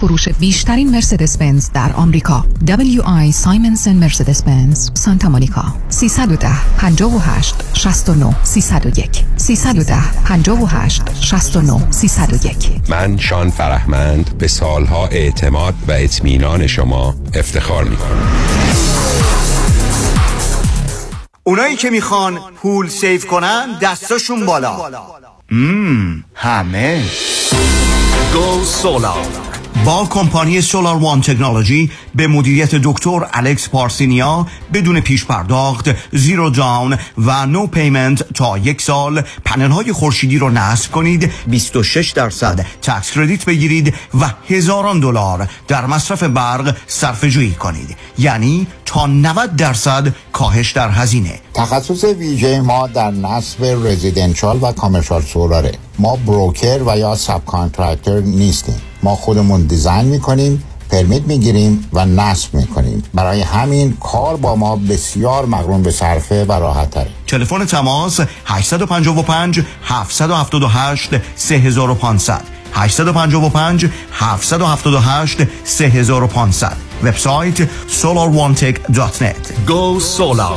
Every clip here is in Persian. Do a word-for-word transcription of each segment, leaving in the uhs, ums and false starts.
فروش بیشترین مرسدس بنز در آمریکا. دبلیو آی سایمنسن مرسدس بنز سانتا مونیکا. سه یک صفر پنج هشت شش نه سه صفر یک سه یک صفر پنج هشت شش نه سه صفر یک. من شان فرهمند به سالها اعتماد و اطمینان شما افتخار می‌کنم. اونایی که میخوان پول سیف کنن دستاشون بالا. مم همه گو سولار با کمپانی سولار وان تکنولوژی به مدیریت دکتر الکس پارسینیا بدون پیش پرداخت، زیرو داون و نو پیمنت تا یک سال پنل های خورشیدی رو نصب کنید، بیست و شش درصد تکس کردیت بگیرید و هزاران دلار در مصرف برق صرفه جویی کنید، یعنی تا نود درصد کاهش در هزینه. تخصص ویژه ما در نصب رزیدنشال و کامرشال سولاره. ما بروکر و یا ساب کانترکتر نیستیم، ما خودمون دیزاین میکنیم، پرمیت میگیریم و نصب میکنیم. برای همین کار با ما بسیار مقرون به صرفه و راحت تره. تلفن تماس هشت پنج پنج هفت هفت هشت سه پانصد هشت پنج پنج هفت هفت هشت سه پانصد. وبسایت solar one tech dot net. Go solar.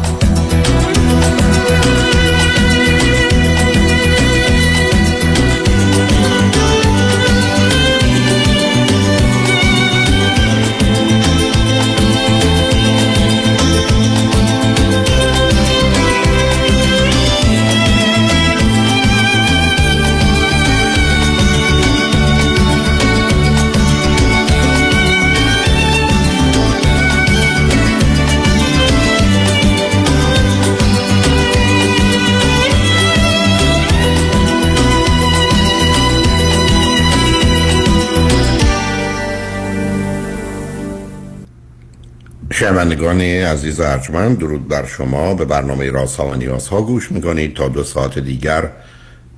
شنوندگان عزیز ارجمند، درود بر شما. به برنامه رازها و نیازها گوش میکنید. تا دو ساعت دیگر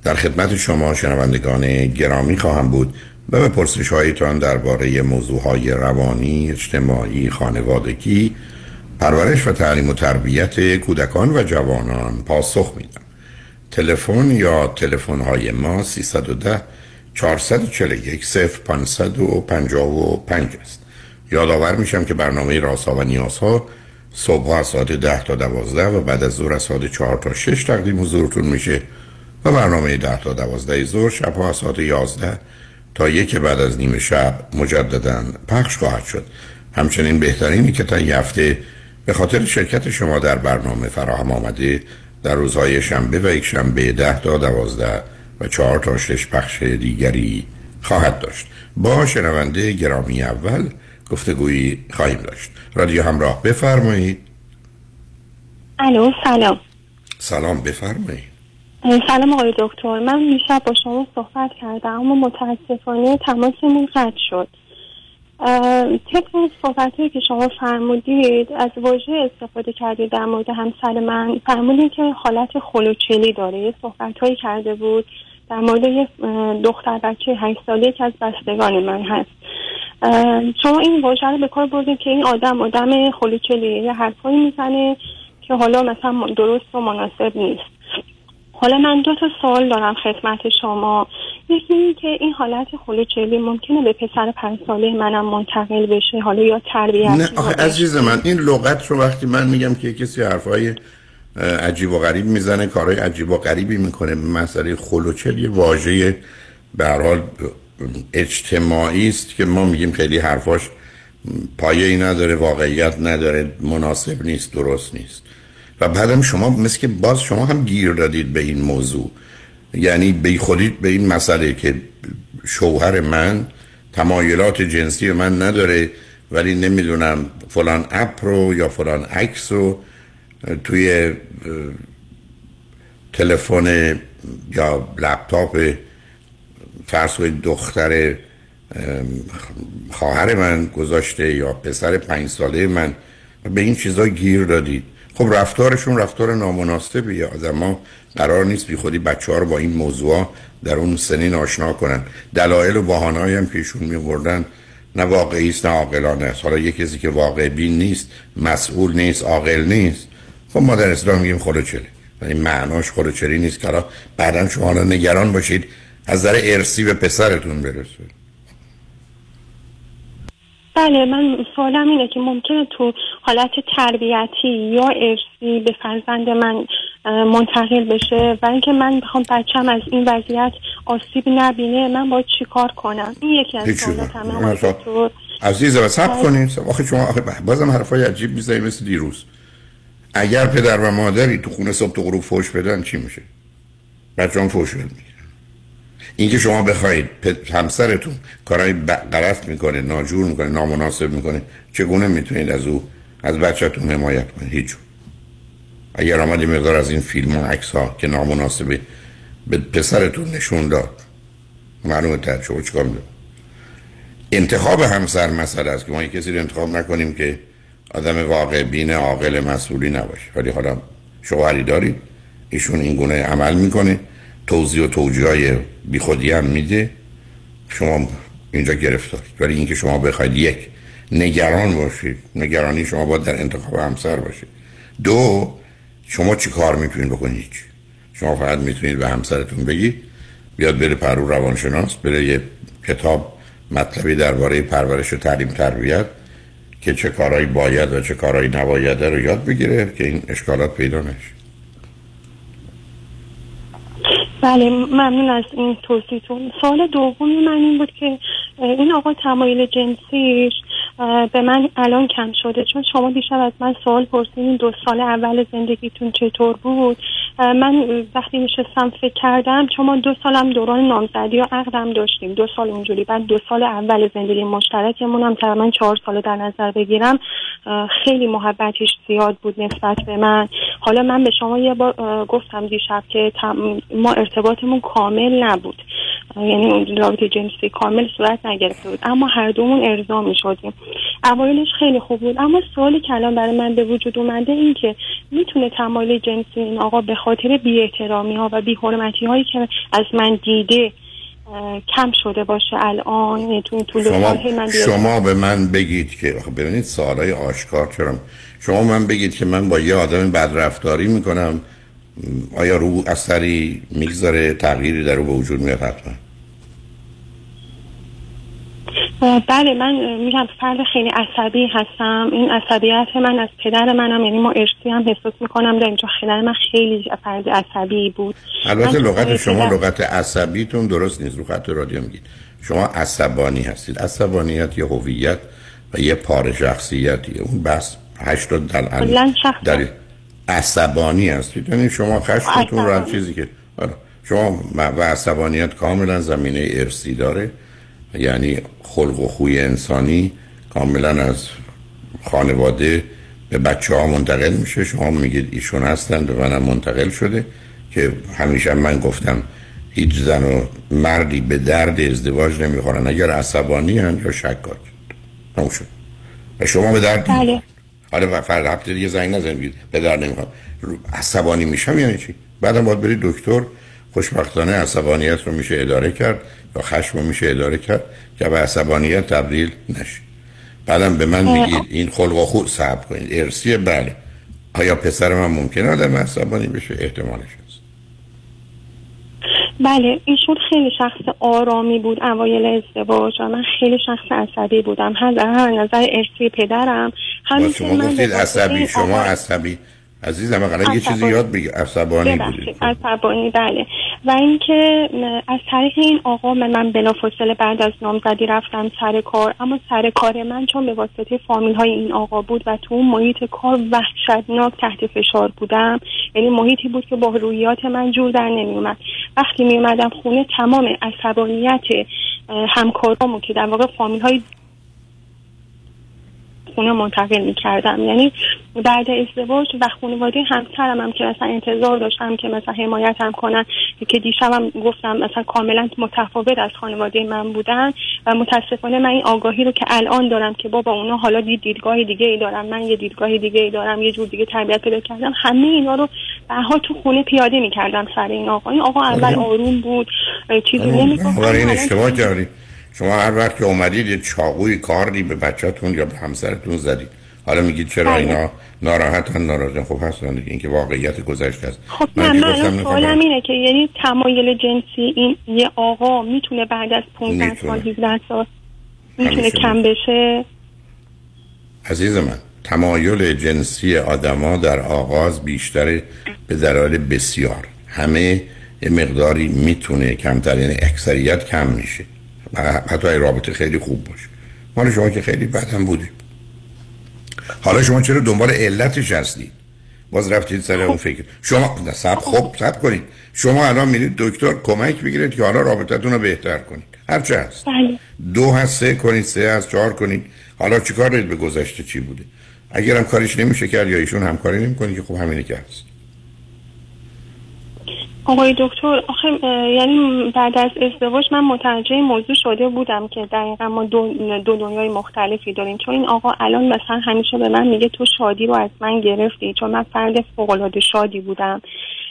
در خدمت شما شنوندگان گرامی خواهم بود و به پرسش هایتان درباره موضوعهای روانی، اجتماعی، خانوادگی، پرورش و تعلیم و تربیت کودکان و جوانان پاسخ میدم. تلفن یا تلفن های ما سیصد و ده چهارصد و چهل و یک صفر پانصد و پنجاه و پنج است. یادآور میشم که برنامه رازها و نیازها صبح از ساعت ده تا دوازده و بعد از ظهر از ساعت چهار تا شش تقدیم حضورتون میشه و برنامه ده تا دوازده ظهر شب ها از ساعت یازده تا یک بعد از نیم شب مجددا پخش خواهد شد. همچنین بهترینی که تا یه هفته به خاطر شرکت شما در برنامه فراهم آمده در روزهای شنبه و یک شنبه ده تا دوازده و چهار تا شش پخش دیگری خواهد داشت. با شنونده گرامی اول گفتگویی خواهیم داشت. رادیو همراه، بفرمایید. الو، سلام. سلام، بفرمایید. سلام آقای دکتر، من میشب با شما صحبت کردم اما متاسفانه تماسمون قطع شد. تکنیک صحبتی که شما فرمودید از واژه استفاده کردید در مورد همسر من، فرمودید که حالت خلوچلی داره. یه صحبتهایی کرده بود در مورد یه دختر بچه هشت ساله که از بستگان من هست. شما این واژه رو به کار بردید که این آدم آدم خلوچلیه، یه حرفایی میزنه که حالا مثلا درست و مناسب نیست. حالا من دو تا سوال دارم خدمت شما. یکی این که این حالت خلوچلی ممکنه به پسر پنج ساله منم منتقل بشه حالا یا تربیت؟ نه آخه عزیز من، این لغت رو وقتی من میگم که کسی حرفای عجیب و غریب میزنه، کارهای عجیب و غریبی میکنه، مسئله خلوچلی واژه به هر حال اجتماعی است که ما میگیم خیلی حرفاش پایه‌ای نداره، واقعیت نداره، مناسب نیست، درست نیست. و بعدم شما مثل که باز شما هم گیر دادید به این موضوع، یعنی بی خودید به این مسئله که شوهر من تمایلات جنسی من نداره ولی نمیدونم فلان اپ رو یا فلان عکس رو توی تلفن یا لپتاپ فرض کنید دختر خواهر من گذاشته یا پسر پنج ساله من به این چیزا گیر دادید، خب رفتارشون رفتار نامناسبیه. آدما قرار نیست بی خودی بچه‌ها رو با این موضوع در اون سنین آشنا کنن. دلایل و بهانه‌ای هم که ایشون می‌آوردن نه واقعی است نه عاقلانه است. حالا یک کسی که واقع بین نیست، مسئول نیست، عاقل نیست، خب ما در اسلام میگیم خلوچلی، یعنی معناش خلوچلی نیست که حالا بعداً شما نگران باشید از نظر ارثی به پسرتون برسه. بله، من سوالم اینه که ممکنه تو حالت تربیتی یا ارثی به فرزند من منتقل بشه و اینکه من بخوام بچه‌م از این وضعیت آسیب نبینه، من باید چیکار کنم؟ این یکی از سوالاتمه. دکتر عزیزم صبر کنین. آخه شما آخه بازم حرفای عجیب میزنید مثل دیروز. اگر پدر و مادری تو خونه صبح تا غروب فحش بدن چی میشه؟ بچه‌ام فحش میده. اینکه شما بخواید همسرتون کارهای غلط میکنه، ناجور میکنه، نامناسب میکنه، چگونه میتونید از او از بچه‌تون حمایت کنید؟ هیچ. اگر آمدید مقدار از این فیلم و عکس ها که نامناسب به پسرتون نشون داد، معلومه ترجمه چیکار می‌کنه. انتخاب همسر مسئله است که ما کسی رو انتخاب نکنیم که آدم واقع بین، عاقل، مسئولی نباشه. ولی حالا شوهری دارید، ایشون این گونه عمل میکنه، توضیح و توجیه‌های بیخودی هم میده، شما اینجا گرفتارید. ولی اینکه شما بخواید یک نگران باشید، نگرانی شما باید در انتخاب همسر باشه. دو، شما چی کار میتونید بکنید؟ شما فقط میتونید به همسرتون بگید بیاد بره پرو روانشناس، بره یه کتاب مطلبی درباره پرورش و تعلیم تربیت که چه کارهایی باید و چه کارهایی نباید رو یاد بگیره که این اشکالات پیدا نشه. بله، ممنون از این توضیحتون. سوال دوم من این بود که این آقا تمایل جنسیش به من الان کم شده، چون شما دیشب از من سوال پرسیدین دو سال اول زندگیتون چطور بود. من وقتی نشستم فکر کردم، چون ما دو سالم دوران نامزدی و عقدم داشتیم، دو سال اونجوری، بعد دو سال اول زندگی مشترکمون هم تقریبا چهار سال در نظر بگیرم، خیلی محبتش زیاد بود نسبت به من. حالا من به شما یه بار گفتم دیشب که ما ارتباطمون کامل نبود، یعنی رابطه جنسی کامل صورت نگرفته بود، اما هر دومون ارضا می‌شدیم. اوایلش خیلی خوب بود، اما سوالی که الان برای من به وجود اومده این که میتونه تمایل جنسی این آقا به خاطر بی‌احترامی‌ها و بی‌حرمتی‌هایی که از من دیده کم شده باشه الان تو این طول سال من. شما به من بگید که ببینید سوالای آشکار چرا، شما من بگید که من با یه آدم بدرفتاری میکنم، آیا رو اثری میگذاره، تغییری در رو به وجود میاد؟ حتما. بله، من میگم فرد خیلی عصبی هستم. این عصبیت من از پدر منم، یعنی ما ارثی هم حساس میکنم در اینجا. خیلی من خیلی فرد عصبی بود. البته لغت شما پدر... لغت عصبیتون درست نیست، رو خط رادیو میگید شما عصبانی هستید. عصبانیت یه هویت و یه پاره شخصیتیه، اون بس هشتاد در عصبانی هستید، یعنی شما خشمتون رو هم چیزی که شما و عصبانیت کاملا زمینه ارثی داره، یعنی خلق و خوی انسانی کاملا از خانواده به بچه ها منتقل میشه. شما میگید ایشون هستند و منم منتقل شده که همیشه من گفتم هیچ زن و مردی به درد ازدواج نمیخورن اگر عصبانی هن یا شکاک. تموم شد و شما به درد نمیخورن. حالا فرد هفته دیگه زنگ نزن بگید به درد نمیخورن. عصبانی میشم یعنی چی؟ بعدم باید برید دکتر. خوشبختانه عصبانیت رو میشه اداره کرد یا خشم رو میشه اداره کرد که به عصبانیت تبدیل نشه. بعدم به من میگید این خلق و خو صعب کنید ارثیه. بله، آیا پسر من ممکنه آدم عصبانی بشه؟ احتمالش هست. بله، ایشون خیلی شخص آرامی بود اوایل ازدواج و من خیلی شخص عصبی بودم، هم از نظر ارثی پدرم هم شما گفتید عصبی. شما عصبی عزیزم اقلا یه چیزی یاد بگی. عصبانی بودید. عصبانی، بله. و اینکه از طریق این آقا من, من بلافاصله بعد از نامزدی رفتم سر کار، اما سر کار من چون به واسطه فامیل های این آقا بود و تو محیط کار وحشتناک تحت فشار بودم، یعنی محیطی بود که با رویات من جور در نمی اومد. وقتی می اومدم خونه تمام عصبانیت همکارامو که در واقع فامیل های خونه منتقل میکردم. یعنی بعد ازدواج و خانواده همسرم هم که مثلا انتظار داشتم که مثلا حمایتم کنن، که دیشبم گفتم مثلا کاملا متفاوت از خانواده من بودن و متاسفانه من این آگاهی رو که الان دارم که بابا اونا حالا دید دیدگاه دیگه ای دارم، من یه دیدگاه دیگه ای دارم، یه جور دیگه تربیت پیدا کردم، همه اینا رو بها تو خونه پیاده میکردم سر این آقا. این آقا اول آروم بود، چیزی نمی‌گفت. این اشتباه کردید. شما هر وقت که اومدید یه چاقوی کاری به بچه‌تون یا به همسرتون زدید. حالا میگید چرا اینا ناراحتن ناراحتن خب هستن دیگه، این که واقعیت گذشته است. خب من سوالم اینه که یعنی تمایل جنسی این یه آقا میتونه بعد از پانزده سال هجده سال میتونه کم بشه؟ عزیز من، تمایل جنسی آدما در آغاز بیشتره به دلایل بسیار، همه یه مقداری میتونه کمتر، یعنی اکثریت کم میشه و حتی رابطه خیلی خوب باشه. مال شما که خیلی بدم بودی. حالا شما چرا دنبال علتش هستید؟ باز رفتید سر اون فکر. شما صبر خوب صبر کنید. شما الان میرید دکتر کمک بگیرید که حالا رابطتون رو بهتر کنید. هر چه هست. دو هست، سه کنید، سه هست، چهار کنید. حالا چیکار دارید به گذشته چی بوده؟ اگر هم کارش نمیشه کرد یا ایشون همکاری نمیکنه که خب همینه که هست. آقای دکتر آخه یعنی بعد از ازدواج من متوجه موضوع شده بودم که دقیقا ما دو, دو دنیای مختلفی داریم، چون این آقا الان مثلا همیشه به من میگه تو شادی رو از من گرفتی، چون من فرد فوق‌العاده شادی بودم.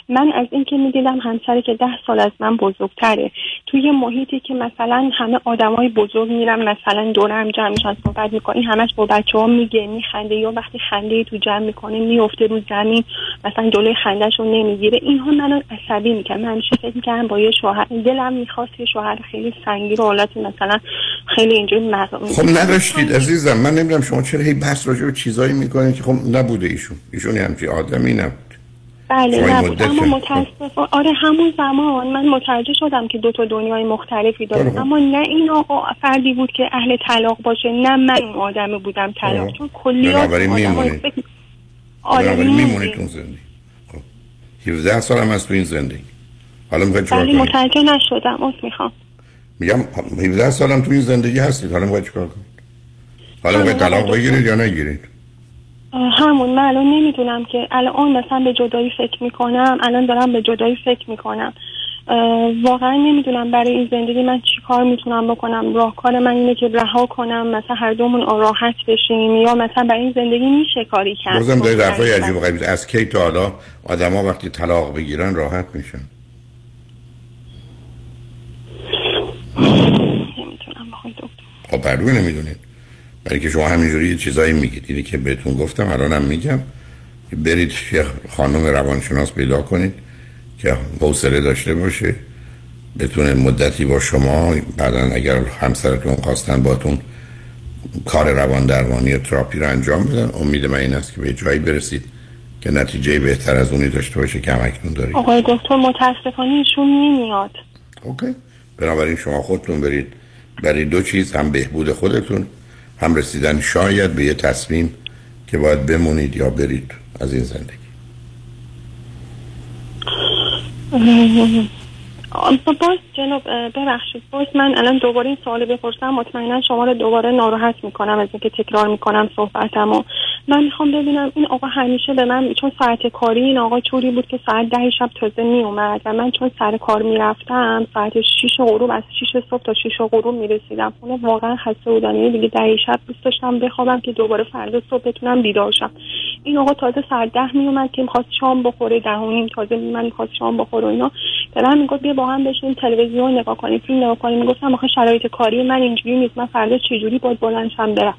من از این که میدیدم همسری که ده سال از من بزرگتره توی محیطی که مثلا همه آدمای بزرگ میرن مثلا دورم جمع میشن صحبت میکنن، همش با بچه‌ها میگه میخنده، یا وقتی خنده تو جمع میکنه میفته رو زمین، مثلا جلوی خنده‌شو نمیگیره، اینها منو عصبی میکنه. من همیشه فکر میکردم با یه شوهر دلم میخواست یه شوهر خیلی سنگین و حالت مثلا خیلی اینجوری مزاحم. خب نداشتید عزیزم، من نمیدونم شما چرا هی بحث راجع به چیزایی میکنید که خب نبوده ایشون ایشون همچین آدمی نه. بله نبود، اما متاسفانه آره همون زمان من متوجه شدم که دو تا دنیای مختلفی داریم، اما نه این آقا فردی بود که اهل طلاق باشه، نه من اون آدمه بودم طلاق، چون کلیات آدمای فکر آره میمونید اون زندگی. خب هفده سال هم از تو این زندگی، حالا میخواید چیکار کنید؟ ولی متوجه نشدم، عذر میخوام. میگم هفده سالم تو این زندگی هستید، حالا میخواید چیکار کنید؟ حالا میخواید طلاق بگیرید یا نگیرید؟ همون من الان نمیدونم که الان مثلا به جدایی فکر میکنم، الان دارم به جدایی فکر میکنم، واقعا نمیدونم برای این زندگی من چی کار میتونم بکنم. راهکار من اینه که رها کنم، مثلا هر دومون راحت بشیم، یا مثلا برای این زندگی میشه کاری کرد. روزم داری رفای عجیب و غریب. از کی تا حالا آدم ها وقتی طلاق بگیرن راحت میشن؟ نمیدونم بخوای دکتر. خب بردوی نمیدونید برای که شما همینجوری چیزایی میگید. اینی که بهتون گفتم الانم میگم، برید یه خانم روانشناس پیدا کنید که حوصله داشته باشه، بتونه مدتی با شما، بعدن اگر همسرتون خواستن باهاتون کار روان درمانی و تراپی رو انجام بدن. امید من این است که به جایی برسید که نتیجه بهتر از اونی داشته باشه که همکنون دارید. آقای دکتر متاسفانه ایشون نمیاد. اوکی، بنابراین شما خودتون برید برای دو چیز، هم بهبود خودتون، هم رسیدن شاید به یه تصمیم که باید بمونید یا برید از این زندگی. باز جناب ببخشید، باز من الان دوباره این سوال بپرسم، مطمئنا شما رو دوباره ناراحت میکنم از اینکه تکرار میکنم صحبتمو. من میخوام ببینم این آقا همیشه به من، چون ساعت کاری این آقا چوری بود که ساعت ده شب تازه میومد و من چون سر کار میرفتم ساعت شیش غروب، از شیش صبح تا شیش غروب میرسیدم خونه، واقعا خسته بودم دیگه. ده شب دوست داشتم بخوابم که دوباره فردا صبح بتونم بیدار شم. این آقا تازه ساعت ده میومد که میخواست شام بخوره، ده و نیم تازه من میخواست شام بخوره و اینا، من میگفت بیا با هم بشین تلویزیون نگاه کنیم، فیلم نگاه کنیم. میگفتم آخه شرایط کاری من اینجوری نیست، من فردا چجوری باید بلند شم برم.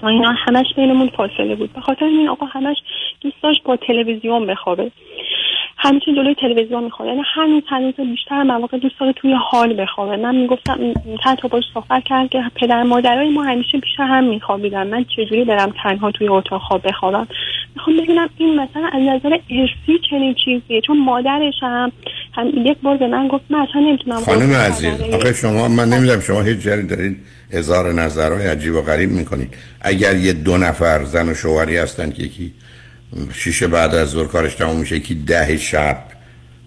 چون اینا همش بینمون فاصله بود، به خاطر این آقا همش دوست داشت با تلویزیون بخوابه، همیشه جلوی تلویزیون میخواد. یعنی هنوز هنوز بیشتر مواقع دوست داره توی حال بخوابه. من میگفتم تا باش صحبت کرد که پدر مادرای ما همیشه پیش هم میخوابیدن، من چجوری برم تنها توی اتاق خواب بخوابم؟ میخوام ببینم این مثلا از نظر ارثی چنین چیزیه، چون مادرش هم هم یک بار به من گفت من اصلا نمیتونم. خانم عزیز آخه شما، من نمیدونم شما هیچ جوری دارین اظهار نظرهای عجیب و غریب میکنید. اگر یه دو نفر زن و شوهری هستن که یکی شیش بعد از ظهر کارش تموم میشه، یکی ده شب،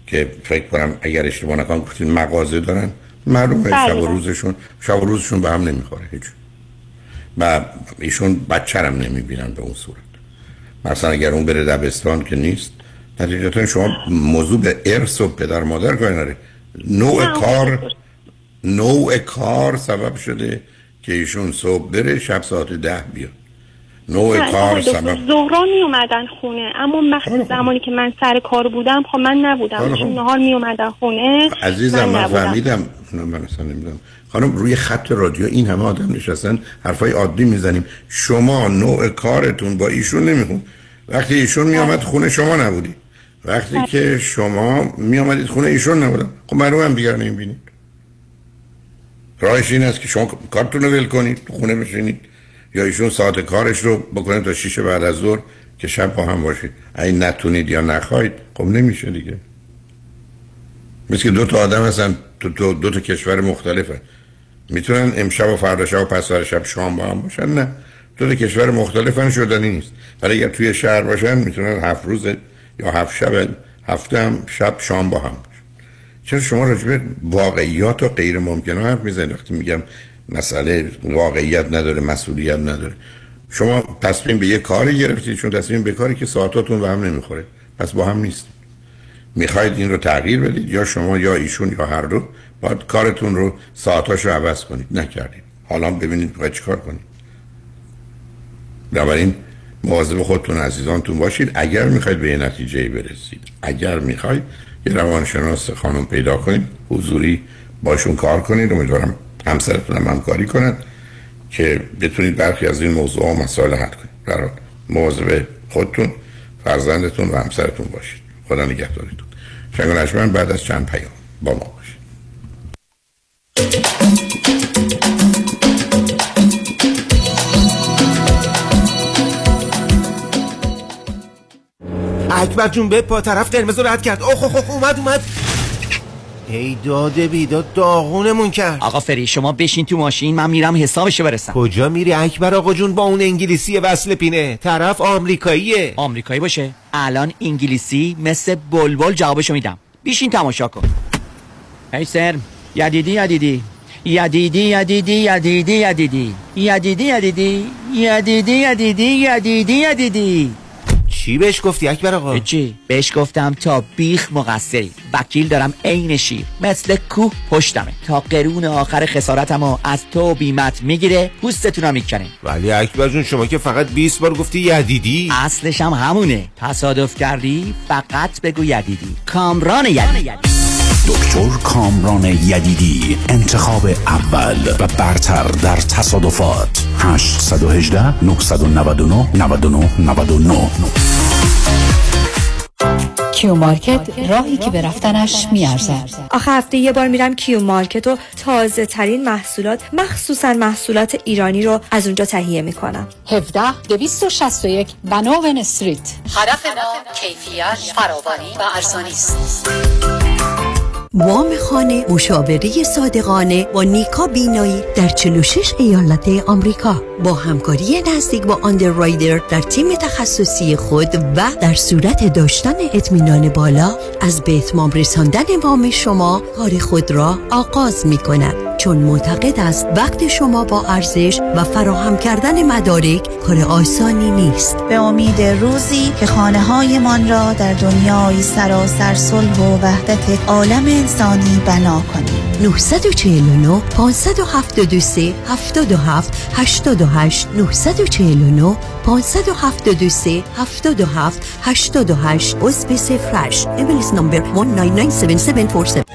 که فکر کنم اگر اشتباه نکنم گفتین مغازه دارن، معلومه شب و روزشون شب و روزشون به هم نمیخوره هیچ. و ایشون بچه‌رم نمیبینن به اون صورت. مثلا اگر اون بره دبستان که نیست، نتیجتا شما موضوع به ارث و پدر مادر کاری نداره. نوع کار نوع کار سبب شده که ایشون صبح بره شب ساعت ده بیاد. نوع کار سبب زهرا می اومدن خونه، اما مخصوص زمانی که من سر کار بودم خب من نبودم، چون نهار می اومدن خونه. عزیزم من فهمیدم، من اصلا نمیدونم خانم، روی خط رادیو این همه آدم نشستن حرفای عادی میزنیم، شما نوع کارتون با ایشون نمیخونه. وقتی ایشون می اومد خونه شما نبودی، وقتی بس. که شما می اومدید خونه ایشون نبودن، خب معلومه هم دیگر نمیبینید. راهش این است که شما کارتون رو ول کنید، خونه بشینید، یا ایشون ساعت کارش رو بکنید تا شیشه بعد از ظهر که شب با هم باشید. این نتونید یا نخواید خب نمیشه دیگه. مثل که دو تا آدم هستن تو دو, دو تا کشور مختلفه، میتونن امشب و فردا شب و پس فردا شب شام با هم باشن؟ نه، دو تا کشور مختلفن، شدنی نیست. ولی اگر توی شهر باشن میتونن هفت روز یا هفت شب هفته هم شب شام با هم باشن. چرا شما راجع به واقعیات و غیر ممکنه حرف میزنید وقتی میگم مسئله واقعیت نداره، مسئولیت نداره؟ شما تصمیم به یه کاری گرفتید، چون تصمیم به کاری که ساعتاتون به هم نمیخوره، پس با هم نیست. میخواید این رو تغییر بدید، یا شما یا ایشون یا هر دو باید کارتون رو، ساعتاش رو عوض کنید. نکردید، حالا ببینید باید چیکار کنید. بنابراین مواظب خودتون عزیزانتون باشید. اگر میخواید به یه نتیجه‌ای برسید، اگر میخواید یه روانشناس خانم پیدا کنید، حضوری باشون کار کنید، امیدوارم همسرتون هم همکاری کنند که بتونید برخی از این موضوع و مسائل حل کنید. برای مواظب خودتون، فرزندتون و همسرتون باشید. خدا نگهداریتون. شنگونشمن بعد از چند پیام با ما باشید. اکبر جون بپا، طرف قرمزو رد کرد. اوه اوه اوه اومد اومد ای داده بیداد، داغونمون کرد. آقا فری شما بشین تو ماشین، من میرم حسابشو برسم. کجا میری اکبر آقا جون؟ با اون انگلیسی وصل پینه، طرف آمریکاییه. آمریکایی باشه الان انگلیسی مثل بلبل جوابشو میدم. بشین تماشا کن. ای سر یدیدی یدیدی یدیدی یدیدی یدیدی یدیدی یدیدی یدیدی یدیدی یدیدی یدیدی یدیدی. چی بهش گفتی اکبر آقا؟ چی؟ بهش گفتم تا بیخ مقصری، وکیل دارم عین شیر، مثل کوه پشتمه، تا قرون آخر خسارتمو از تو بیمت میگیره، پوستتونم میکنه. ولی اکبر جون شما که فقط بیست بار گفتی یدیدی. اصلش هم همونه، تصادف کردی فقط بگو یدیدی. کامران یدیدی، دکتر کامران یدیدی، انتخاب اول و برتر در تصادفات. هشت یک هشت، نه نه نه، نه نه نه نه نه. کیو مارکت، راهی که به رفتنش میارزد. آخه هفته یه بار میرم کیو مارکت و تازه ترین محصولات، مخصوصا محصولات ایرانی رو از اونجا تهیه میکنم. هفده دویست و شصت و یک بناون استریت. هدف ما کیفیت، فراوانی و ارزانی است. وام خانه، مشاوره صادقانه با نیکا بینایی در چهل و شش ایالت آمریکا، با همکاری نزدیک با آندررایدر در تیم تخصصی خود و در صورت داشتن اطمینان بالا، از به اتمام رساندن وام شما کار خود را آغاز می کند، چون معتقد است وقت شما با ارزش و فراهم کردن مدارک کار آسانی نیست. به امید روزی که خانه‌هایمان را در دنیای سراسر صلح و وحدت عالم انسانی بنا کنید. نه چهار نه، پنج هفت سه، هفت هفت هشت هشت. نه چهار نه، پنج هفت سه، هفت هفت هشت هشت. اسپیس فرش ایمیلز نمبر یک نه نه هفت هفت چهار هفت.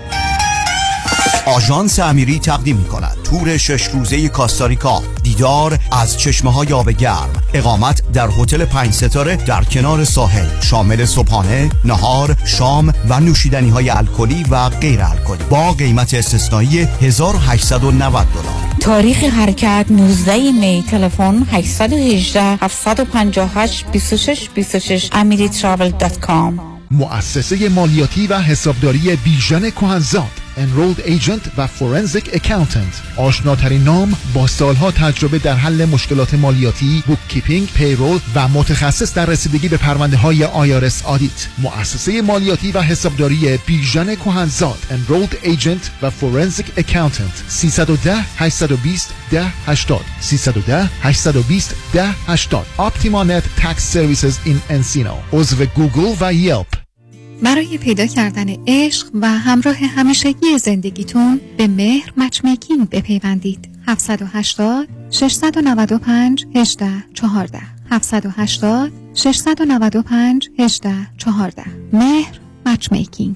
آژانس امیری تقدیم می‌کند تور شش روزه کاستاریکا، دیدار از چشمه‌های آبگرم، اقامت در هتل پنج ستاره در کنار ساحل، شامل صبحانه، نهار، شام و نوشیدنی‌های الکلی و غیر الکلی با قیمت استثنایی هزار و هشتصد و نود دلار. تاریخ حرکت نوزده می، تلفن هشت یک هشت، هفت پنج هشت، دو شش دو شش. امری تراول دات کام. مؤسسه مالیاتی و حسابداری بیژن کهنزاد، Enrolled Agent و Forensic Accountant. آشناترین نام با سالها تجربه در حل مشکلات مالیاتی، بوککیپینگ، پیرول و متخصص در رسیدگی به پرونده های آی آر اس آدیت. مؤسسه مالیاتی و حسابداری بیژن کهنزاد، Enrolled Agent و Forensic Accountant. سه یک صفر هشت دو صفر ده صفر هشتاد سه یک صفر هشت دو صفر ده هشتاد. OptimaNet Tax Services in Encino. عضو گوگل و یلپ. برای پیدا کردن عشق و همراه همیشگی زندگیتون به مهر مچ‌میکینگ بپیوندید. هفت هشت صفر شش نه پنج یک هشت یک چهار هفت هشت صفر شش نه پنج یک هشت یک چهار. مهر مچ‌میکینگ.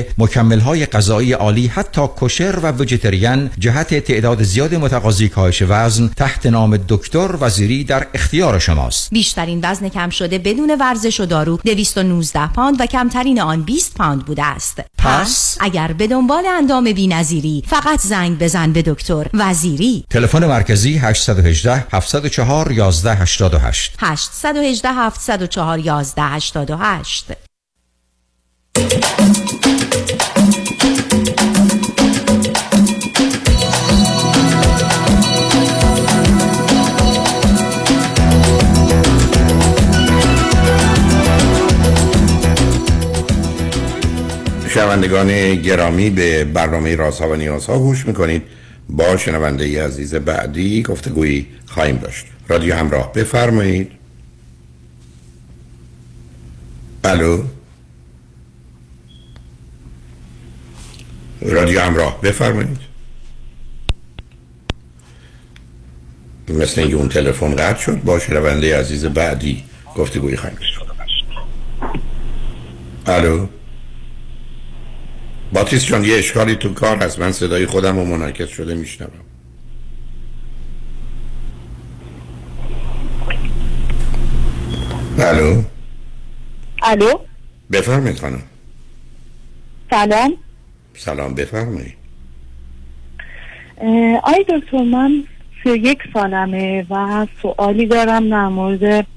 مکمل‌های غذایی عالی، حتی کوشر و ویجیتریان، جهت تعداد زیاد متقاضی کاهش وزن تحت نام دکتر وزیری در اختیار شماست. بیشترین وزن کم شده بدون ورزش و دارو دویست و نوزده پوند و کمترین آن بیست پوند بوده است. پس اگر به دنبال اندام بی‌نظیری، فقط زنگ بزن به دکتر وزیری. تلفن مرکزی هشت یک هشت هفت صفر چهار یک یک هشت هشت هشت یک هشت هفت صفر چهار یک یک هشت هشت. شنوندگان گرامی، به برنامه رازها و نیازها گوش میکنید. با شنونده عزیز بعدی گفتگویی خواهیم داشت. رادیو همراه، بفرمایید. الو، رادیو همراه، بفرمایید. مثل اینکه اون تلفن قطع شد. با شنونده عزیز بعدی گفتگویی خواهیم داشت. الو باتیس جان، یه اشکالی تو کار هست. من صدای خودم رو منعکس شده میشنوم. الو الو بفرمایید خانم. سلام. سلام، بفرمایید. آی دکتر، من سی و یک سالمه و سوالی دارم در مورد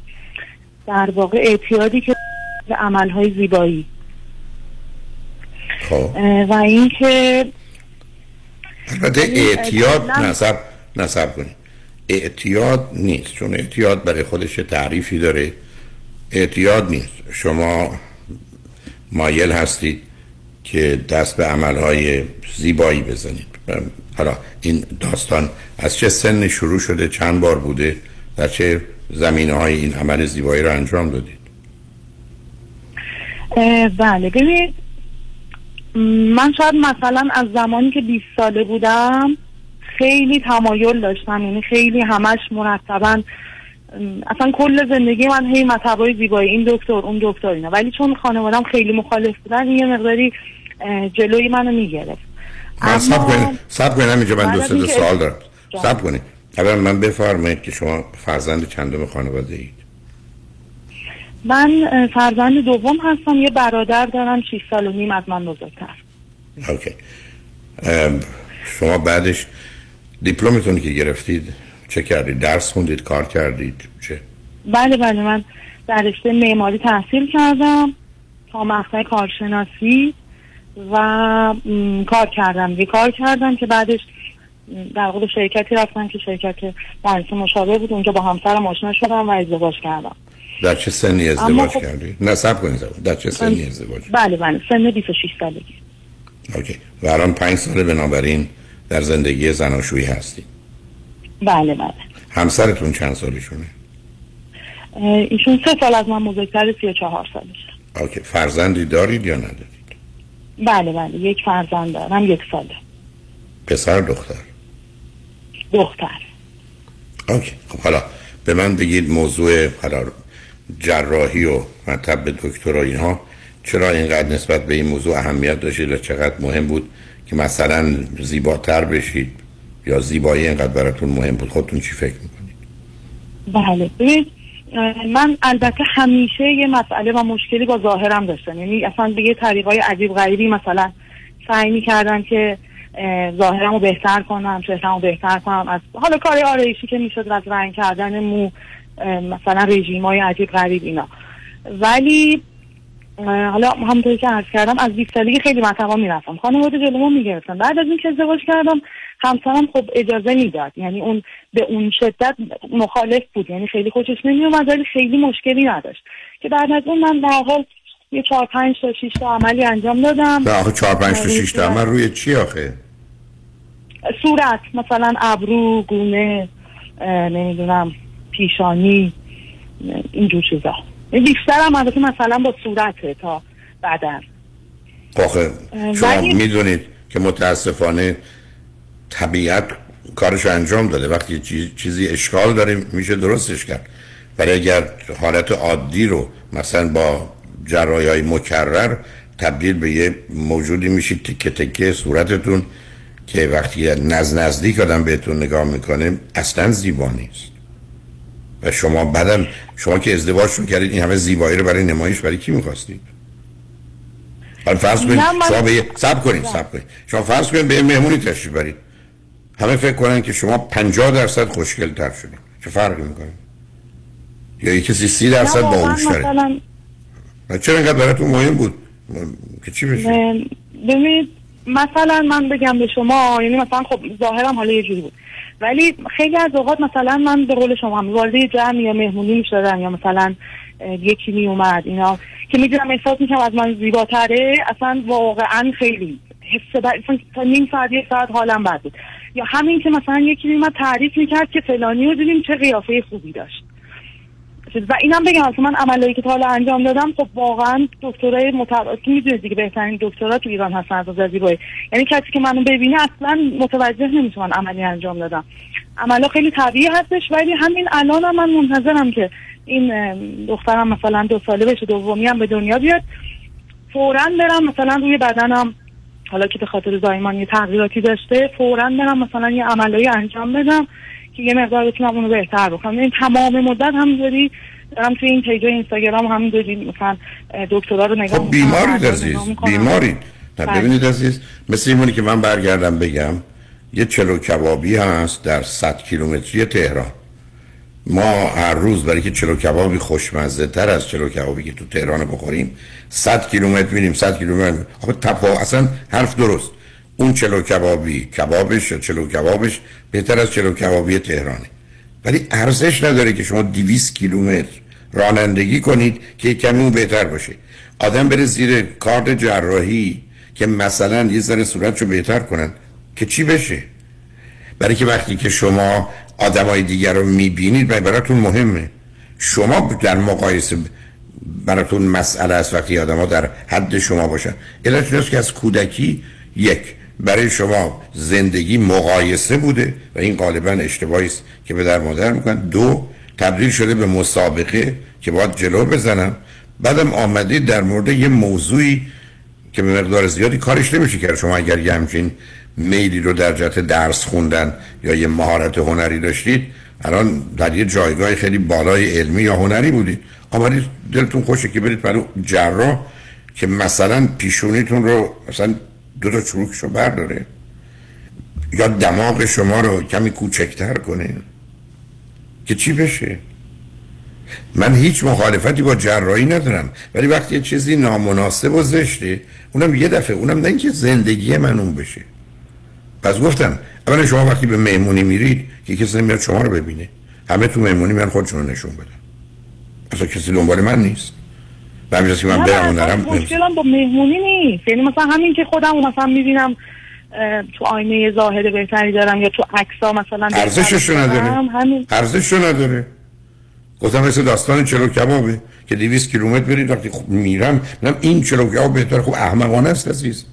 در واقع اعتیادی که به عملهای زیبایی. خب. و اینکه البته اعتیاد نسب نسب کنید، اعتیاد نیست، چون اعتیاد برای خودش تعریفی داره. اعتیاد نیست. شما مایل هستید که دست به عملهای زیبایی بزنید. حالا این داستان از چه سن شروع شده، چند بار بوده، در چه زمینه‌های این عمل زیبایی رو انجام دادید؟ بله ببینید، من شاید مثلا از زمانی که بیست ساله بودم خیلی تمایل داشتم، یعنی خیلی همش مرتبا، اصلا کل زندگی من هی مطبعی زیبایی، این دکتر اون دکتر اینا، ولی چون خانوادم خیلی مخالف بودن یه مقداری جلوی منو میگرفت. من سب کنید سب کنید همینجا من دوسته دو سوال دارم. سب کنید اول من بفرمایید که شما فرزند چندم خانواده اید؟ من فرزند دوم هستم، یه برادر دارم شش سال و نیم از من بزرگتر. اوکی. شما بعدش دیپلمتون که گرفتید چه کردید؟ درس خوندید، کار کردید، چه؟ بله بله، من در رشته معماری تحصیل کردم تا مقطع کارشناسی و م... کار کردم یه کار کردم که بعدش در واقع شرکتی رفتم که شرکت درس مشابه بود، اونجا با همسرم آشنا شدم و ازدواج کردم. در چه سنی ازدواج خب... کردی؟ نه سب کنید زبان. در چه سنی من... ازدواج؟ بله بله، سن بیست و شش سالگی. اوکی. و الان پنج ساله بنابراین در زندگی زناشویی هستی؟ بله بله. همسرتون چند سالشونه؟ ایشون سه سال از من بزرگتر، سی و چهار سالشه. اوکی. فرزندی دارید یا ندارید؟ بله بله، یک فرزند دارم، یک ساله. پسر دختر؟ دختر. اوکی. خب حالا به من بگید موضوع حالا جراحی و مطب دکتر و اینها چرا اینقدر نسبت به این موضوع اهمیت داشتید و چقدر مهم بود که مثلا زیباتر بشید یا زیبایی اینقدر براتون مهم بود؟ خودتون چی فکر میکنید؟ بله ببینید، من البته همیشه یه مسئله و مشکلی با ظاهرم داشتم، یعنی اصلا به یه طریقای عجیب غریبی مثلا سعی میکردم که ظاهرمو بهتر کنم، چهرهمو بهتر کنم، از حالا کار آرایشی که میشد و از رنگ کردن مو، مثلا رژیمای عجیب غریب اینا. ولی حالا همونطوری که عرض کردم از بیست سالگی خیلی مطبع میرفتم، خانواده جلومو میگرفتم. بعد از این که ازدواج کردم همسرم خب اجازه میداد، یعنی اون به اون شدت مخالف بود، یعنی خیلی خوشش نمیومد ولی خیلی مشکلی نداشت. که بعد از اون من در حال یه چهار پنج تا شیش تا عملی انجام دادم. آخه چهار پنج تا شیش تا عمل روی چی آخه؟ صورت، مثلا ابرو، گونه، نمیدونم پیشانی، اینجور چیزا. بیشترم البته مثلا با صورته تا بدن. آخه شما میدونید که متاسفانه طبیعت کارشو انجام داده، وقتی چیزی اشکال داره میشه درستش کرد، ولی اگر حالت عادی رو مثلا با جراحی‌های مکرر تبدیل به یه موجودی میشید تکه تکه صورتتون که وقتی نز نزدیک آدم بهتون نگاه میکنه اصلا زیبا نیست. و شما بعدم شما که ازدواج کردید این همه زیبایی رو برای نمایش برای کی میخواستید؟ حالا فرض کنید شما به صبر کنید صبر کنید شما فرض کنید به مهمونی تشریف برید، همه فکر کنن که شما پنجاه درصد خوشگل‌تر شدید، چه فرقی میکنه؟ یا کسی سی درصد باهوش‌تره. و چرا اینقدر براتون مهم بود که چی بشه؟ ببینید مثلا من بگم به شما، یعنی مثلا خب ظاهرم حالا یه جوری بود، ولی خیلی از اوقات مثلا من به قول شما هم وارد جمع یا مهمونی میشدم یا مثلا یکی می اومد اینا که میدونم احساس میکنم از من زیباتره، اصلا واقعا خیلی حس بد، تا نیم ساعت یه ساعت حالم بد بود. یا همین که مثلا یکی می اومد تعریف میکرد که فلانی رو دیدیم چه قیافه خوبی داشت. و اینم بگم اصلا من عملایی که تا حالا انجام دادم خب واقعا دکترای متعارف میدونید دیگه بهترین دکترا تو ایران هستن از نظر زیبایی، یعنی کسی که منو ببینه اصلا متوجه نمیشه من عملی انجام دادم. عملا خیلی طبیعی هستش، ولی همین الان هم من منتظرم که این دخترم مثلا دو ساله بشه، دومی هم به دنیا بیاد، فوراً برم مثلا روی بدنم، حالا که به خاطر زایمان یه تغییراتی داشته، فوراً برم مثلا یه عملایی انجام بدم که یه مقدار بتونم اونو بهتر بکنم. این تمام مدت همینجوری دارم توی این پیج اینستاگرام همینجوری مثلا دکترا رو نگاه می‌کنم. خب بیمارید عزیز، بیمارید. ببینید عزیز، مثل اینونی که من برگردم بگم یه چلو کبابی هست در صد کیلومتری تهران. ما هر روز برای که چلو کبابی خوشمزه تر از چلو کبابی که تو تهران بخوریم صد کیلومتر میریم، صد کیلومتر. خب تفا اصلا حرف درست. اون چلو کبابی کبابش یا چلو کبابش بهتر از چلو کبابی تهرانه، ولی ارزش نداره که شما دویست کیلومتر رانندگی کنید که کمی اون بهتر باشه. آدم بره زیر کارد جراحی که مثلا یه ذره صورتشو بهتر کنن که چی بشه؟ برای که وقتی که شما آدمای دیگر رو میبینید براتون مهمه، شما در مقایسه براتون مسئله است وقتی آدم‌ها در حد شما باشن. علتش اینه که از کودکی یک برای شما زندگی مقایسه بوده و این غالبا اشتباهی است که پدر مادر میکنن. دو، تبدیل شده به مسابقه که باید جلو بزنم. بعدم آمده در مورد یه موضوعی که به مقدار زیادی کارش نمیشه کرد. شما اگر یه همچین میلی رو در جهت درس خوندن یا یه مهارت هنری داشتید الان در یه جایگاه خیلی بالای علمی یا هنری بودید، آمدید دلتون خوشه که برید برای جراح که مثلا پیشونیتون رو مثلا دو تا چروکشو برداره یا دماغ شما رو کمی کوچکتر کنه که چی بشه؟ من هیچ مخالفتی با جراحی ندارم، ولی وقتی یه چیزی نامناسب و زشته اونم یه دفعه، اونم نه اینکه زندگی من اون بشه. پس گفتم اولا شما وقتی به مهمونی میرید که کسی نمیاد شما رو ببینه، همه تو مهمونی من خودشون رو نشون بدن، اصلا کسی دنبال من نیست. همینجاست که من برم اونارم مشکلم با مهمونی نیست، یعنی مثلا همین که خودم مثلا میبینم تو آینه ظاهر بهتری دارم یا تو عکس‌ها مثلا ارزشش نداره، ارزشش نداره. گفتم مثل داستان چلو کبابه که دویست کیلومتر برید، وقتی خب میرم میگم این چلو کباب بهتره. خب احمقانه است عزیز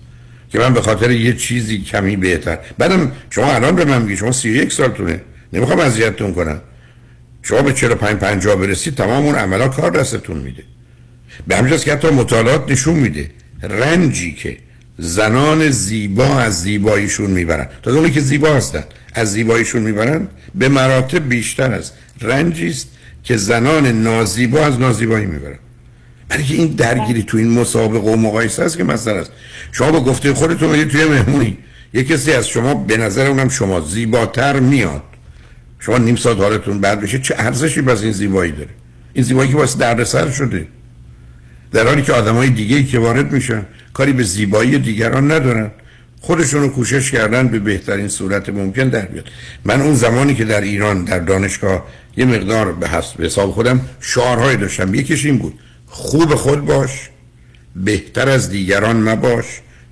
که من به خاطر یه چیزی کمی بهتر. بعدم شما الان به من میگی شما سی و یک سالتونه، نمیخوام اذیتتون کنم، شما به چهل و پنج پنجاه برسید تمام اون عملا کار دستتون میده. به همجاست که حتی مطالعات نشون میده رنجی که زنان زیبا از زیباییشون میبرن، تا اونایی که زیبا هستن از زیباییشون میبرن، به مراتب بیشتر از رنجی است که زنان نازیبا از نازیبایی میبرن. بلکه این درگیری تو این مسابقه و مقایسه است که مثلا است. شما با گفته خودتون یه توی مهمونی یه کسی از شما به نظر اونم شما زیباتر میاد، شما نیم ساعت حالتون بد بشه، چه ارزشی باز این زیبایی داره؟ این زیبایی که واسه دردسر شده، در حالی که آدمای دیگه‌ای که وارد میشن کاری به زیبایی دیگران ندارن، خودشون رو کوشش کردن به بهترین صورت ممکن در بیاد. من اون زمانی که در ایران در دانشگاه یه مقدار به حساب خودم شعارهای داشتم، یکیش این بود: خوب خود باش، بهتر از دیگران مباش،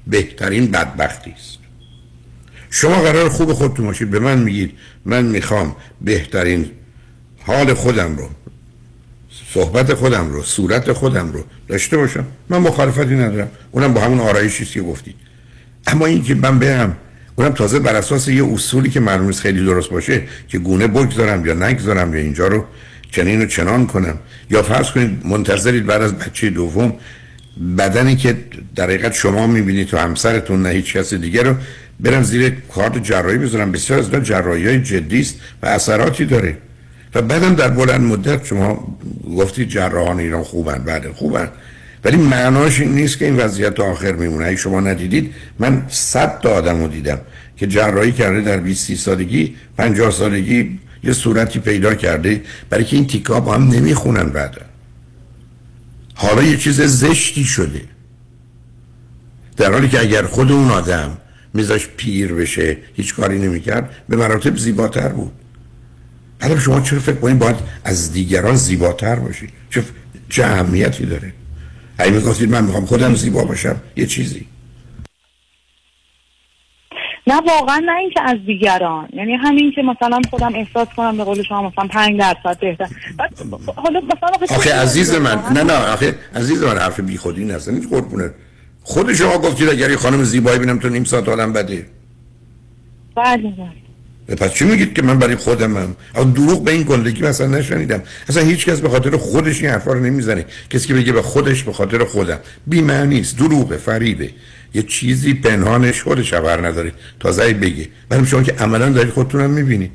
بهترین بدبختی است. شما قرار خوب خودتون باشید، به من میگید من میخوام بهترین حال خودم رو، صحبت خودم رو، صورت خودم رو داشته باشم، من مخالفتی ندارم، اونم با همون آرایشی که گفتید. اما این که من برم اونم تازه بر اساس یه اصولی که معلومه خیلی درست باشه که گونه بگذارم یا نگذارم یا اینجا رو چنین و چنان کنم، یا فرض کنید منتظرید بعد از بچه دوم بدنی که در حقیقت شما میبینید تو همسرتون نه هیچ کس دیگه رو برم زیر کارت جراحی بذارم. بسیار از جراحی‌های جدی است و اثراتی داره. و بعدم در بلند مدت شما گفتید جراحان ایران خوبن، بله خوبن، ولی معناش این نیست که این وضعیت آخر میمونه. اگه شما ندیدید، من صد تا آدمو دیدم که جراحی کرده در بیست سی سالگی، پنجاه سالگی یه صورتی پیدا کرده، برای که این تیکا با هم نمیخونن، بعدا حالا یه چیز زشتی شده، در حالی که اگر خود اون آدم میذاش پیر بشه هیچ کاری نمیکرد به مراتب زیباتر بود. حالا شما چرا فکر کنید باید از دیگران زیباتر باشید؟ چه چه اهمیتی داره؟ اگه میگفتید من میخوام خودم زیبا باشم یه چیزی، نه واقعا، نه اینکه از دیگران، یعنی همین که مثلا خودم احساس کنم به قول شما مثلا پنج درصد بهتر. حالا مثلا آخه عزیز من، نه نه آخه عزیز من، حرف بی خودی نزنید قربونه. خود شما گفتید اگر یه خانم زیبایی ببینم تو نیم ساعت حالم بده. بله بله. پس چی میگید که من برای خودمم؟ آخه دروغ به این گندگی مثلا نشنیدم. اصلا هیچ کس به خاطر خودش این حرفا رو نمیزنه. کسی که بگه به خودش به خاطر خودم، بی معنی است، دروغه، فریبه. یه چیزی پنهانش خودش خبر نداره تازه بگه. برای شما که عملاً دارید خودتون هم می‌بینید.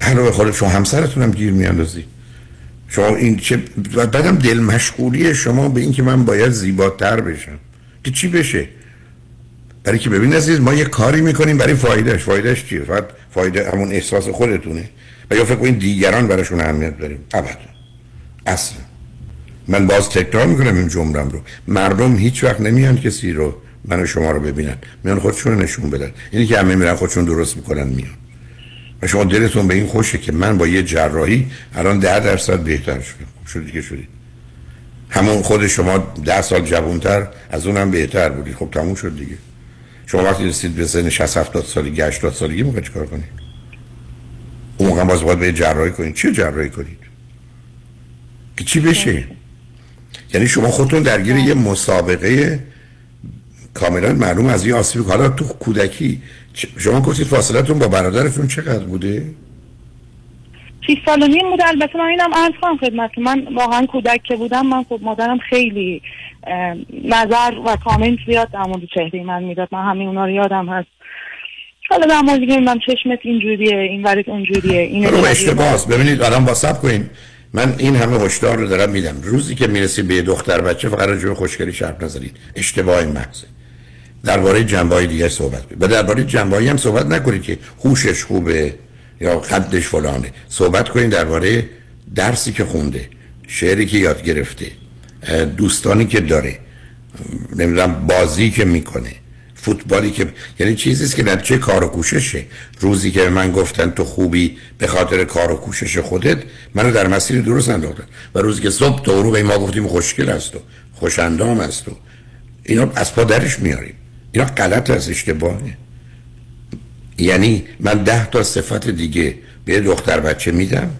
علاوه خودت شما همسرتون هم گیر می‌اندازید. شما این چه بعدم دل مشغولی شما به این که من باید زیباتر بشم که چی بشه؟ برای که ببین عزیز، ما یه کاری می‌کنیم برای فایدهش. فایدهش چیه؟ فقط فایده همون احساس خودتونه. و یا فکر کنید دیگران براشون اهمیت داریم. ابدا. اصلا من باز تکرار میکنم این جمله‌ام رو: مردم هیچ وقت نمیان کسی رو، من و شما رو ببینن، میان خودشون رو نشون بدن. یعنی که همه میرن خودشون درست میکنن میان. و شما دلتون به این خوشه که من با یه جراحی الان ده درصد بهتر شدم. شد دیگه شدید. همون خود شما ده سال جوانتر از اونم بهتر بودید. خب تموم شد دیگه. شما وقتی رسید به سن شصت هفتاد سالگی، هشتاد سالگی موقع چیکار کنید؟ اون موقع باز باید به جراحی کنید. چی جراحی کنید؟ که چی بشه؟ یعنی شما خودتون درگیر یه مسابقه کاملا معلوم از یه آسیب. حالا تو کودکی شما گفتید فاصلتون با برادرتون چقدر بوده؟ شش سال و نیم بوده. البته من اینم عرض کنم خدمتتون، من واقعا کودک که بودم، من خب مادرم خیلی نظر و کامنت زیاد در مورد چهره من میداد، من همین اونا رو یادم هست. حالا در مورد دیگه من چشمت اینجوریه، این ورد اونجوریه، این اشتباهه. ببینید الان واساب کنین، من این همه هشدار رو دارم میدم، روزی که میرسی به دختر بچه فقط راجع به خوشگلی حرف نزنید، اشتباه محض. درباره جنبه‌های دیگه صحبت کنید. و درباره جنبه‌ای هم صحبت نکنید که هوشش خوبه یا قدش فلانه. صحبت کنید درباره درسی که خونده، شعری که یاد گرفته، دوستانی که داره، نمیدونم بازی که میکنه، فوتبالی که، یعنی چیزی است که نتیجه کار و کوششه. روزی که من گفتن تو خوبی به خاطر کار و کوشش خودت، منو در مسیر درست انداختن. و روزی که صبح تو رو به ما گفتیم خوشگل است و خوش اندام است و اینا، از پا درش میاریم. اینا غلط است، اشتباهه. یعنی من ده تا صفت دیگه به دختر بچه میدم،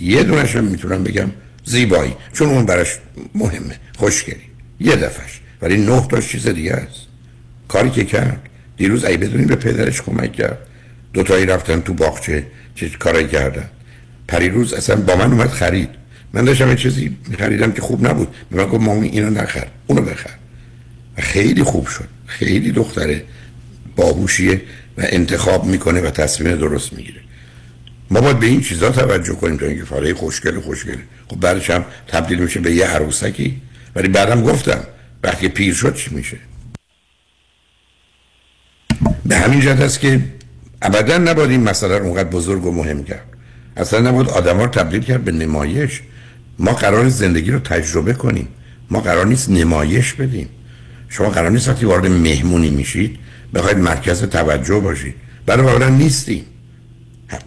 یه دونش هم میتونم بگم زیبایی، چون اون براش مهمه، خوشگلی یه دفعهش، ولی نه تاش چیز دیگه است. کاری که کرد دیروز، ای بدونی به پدرش کمک کرد، دوتایی رفتن تو باغچه، چه کاری کردن. پریروز اصلا با من اومد خرید، من داشتم یه چیزی خریدم که خوب نبود، من گفتم مامی اینو نخر، اونو بخر. و خیلی خوب شد. خیلی دختره باهوشیه و انتخاب میکنه و تصمیم درست میگیره. ما باید به این چیزا توجه کنیم تا اینکه فاره خوشگل خوشگله. خب بعدش هم تبدیل میشه به یه عروسکی. ولی بعدم گفتم وقتی پیر شد چی میشه؟ به همین جهت است که ابدا نباید این مسئله رو اونقدر بزرگ و مهم کرد. اصلا نباید آدما رو تبدیل کرد به نمایش. ما قرار زندگی رو تجربه کنیم. ما قرار نیست نمایش بدیم. شما قرار نیست وقتی وارد مهمونی میشید بخواید مرکز توجه باشید. برای واقعا نیستیم.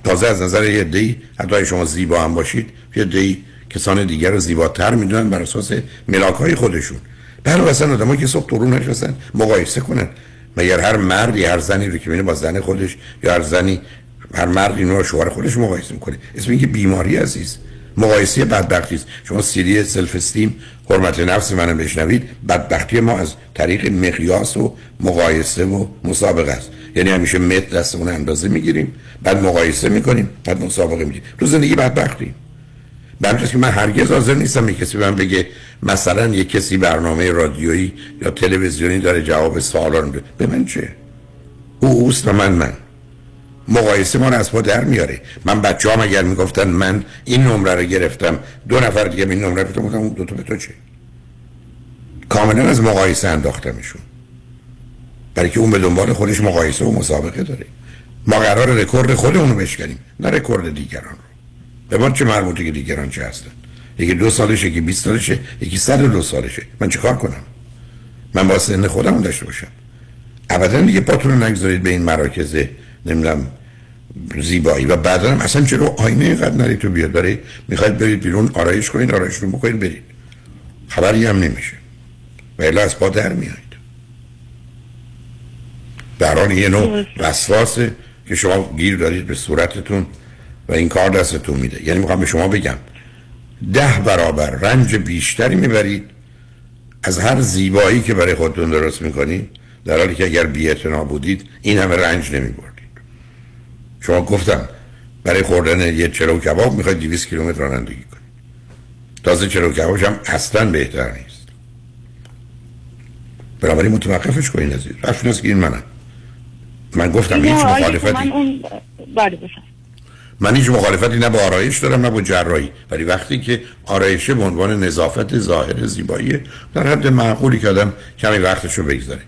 تازه از نظر یه عده‌ای حتی شما زیبا هم باشید، یه عده‌ای کسان دیگر رو زیباتر میدونن بر اساس ملاک‌های خودشون. برای اصلا آدمایی که صبح طلوع نشستن مقایسه کنن. مگر هر مردی هر زنی رو که میبینه با زن خودش یا هر زنی هر مردی رو با شوهر خودش مقایسه میکنه؟ اسم اینکه بیماری عزیز، مقایسه بدبختی است. شما سیری سلف استیم، حرمت نفس منو بشنوید، بدبختی ما از طریق مقیاس و مقایسه و مسابقه است. یعنی همیشه متر دست اون اندازه میگیریم، بعد مقایسه میکنیم، بعد مسابقه میگیریم. تو زندگی بدبختی. بنابراین من هرگز حاضر نیستم یک کسی به من بگه مثلا یک کسی برنامه رادیویی یا تلویزیونی داره جواب سوالان میده. به من چه؟ او اوست و من من. مقایسه ما رو از پا در میاره. من بچه‌ام اگر میگفتن من این نمره رو گرفتم، دو نفر دیگه این نمره رو گرفتن، اون دو تا به تو چه؟ کاملا از مقایسه انداختمشون. برای که اون به دنبال خودش مقایسه و مسابقه داره. ما قرار رکورد خودمون رو بشکنیم، نه رکورد دیگران رو. به من چه مربوطه که دیگران چه هستن؟ یکی دو سالشه، یکی بیست سالشه، یکی صد و دو سالشه. من چیکار کنم؟ من با سن خودم داشته باشم. ابدا دیگه پاتون رو نگذارید به این مراکز نمیدونم زیبایی. و بعدا هم اصلا چرا آینه اینقدر نرید تو بیاد داره میخواید برید بیرون آرایش کنید، آرایش رو بکنید برید، خبری هم نمیشه و الا از پا در میایید. در آن یه نوع وسواسه که شما گیر دارید به صورتتون و این کار دستتون میده. یعنی میخوام به شما بگم ده برابر رنج بیشتری میبرید از هر زیبایی که برای خودتون درست میکنید، در حالی که اگر بی‌اعتنا بودید این همه رنج نمیبردید. شما گفتم برای خوردن یه چلو کباب میخواید دویست کیلومتر رانندگی کنید. تازه چلو کبابش هم اصلا بهتر نیست. بنابراین متوقفش کنید از این. رفتنست که این منم. من گفتم هیچ مخالفتی. من اون بله باشم. من هیچ مخالفتی نه با آرایش دارم نه با جراحی، ولی وقتی که آرایشه به عنوان نظافت ظاهر زیبایی در حد معقولی که آدم کمی وقتشو بگذاره،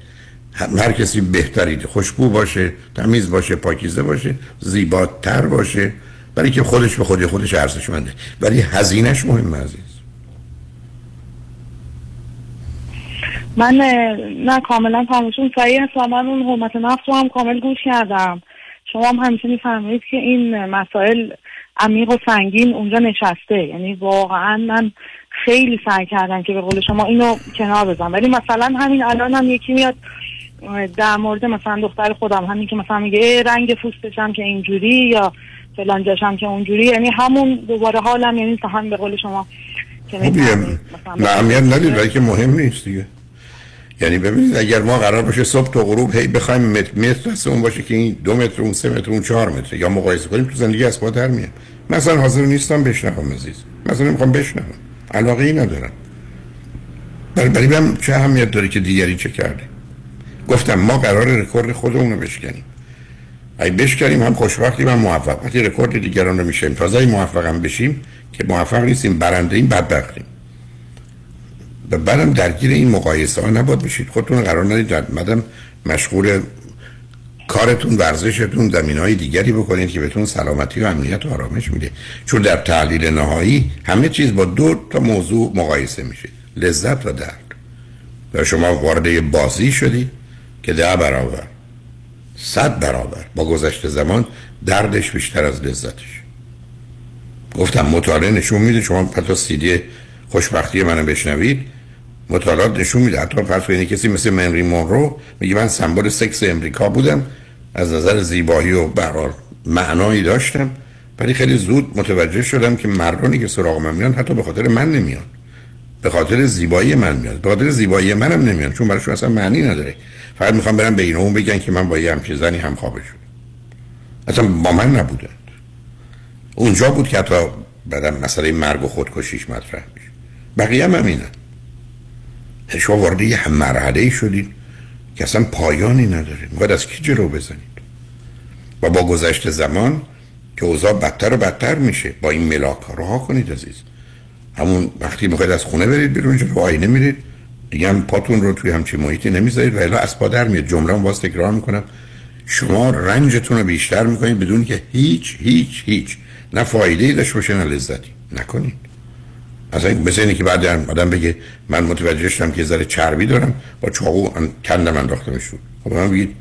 هر کسی بهترید، خوشبو باشه، تمیز باشه، پاکیزه باشه، زیباتر باشه، برای که خودش به خودی خودش ارزشمنده، ولی هزینهش مهمه عزیز. من نه کاملا فهمشون صحیح هست و من اون حرمت نفس رو هم کامل گوش کردم. شما هم همیشه میفرمایید که این مسائل عمیق و سنگین اونجا نشسته، یعنی واقعا من خیلی سعی کردم که به قول شما اینو کنار بذارم، ولی مثلا همین الان هم یکی میاد در مورد مثلا دختر خودم همین که مثلا میگه رنگ پوستشم که اینجوری یا فلان جاشم که اونجوری، یعنی همون دوباره حالم، یعنی تا هم به قول شما که میگم معمولیت ندید ولی که مهم نیست دیگه. یعنی ببینید اگر ما قرار باشه صبح تا غروب هی بخوایم متر متر دست اون باشه که این دو متر اون سه متر اون چهار متر یا مقایسه کنیم تو زندگی از پا در میاد. مثلا حاضر نیستم بشنوم عزیز، مثلا میخوام بشنوم، علاقه ای ندارم. ولی ببینم چه اهمیت داره که دیگری چه کرده. گفتم ما قرار رکورد خودمون رو بشکنیم. ای بشکنیم هم خوشبختیم هم موفق. وقتی رکورد دیگران رو میشیم تازه موفقم بشیم که موفق نیستیم، برنده این بدبختیم. و بعدم درگیر این مقایسه ها نباید بشید. خودتون قرار ندید در مدام مشغول کارتون، ورزشتون، زمینهای دیگری بکنید که بهتون سلامتی و امنیت و آرامش میده. چون در تحلیل نهایی همه چیز با دو تا موضوع مقایسه میشه، لذت و درد. و شما وارد بازی شدید که ده برابر، صد برابر با گذشت زمان دردش بیشتر از لذتش. گفتم مطالعه نشون میده، شما حتی سیدی خوشبختی منو بشنوید، مطالعات نشون میده حتی فرض کنید کسی مثل منری مونرو میگه من سمبل سکس امریکا بودم، از نظر زیبایی و به هر حال معنایی داشتم، ولی خیلی زود متوجه شدم که مردانی که سراغ من میان حتی به خاطر من نمیان، به خاطر زیبایی من میان، به خاطر زیبایی منم نمیان، چون براشون اصلا معنی نداره، فقط میخوام برم به این اون بگن که من با یه همچین زنی همخوابه شدم. اصلا با من نبودند. اونجا بود که حتی بعدم مسئله مرگ و خودکشیش مطرح میشه. بقیه هم همینه. شما وارد یه مرحله‌ای شدید که اصلا پایانی نداره. میخواید از کی جلو بزنید؟ و با گذشت زمان که اوضاع بدتر و بدتر میشه. با این ملاک ها رها کنید عزیز. همون وقتی میخواید از خونه برید بیرون جلو آینه میرید، دیگه هم پاتون رو توی همچین محیطی نمیذارید و الا از پا در میاد. جمله رو باز تکرار میکنم، شما رنجتون رو بیشتر میکنید بدون که هیچ هیچ هیچ نه فایده‌ای داشته باشه نه لذتی. نکنید. اصلا مثل اینه که بعد آدم بگه من متوجه شدم که یه ذره چربی دارم، با چاقو کندم انداختمش رو. خب من بگید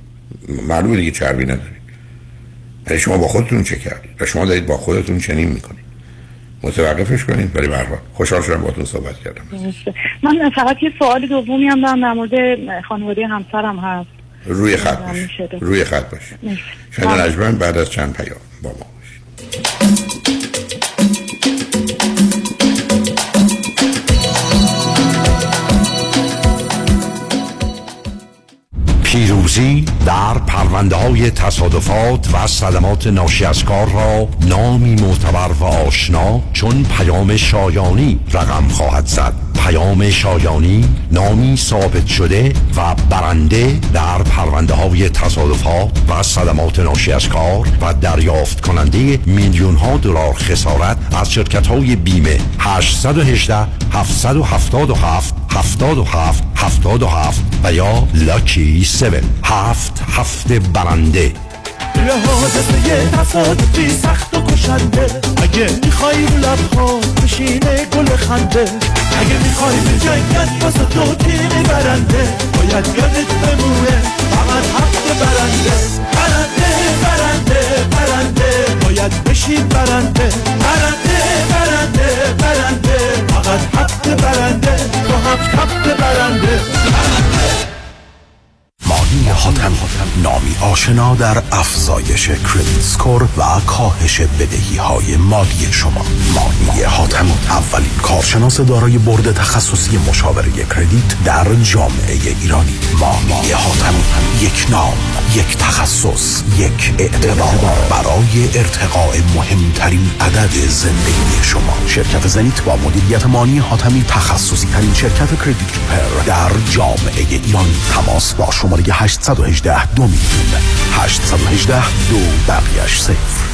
معلومه دیگه چربی ندارید. ولی شما با خودتون چه کردید؟ و شما دارید با خودتون چنین میکنید. متوقفش کنید. ولی به هر حال خوشحال شدم باهاتون صحبت کردم. من فقط یه سوال دومی هم دارم در مورد خانواده همسرم هست. روی خط باش. روی خط باش. شاید نجمن بعد از چند پیام با ما باشید. پیروزی در پرونده های تصادفات و صدمات ناشی از کار را نامی معتبر و آشنا چون پیام شایانی رقم خواهد زد. پیام شایانی نامی ثابت شده و برنده در پرونده های تصادفات و صدمات ناشی از کار و دریافت کننده میلیون ها دلار خسارت از شرکت های بیمه. هشت یک هشت هفت هفت هفت هفت هفت هفت و یا لاکی سیون هفت هفته برنده. حادثه تصادفی سخت و کشنده، اگه میخوایی لبها بشینه گل خنده، اگه میخوایی جنگت واسه تو تیمی برنده، باید یادت بمونه فقط هفته برنده. برنده برنده برنده باید بشی برنده. برنده برنده برنده فقط هفته برنده. تو هفت هفته برنده. برنده مانی حاتمی، نامی آشنا در افزایش کریدیت سکور و کاهش بدهی های مالی شما. مانی حاتمی، اولین کارشناس دارای برد تخصصی مشاوره کریدیت در جامعه ایرانی. مانی حاتمی، یک نام، یک تخصص، یک اعتبار برای ارتقاء مهمترین عدد زندگی شما. شرکت زنیت با مدیریت مانی حاتمی، تخصصی ترین شرکت کریدیت پر در جامعه ایرانی. تماس با شما مالیه هشت یک هشت دو میلیون هشت یک هشت دو بقیه‌اش صفر.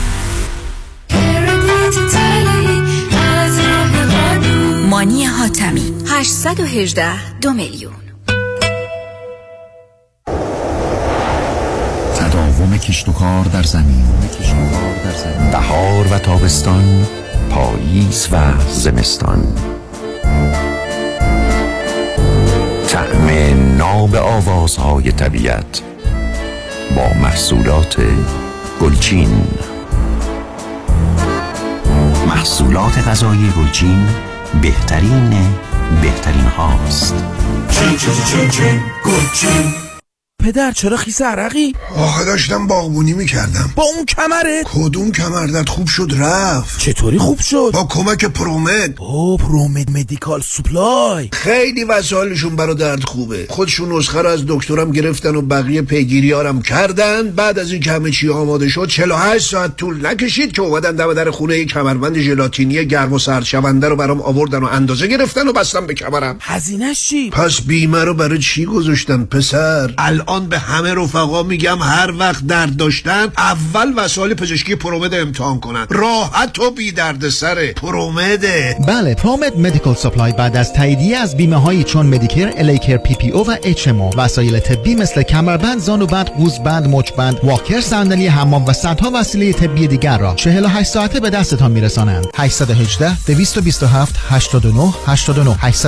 مانی حاتمی هشت یک هشت دو میلیون. تداوم کشت و کار در زمین، بهار و تابستان، پاییز و زمستان، طعم ناب آوازهای طبیعت با محصولات گلچین. محصولات غذایی گلچین بهترین بهترین هاست. چین چین چین چین گلچین. پدر چرا خیس عرقی؟ آخه داشتم باغبونی میکردم. با اون کمره؟ کدوم کمر؟ درد خوب شد رفت. چطوری خوب شد؟ با کمک پرومد. او پرومد مدیکال سوپلای. خیلی وسایلشون برا درد خوبه. خودشون نسخه رو از دکترم گرفتن و بقیه پیگیریارم کردن. بعد از این که همه چی آماده شد چهل و هشت ساعت طول نکشید که اومدن دم در خونه کمربند ژلاتینی گرم و سرد شونده رو برام آوردن و اندازه گرفتن و بستم به کمرم. هزینه‌ش چی؟ پس بیمه رو برای چی گذاشتن پسر؟ آن به همه رفقا میگم هر وقت درد داشتن اول وسایل پزشکی پرومد امتحان کنن. راحت و بی دردسر. پرومده. بله، پرومد مدیکال سپلای بعد از تاییدیه از بیمه هایی چون مدیکر، الیکر، پی پی او و اچ ام او، وسایل طبی مثل کمربند، زانوبند، قوزبند، مچبند، واکر، صندلی حمام و صدها وسیله طبی دیگر را چهل و هشت ساعته به دستتان میرسانند. هشت یک هشت دو دو هفت هشت نه هشت نه هشت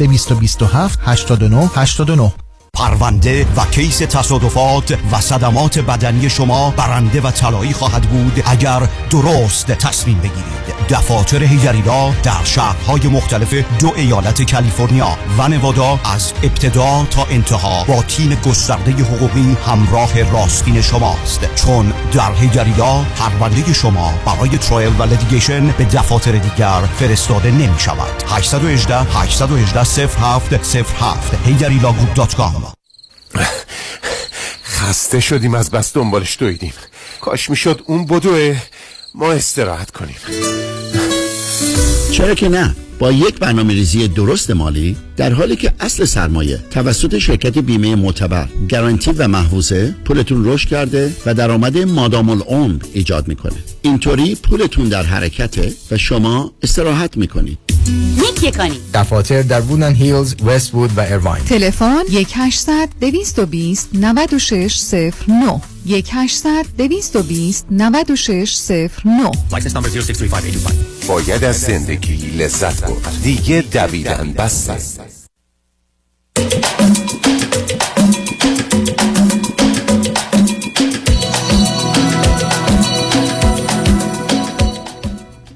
یک هشت دو دو هفت هشت نه هشت نه. پرونده و کیس تصادفات و صدمات بدنی شما برنده و طلایی خواهد بود اگر درست تصمیم بگیرید. دفاتر هیجریلا در شهرهای مختلف دو ایالت کالیفرنیا و نوادا از ابتدا تا انتها با تیم گسترده حقوقی همراه راستین شماست، چون در هیجریلا پرونده شما برای ترایل و لیتیگیشن به دفاتر دیگر فرستاده نمی شود. هشت یک هشت هشت یک هشت صفر هفت صفر هفت هیجریلا گروپ دات کام. خسته شدیم از بس دنبالش دویدیم. کاش میشد اون بدوه ما استراحت کنیم. چرا که نه؟ با یک برنامه‌ریزی درست مالی، در حالی که اصل سرمایه توسط شرکت بیمه معتبر، گارانتی و محفوظه، پولتون رشد کرده و درآمد مادام العمر ایجاد میکنه. اینطوری پولتون در حرکته و شما استراحت میکنید. نیکیکانی. دفاتر در وودن هیلز، وست وود و ایرواین. تلفن یک هشتصد دویست و بیست نود و شش صفر نه. یک هشتصد دویست و بیست نود و شش صفر نه. لایسنس نمبر صفر سه پنج هشت دو پنج. باید از زندگی لذت برد. دیگه دویدن بس است.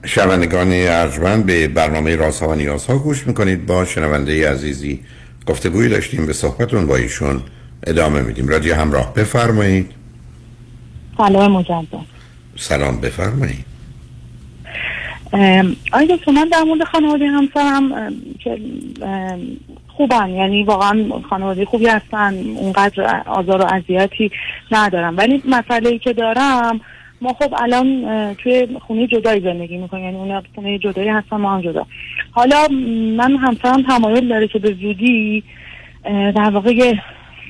شنوندگان ارجمند، به برنامه رازها و نیازها گوش میکنید. با شنونده عزیزی گفتگویی داشتیم، به صحبتون با ایشون ادامه میدیم. رادیو همراه، بفرمایید. سلام مجدد. سلام، بفرمایید. آیا تو من در مورد خانواده همسرم که خوبن، یعنی واقعا خانواده خوبی هستن، اونقدر آزار و اذیتی ندارم، ولی مسئله‌ای که دارم، ما خب الان توی خونه جدایی زندگی میکنیم، یعنی اون خونه جدایی هستن، ما هم جدا. حالا من همسرم تمایل داره که به زودی در واقع یه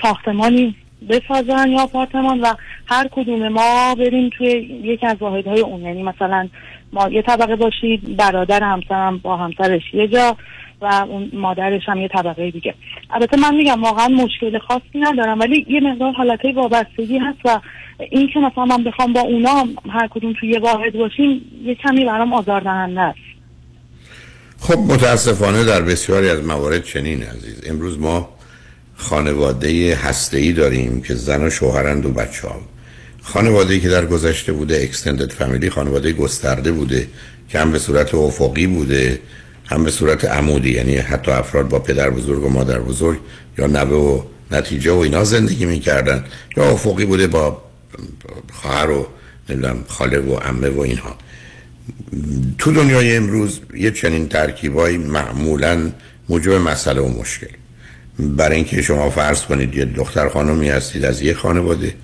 ساختمانی بسازن یا آپارتمان و هر کدوم ما بریم توی یکی از واحدهای اون، یعنی مثلا ما یه طبقه باشید، برادر همسرم با همسرش یه جا و مادرش هم یه طبقه دیگه. البته من میگم واقعا مشکل خاصی ندارم، ولی یه مقدار حالتهای وابستگی هست و این که مثلا من بخوام با اونا هر کدوم توی یه واحد باشیم یه کمی برام آزاردهنده است. خب متاسفانه در بسیاری از موارد چنین عزیز. امروز ما خانواده هسته‌ای داریم که زن و شوهرند و بچه هم. خانواده‌ای که در گذشته بوده اکستندد فامیلی، خانواده گسترده بوده که هم به صورت افقی بوده، هم به صورت عمودی، یعنی حتی افراد با پدر بزرگ و مادر بزرگ یا نوه و نتیجه و اینا زندگی می‌کردن، یا افقی بوده با خواهر و نمیدونم خاله و عمه و اینها. تو دنیای امروز یه چنین ترکیبایی معمولاً موجب مسئله و مشکل. برای اینکه شما فرض کنید یه دختر خانمی هستید از یه خانواده،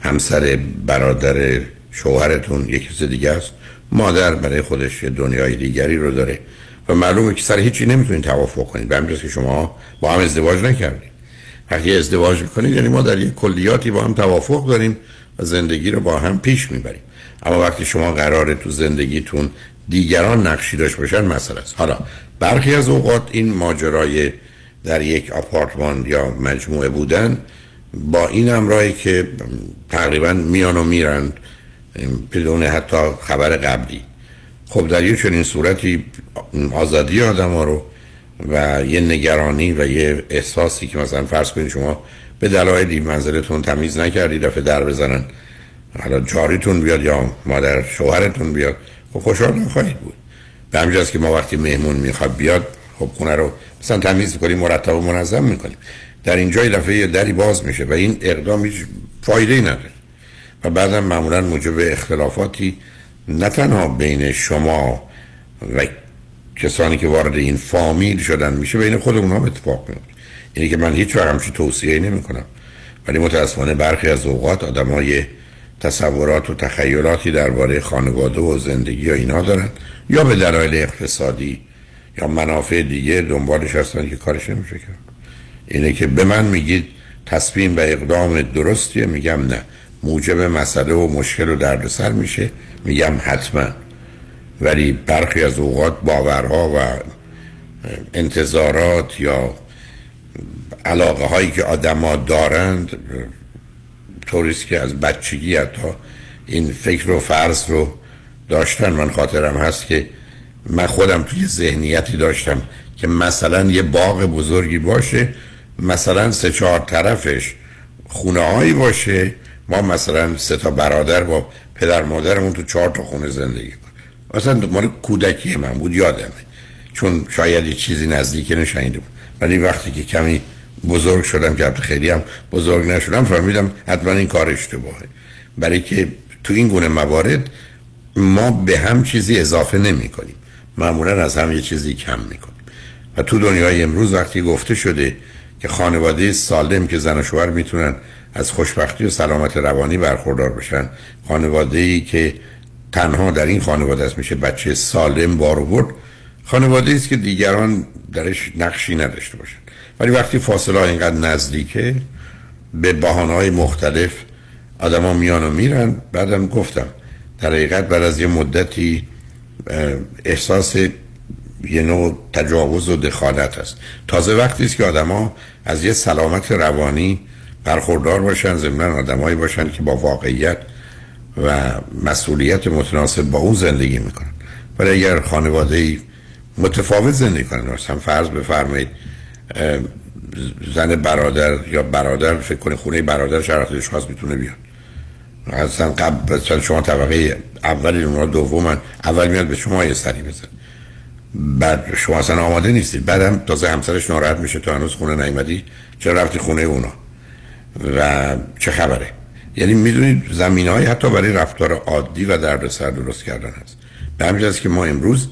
همسر برادر شوهرتون یه کس دیگه است، مادر برای خودش یه دنیای دیگری رو داره و معلومه که سر هیچی نمیتونید توافق کنید. به همین که شما با هم ازدواج نکردید. وقتی ازدواج میکنید یعنی ما در یک کلیاتی با هم توافق داریم و زندگی رو با هم پیش میبریم. اما وقتی شما قراره تو زندگیتون دیگران نقشی داشته باشن مسئله است. حالا برخی از اوقات این ماجرای در یک آپارتمان یا مجموعه بودن با این همراهی که تقریبا میان و میرن بدون حتی خبر قبلی. خب در یه چنین صورتی آزادی آدم ها رو و یه نگرانی و یه احساسی که مثلا فرض کنید شما به دلایلی منزلتون تمیز نکردید، رفت در بزنن، حالا جاریتون بیاد یا مادر شوهرتون بیاد، خب خوشحال نخواهید بود. به همینجاست که ما وقتی مهمون میخواد بیاد، خب خونه رو مثلا تمیز میکنیم، مرتب و منظم میکنیم. در اینجا یه دفعه دری باز میشه و این اقدام هیچ فایده‌ای نداره و بعدا معمولا موجب اختلافاتی نه تنها بین شما و کسانی که وارد این فامیل شدن میشه، بین خود اونها اتفاق میفته. یعنی که من هیچ وقت همچین توصیه‌ای نمیکنم، ولی متاسفانه برخی از اوقات آدمای تصورات و تخیلاتی درباره خانواده و زندگی و اینا دارن، یا به دلایل اقتصادی یا منافع دیگه دنبالش هستن که کارش نمیشه کرد. اینه که به من میگید تصمیم و اقدام درستیه، میگم نه، موجب مسئله و مشکل و دردسر میشه، میگم حتما. ولی برخی از اوقات باورها و انتظارات یا علاقه هایی که آدم ها دارند طوریست که از بچگی حتی این فکر و فرض رو داشتن. من خاطرم هست که من خودم توی ذهنیتی داشتم که مثلا یه باغ بزرگی باشه، مثلا سه چهار طرفش خونه هایی باشه، ما مثلا سه تا برادر با پدر مادرمون تو چهار تا خونه زندگی کنیم. اصلا مال کودکی من بود، یادمه، چون شاید یه چیزی نزدیکی نشنیده بود. ولی وقتی که کمی بزرگ شدم، که خیلی هم بزرگ نشدم، فهمیدم حتما این کار اشتباهه، برای که تو این گونه موارد ما به هم چیزی اضافه نمی کنیم، معمولا از هم یه چیزی کم میکنیم. و تو دنیای امروز وقتی گفته شده که خانواده سالم که زن و شوهر میتونن از خوشبختی و سلامت روانی برخوردار بشن، خانواده‌ای که تنها در این خانواده است میشه بچه سالم بار آورد، خانواده است که دیگران درش نقشی نداشته باشن، ولی وقتی فاصله ها اینقدر نزدیکه به بهانه‌های مختلف آدما میان و میرن. بعدم گفتم در حقیقت بعد از یه مدتی احساس یه نوع تجاوز و دخالت هست. تازه وقتی است که آدما از یه سلامت روانی برخوردار باشن، ضمناً آدمایی باشن که با واقعیت و مسئولیت متناسب با اون زندگی میکنن. ولی اگر خانواده‌ای متفاوت زندگی کنن، مثلا فرض بفرمایید زن برادر یا برادر فکر کنه خونه برادر شرایطش خاص میتونه بیاد، مثلا قبل مثلا شما طبقه اولی اونها دومن، اول میاد به شما یه سری بزنه، بعد شما اصلا آماده نیستید، بعدم تازه همسرش ناراحت میشه تو هنوز خونه نیومدی، چرا رفتی خونه اونا و چه خبره. یعنی میدونید زمینه‌ای حتی برای رفتار عادی و دردسر درست کردن هست. به همین جاست که ما امروز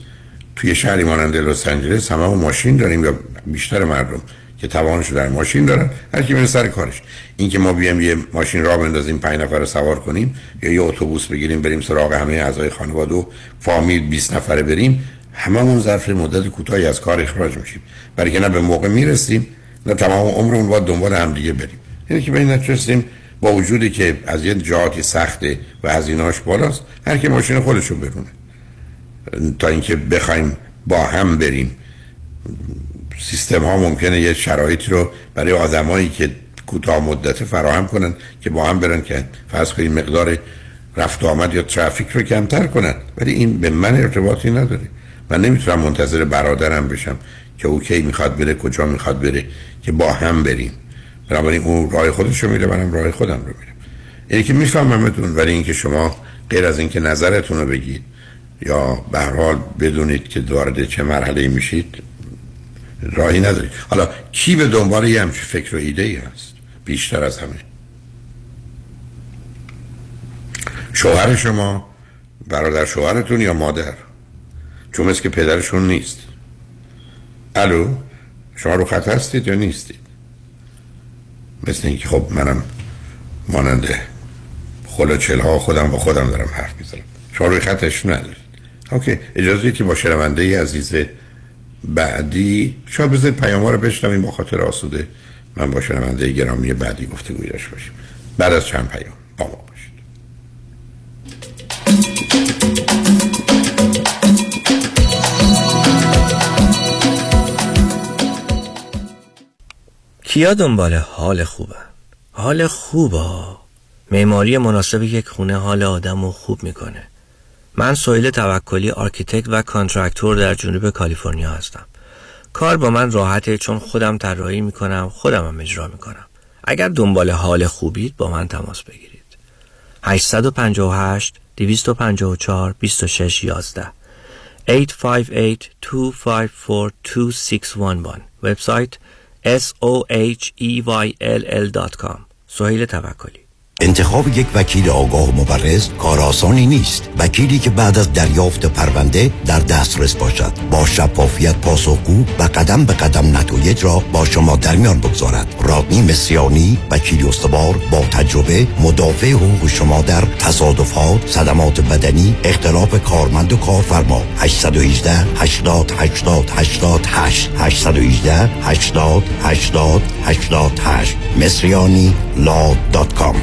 توی شهری مانند لس آنجلس همه ماشین داریم یا بیشتر مردم که توانش در ماشین دارن، هر کی میره سر کارش. این که ما بیایم یه ماشین راه بندازیم پنج نفر رو سوار کنیم یا یه اتوبوس بگیریم بریم سراغ همه اعضای خانواده و فامیل بیست نفره بریم، هممون ظرف مدت کوتاهی از کار اخراج میشیم، برای که نه به موقع میرسیم نه تمام عمرمون باید دنبال هم دیگه بریم. یعنی که به این نتیجه با وجودی که از یه جهاتی سخته و هزینه‌اش بالاست، هر کی ماشین خودش رو برونه، تا اینکه بخوایم با هم بریم. سیستم ها ممکنه یه شرایطی رو برای آدمایی که کوتاه مدت فراهم کنن که با هم برن که فرض کنید مقدار رفت و آمد یا ترافیک رو کمتر کنن، ولی این به من ارتباطی نداره. من نمیتونم منتظر برادرم بشم که او کی میخواد بره کجا میخواد بره که با هم بریم. بنابراین اون راه خودش رو میره، منم راه خودم رو میرم. یعنی که میفهممتون، ولی اینکه شما غیر از اینکه نظرتون رو بگید یا به هر حال بدونید که وارد چه مرحله‌ای میشید راهی ندارید. حالا کی به دنبال یه همچین فکر و ایده‌ای هست بیشتر از همه؟ شوهر شما، برادر شوهرتون یا مادر، چون مثل که پدرشون نیست. الو، شما رو خط هستید یا نیستید؟ مثل اینکه خب منم ماننده خلوچل‌ها خودم با خودم دارم حرف میزنم. شما روی خطش ندارید. اوکی، اجازه بدید با شنونده عزیز بعدی شما بذارید پیام‌ها رو بشنویم، با خاطر آسوده من با شنونده گرامی بعدی گفتگویی داشته باشیم. بعد از چند پیام با ما باشید. کیا دنبال حال خوبه؟ حال خوبه، معماری مناسب یک خونه حال آدم رو خوب میکنه. من سهیل توکلی، آرکیتکت و کانترکتور در جنوب کالیفرنیا هستم. کار با من راحته چون خودم طراحی میکنم، خودم هم اجرا میکنم. اگر دنبال حال خوبید با من تماس بگیرید. هشت پنج هشت دو پنج چهار دو شش یک یک هشت پنج هشت دو پنج چهار دو شش یک یک وبسایت s o h e y l l dot com سهیل توکلی. انتخاب یک وکیل آگاه و مبرز کار آسانی نیست. وکیلی که بعد از دریافت پرونده در دسترس باشد، با شفافیت پاسخگو و قدم به قدم نتایج را با شما در میان بگذارد. رادنی مسریانی، وکیل استوار با تجربه، مدافع حقوق شما در تصادفات، صدمات بدنی، اختلاف کارمند و کارفرما. هشت یک هشت هشت هشت هشت هشت هشت هشت یک هشت هشت هشت هشت هشت مسریانی لا دات کام.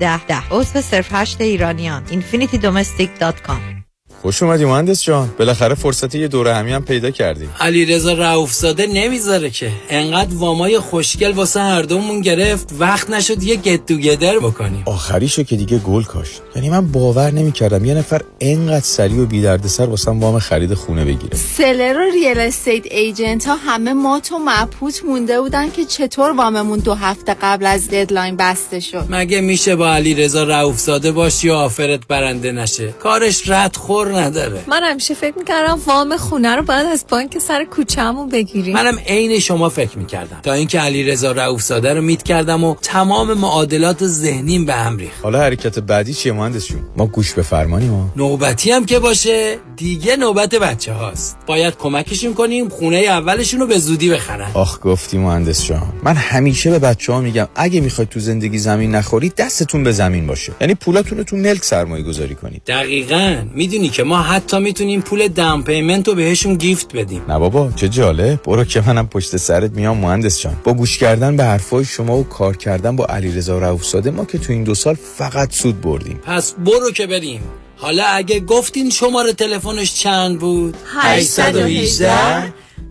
ده ده. عضو صرف هشت ایرانیان. infinity domestic dot com. خوش اومدی مهندس جان، بالاخره فرصت یه دوره همی هم پیدا کردیم. علی رضا رؤوفزاده نمیذاره که، انقدر وامای خوشگل واسه هر دومون گرفت، وقت نشد یه گت تو گدر بکنیم. آخریشو که دیگه گل کاشت. یعنی من باور نمیکردم یه نفر انقدر سریع و بی دردسر واسم وام خرید خونه بگیره. سلر و ریال استیت ایجنت ها همه مات و مبهوت مونده بودن که چطور واممون دو هفته قبل از ددلاین بسته شد. مگه میشه با علی رضا رؤوفزاده باشی و آفرت برنده نشه؟ کارش رد خور رو نداره. من همیشه فکر میکردم وام خونه رو باید از بانک سر کوچه‌مون بگیریم. منم عین شما فکر میکردم تا اینکه علی رضا رؤوف‌زاده رو میت کردم و تمام معادلات ذهنیم به هم ریخت. حالا حرکت بعدی چیه مهندس جون؟ ما گوش به فرمانی ما. نوبتی هم که باشه دیگه نوبت بچه‌هاست. باید کمکشون کنیم خونه اولشون رو به زودی بخرن. آخ گفتی مهندس جان. من همیشه به بچه‌ها میگم اگه میخواید تو زندگی زمین نخورید دستتون به زمین باشه. یعنی پولاتون رو تو ملک سرمایه‌گذاری کنید. دقیقاً. میدونی که ما حتی میتونیم پول داون پیمنت رو بهشون گیفت بدیم. نه بابا چه جالب. برو که منم پشت سرت میام مهندس جان. با گوش کردن به حرفای شما و کار کردن با علیرضا رؤوف‌زاده ما که تو این دو سال فقط سود بردیم. پس برو که بریم. حالا اگه گفتین شماره تلفنش چند بود؟ هشت یک هشت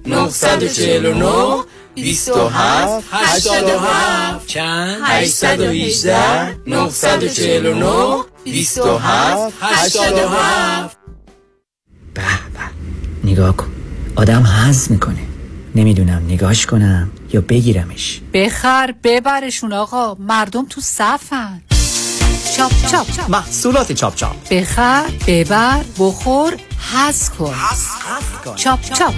نه چهار نه دو هفت هشت هفت چند؟ هشت یک هشت نه چهار نه دو هفت هشت هفت. به به نگاه کن، آدم هضم میکنه. نمیدونم نگاهش کنم یا بگیرمش. بخر ببرشون آقا، مردم تو صفن. چاپ چاپ محصولات چاپ چاپ بخر ببر بخور هضم کن. چاپ چاپ.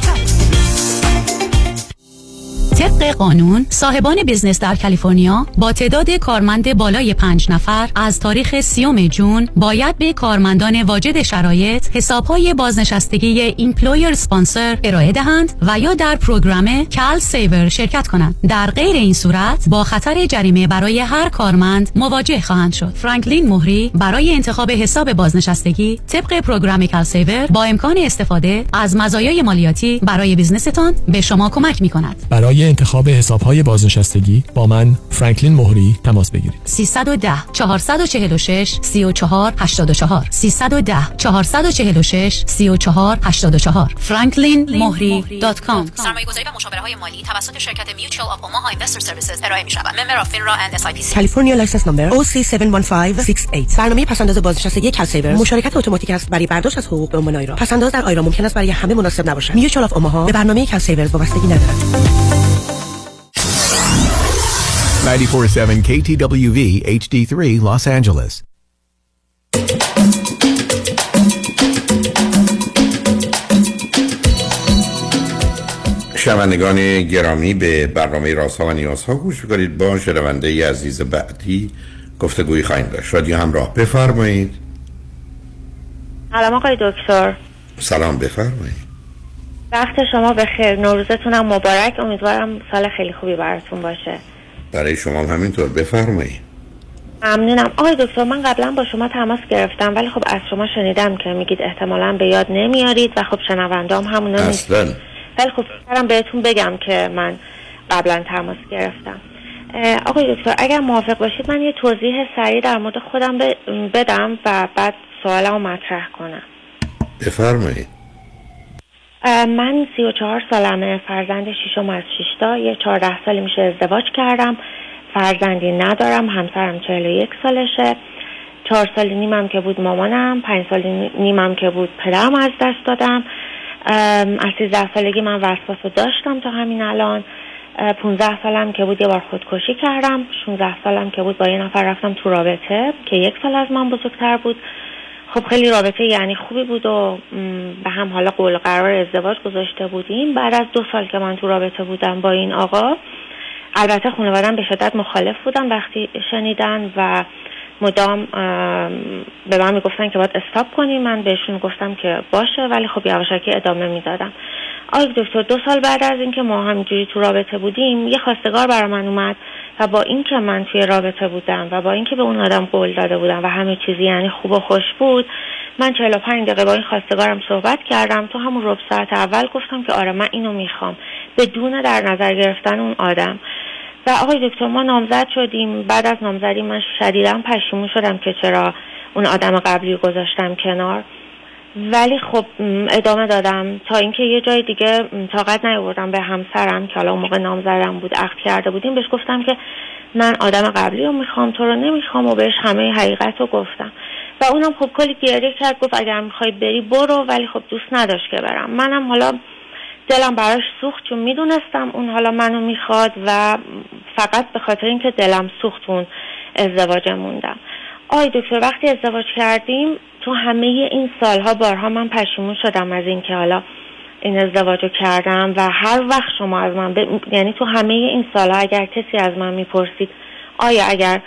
طبق قانون صاحبان بزنس در کالیفرنیا با تعداد کارمند بالای پنج نفر از تاریخ سیوم جون باید به کارمندان واجد شرایط حسابهای بازنشستگی ایمپلویر سپانسر ارائه دهند و یا در پروگرام کال سیور شرکت کنند. در غیر این صورت با خطر جریمه برای هر کارمند مواجه خواهند شد. فرانکلین مهری برای انتخاب حساب بازنشستگی طبق پروگرام کال سیور با امکان استفاده از مزایای مالیاتی برای بزنستان به شما کمک می‌کند. برای انتخاب حساب‌های بازنشستگی با من فرانکلین مهری تماس بگیرید. سه یک صفر چهار چهار شش سه چهار هشت چهار سه یک صفر چهار چهار شش سه چهار هشت چهار فرانکلین مهری دات کام. سرمایه‌گذاری و مشاوره‌های مالی توسط شرکت Mutual of Omaha Investor Services ارائه می‌شود. Member of FINRA and اس آی پی سی. California license number او سی هفت یک پنج شش هشت. برنامه پسنداز بازنشستگی کالسیور مشارکت اتوماتیک است برای برداشت از حقوق به عنوان آیرا. پسنداز در آیرا ممکن است برای همه مناسب نباشد. Mutual of Omaha به برنامه کالسیور وابستگی ندارد. ninety-four point seven کی تی دبلیو وی اچ دی تhree Los Angeles. شنوندگان گرامی به برنامه رازها و نیازها گوش می‌کنید. با شنونده عزیز بعدی گفتگویی خواهیم داشت. رادیو همراه بفرمایید. سلام آقای دکتر. سلام بفرمایید. وقت شما بخیر. نوروزتون هم مبارک. امیدوارم سال خیلی خوبی براتون باشه. برای شما همینطور. بفرمایید. ممنونم. آقای دکتر من قبلا با شما تماس گرفتم ولی خب از شما شنیدم که میگید احتمالاً به یاد نمیارید و خب شنونده‌ام همونا نیستن. اصلاً. ولی خب برام بهتون بگم که من قبلا تماس گرفتم. آقای دکتر اگر موافق باشید من یه توضیح سریع در مورد خودم بدم و بعد سوالمو مطرح کنم. بفرمایید. من سی و چهار سالمه، فرزند شیشم از شیشتا. یه چهارده سالی میشه ازدواج کردم، فرزندی ندارم. همسرم چهل و یک سالشه. چهار سال نیمم که بود مامانم، پنج سال نیمم که بود پدرم از دست دادم. از سیزده سالگی من وسواس رو داشتم تا همین الان. پونزده سالم که بود یه بار خودکشی کردم. شونزده سالم که بود با یه نفر رفتم تو رابطه که یک سال از من بزرگتر بود. خب خیلی رابطه یعنی خوبی بود و به هم حالا قول و قرار ازدواج گذاشته بودیم. بعد از دو سال که من تو رابطه بودم با این آقا، البته خانواده‌ام به شدت مخالف بودن وقتی شنیدن و مدام به من میگفتن که باید استاپ کنیم. من بهشون گفتم که باشه ولی خب یواشکی ادامه میدادم. آقای دکتر دو سال بعد از اینکه ما همینجوری تو رابطه بودیم یه خواستگار برای من اومد و با اینکه من توی رابطه بودم و با اینکه به اون آدم قول داده بودم و همه چیزی یعنی خوب و خوش بود، من چهل و پنج دقیقه با این خواستگارم صحبت کردم. تو همون ربع ساعت اول گفتم که آره من اینو میخوام، بدون در نظر گرفتن اون آدم. و آقای دکتر ما نامزد شدیم. بعد از نامزدی من شدیداً پشیمون شدم که چرا اون آدم قبلی گذاشتم کنار، ولی خب ادامه دادم تا اینکه یه جای دیگه طاقت نیاوردم. به همسرم که حالا اون موقع نامزدم بود، عقد کرده بودیم، بهش گفتم که من آدم قبلی رو میخوام، تو رو نمیخوام و بهش همه حقیقت رو گفتم و اونم خب کلی گریه کرد، گفت اگر میخوای بری برو، ولی خب دوست نداشت که برم. منم حالا دلم براش سوخت چون میدونستم اون حالا منو میخواد و فقط به خاطر اینکه دلم سوخت اون ازدواجمون موندم. آی دکتر وقتی ازدواج کردیم تو همه این سالها بارها من پشیمون شدم از این که حالا این ازدواجو کردم و هر وقت شما از من ب... یعنی تو همه این سالها اگر کسی از من میپرسید آیا اگر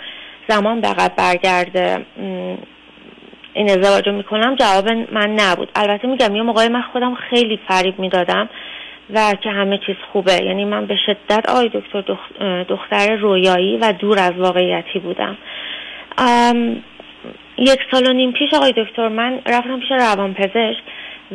زمان به عقب برگرده این ازدواجو میکنم، جواب من نبود. البته میگم یه موقعی من خودم خیلی فریب میدادم و که همه چیز خوبه، یعنی من به شدت آی دکتر دخ... دختر رویایی و دور از واقعیتی بودم. ام... یک سال و نیم پیش آقای دکتر من رفتم پیش روانپزشک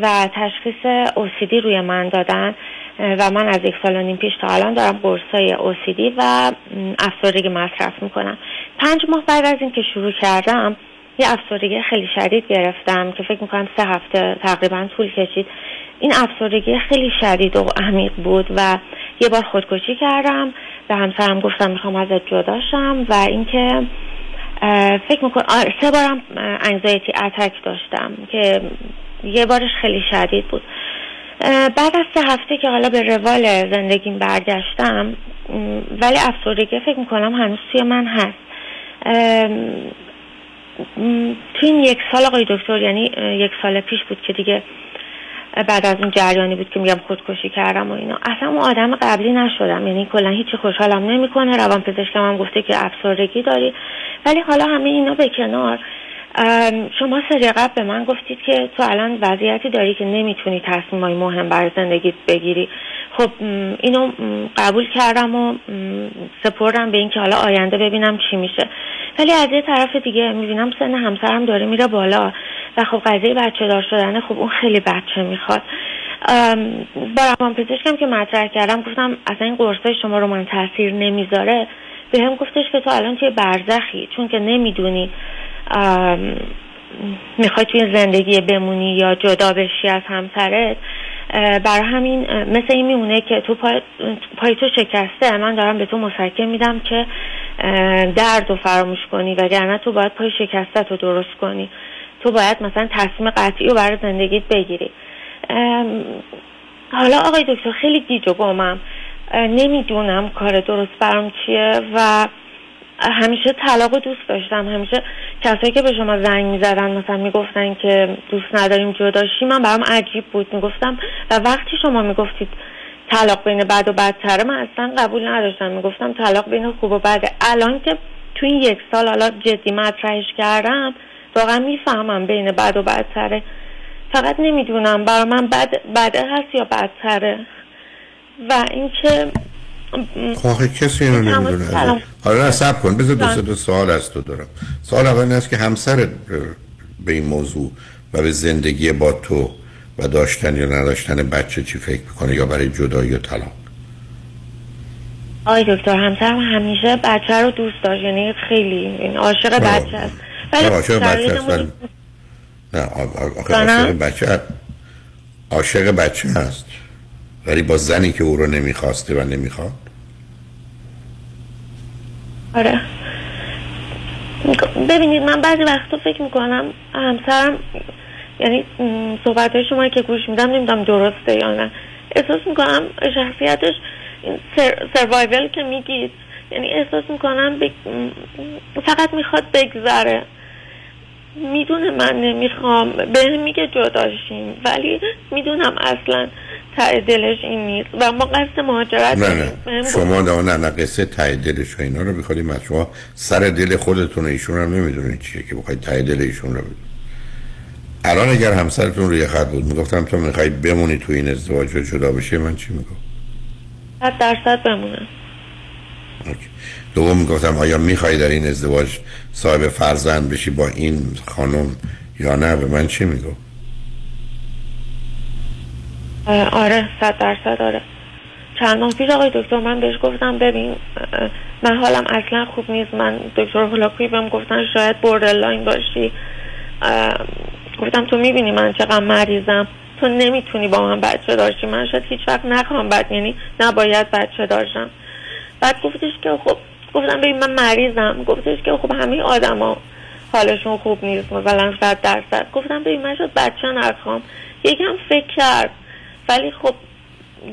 و تشخیص او سی دی روی من دادن و من از یک سال و نیم پیش تا الان دارم قرصای او سی دی و افسردگی مصرف میکنم. پنج ماه بعد از اینکه شروع کردم یه افسردگی خیلی شدید گرفتم که فکر میکنم سه هفته تقریبا طول کشید. این افسردگی خیلی شدید و عمیق بود و یه بار خودکشی کردم و همسرم گفتم میخوام ازت جدا شم و اینکه فکر میکنم سه بارم انگزایتی اتک داشتم که یه بارش خیلی شدید بود. بعد از سه هفته که حالا به روال زندگیم برگشتم ولی افسردگی فکر میکنم هنوز توی من هست. توی این یک سال آقای دکتر، یعنی یک سال پیش بود که دیگه بعد از اون جریانی بود که میگم خودکشی کردم و اینا، اصلا اون آدم قبلی نشدم، یعنی کلا هیچی خوشحالم نمیکنه. روانپزشکم هم گفته که افسردگی داری. ولی حالا همه اینا به کنار، شما سری قبل به من گفتید که تو الان وضعیتی داری که نمیتونی تصمیمای مهم برای زندگیت بگیری. خب اینو قبول کردم و سپردم به این که حالا آینده ببینم چی میشه. ولی از یه طرف دیگه میبینم سن همسرم داره میره بالا و خب قضیه بچه دار شدنه، خب اون خیلی بچه میخواد. با روانپزشکم که مطرح کردم گفتم اصلا این قرصای شما رو من تاثیر نمیذاره، به هم گفتش که تو الان توی برزخی، چون که نمیدونی میخوای توی زندگی بمونی یا جدا بشی از همسرت، برای همین مثل این میمونه که تو پای, پای تو شکسته، من دارم به تو مسکن میدم که درد رو فراموش کنی، وگرنه تو باید پای شکسته تو درست کنی، تو باید مثلا تصمیم قطعی رو برای زندگیت بگیری. حالا آقای دکتر خیلی گیج و گمم، نمیدونم کار درست برام چیه و همیشه طلاق دوست داشتم. همیشه کسایی که به شما زنگ میزدن مثلا میگفتن که دوست نداریم جداشی، من برام عجیب بود. میگفتم و وقتی شما میگفتید طلاق بین بد و بدتره، من اصلا قبول نداشتم، میگفتم طلاق بین خوب و بده. الان که تو این یک سال حالا جدی مطرحش کردم واقعا میفهمم بین بد و بدتره، فقط نمیدونم برای من بد بده هست یا بدتره. و اینکه آخه کسی اینو نمیدونه. حالا صبر کن، بذار دو سه تا سوال از تو دارم. سوال اول این است که همسرت به این موضوع و به زندگی با تو و داشتن یا نداشتن بچه چی فکر میکنه، یا برای جدایی و طلاق؟ آی دکتر همسرم همیشه بچه رو دوست داشت، یعنی خیلی عاشق بچه است. ولی عاشق بچه است. نه آخه عاشق بچه عاشق بچه است. ولی با زنی که او رو نمیخواسته و نمیخواد. آره ببینید من بعضی وقتا فکر میکنم همسرم، یعنی صحبتهای شما که گوش میدم نمیدونم درسته یا نه، احساس میکنم شخصیتش سر... سروایول که میگید، یعنی احساس میکنم ب... فقط میخواد بگذره، میدونه من نمیخوام، به میگه جداشیم، ولی میدونم اصلا ته دلش این نیست و ما قصد مهاجرت نه نه شما نه نه نه قصه ته دلش و اینا رو میخواییم از شما، سر دل خودتون ایشون رو نمیدونید چیه که بخواید ته دل ایشون رو بدونید. الان اگر همسرتون روی خط بود میگفتم تو میخوایی بمونی تو این ازدواج و جدا بشه، من چی میگم؟ صد درصد بمونم. دوم میگفتم آیا میخوایی در این ازدواج صاحب فرزند بشی با این خانم یا نه، به من چی میگم؟ آره صد درصد آره. چند ماه پیش آقای دکتر من بهش گفتم ببین من حالم اصلا خوب نیست، من دکتر هلاکویی بهم گفتن شاید بوردرلاین باشی، گفتم تو میبینی من چقدر مریضم، تو نمیتونی با من بچه داشتی، من شاید هیچ وقت نخوام بعد، یعنی نباید بچه داشتم. بعد گفتش که خب، گفتم ببین من مریضم، گفتش که خب همه آدما حالشون خوب نیست مثلا صد درصد، گفتم ببین من شاید بچه نخوام، یکم فکر کرد ولی خب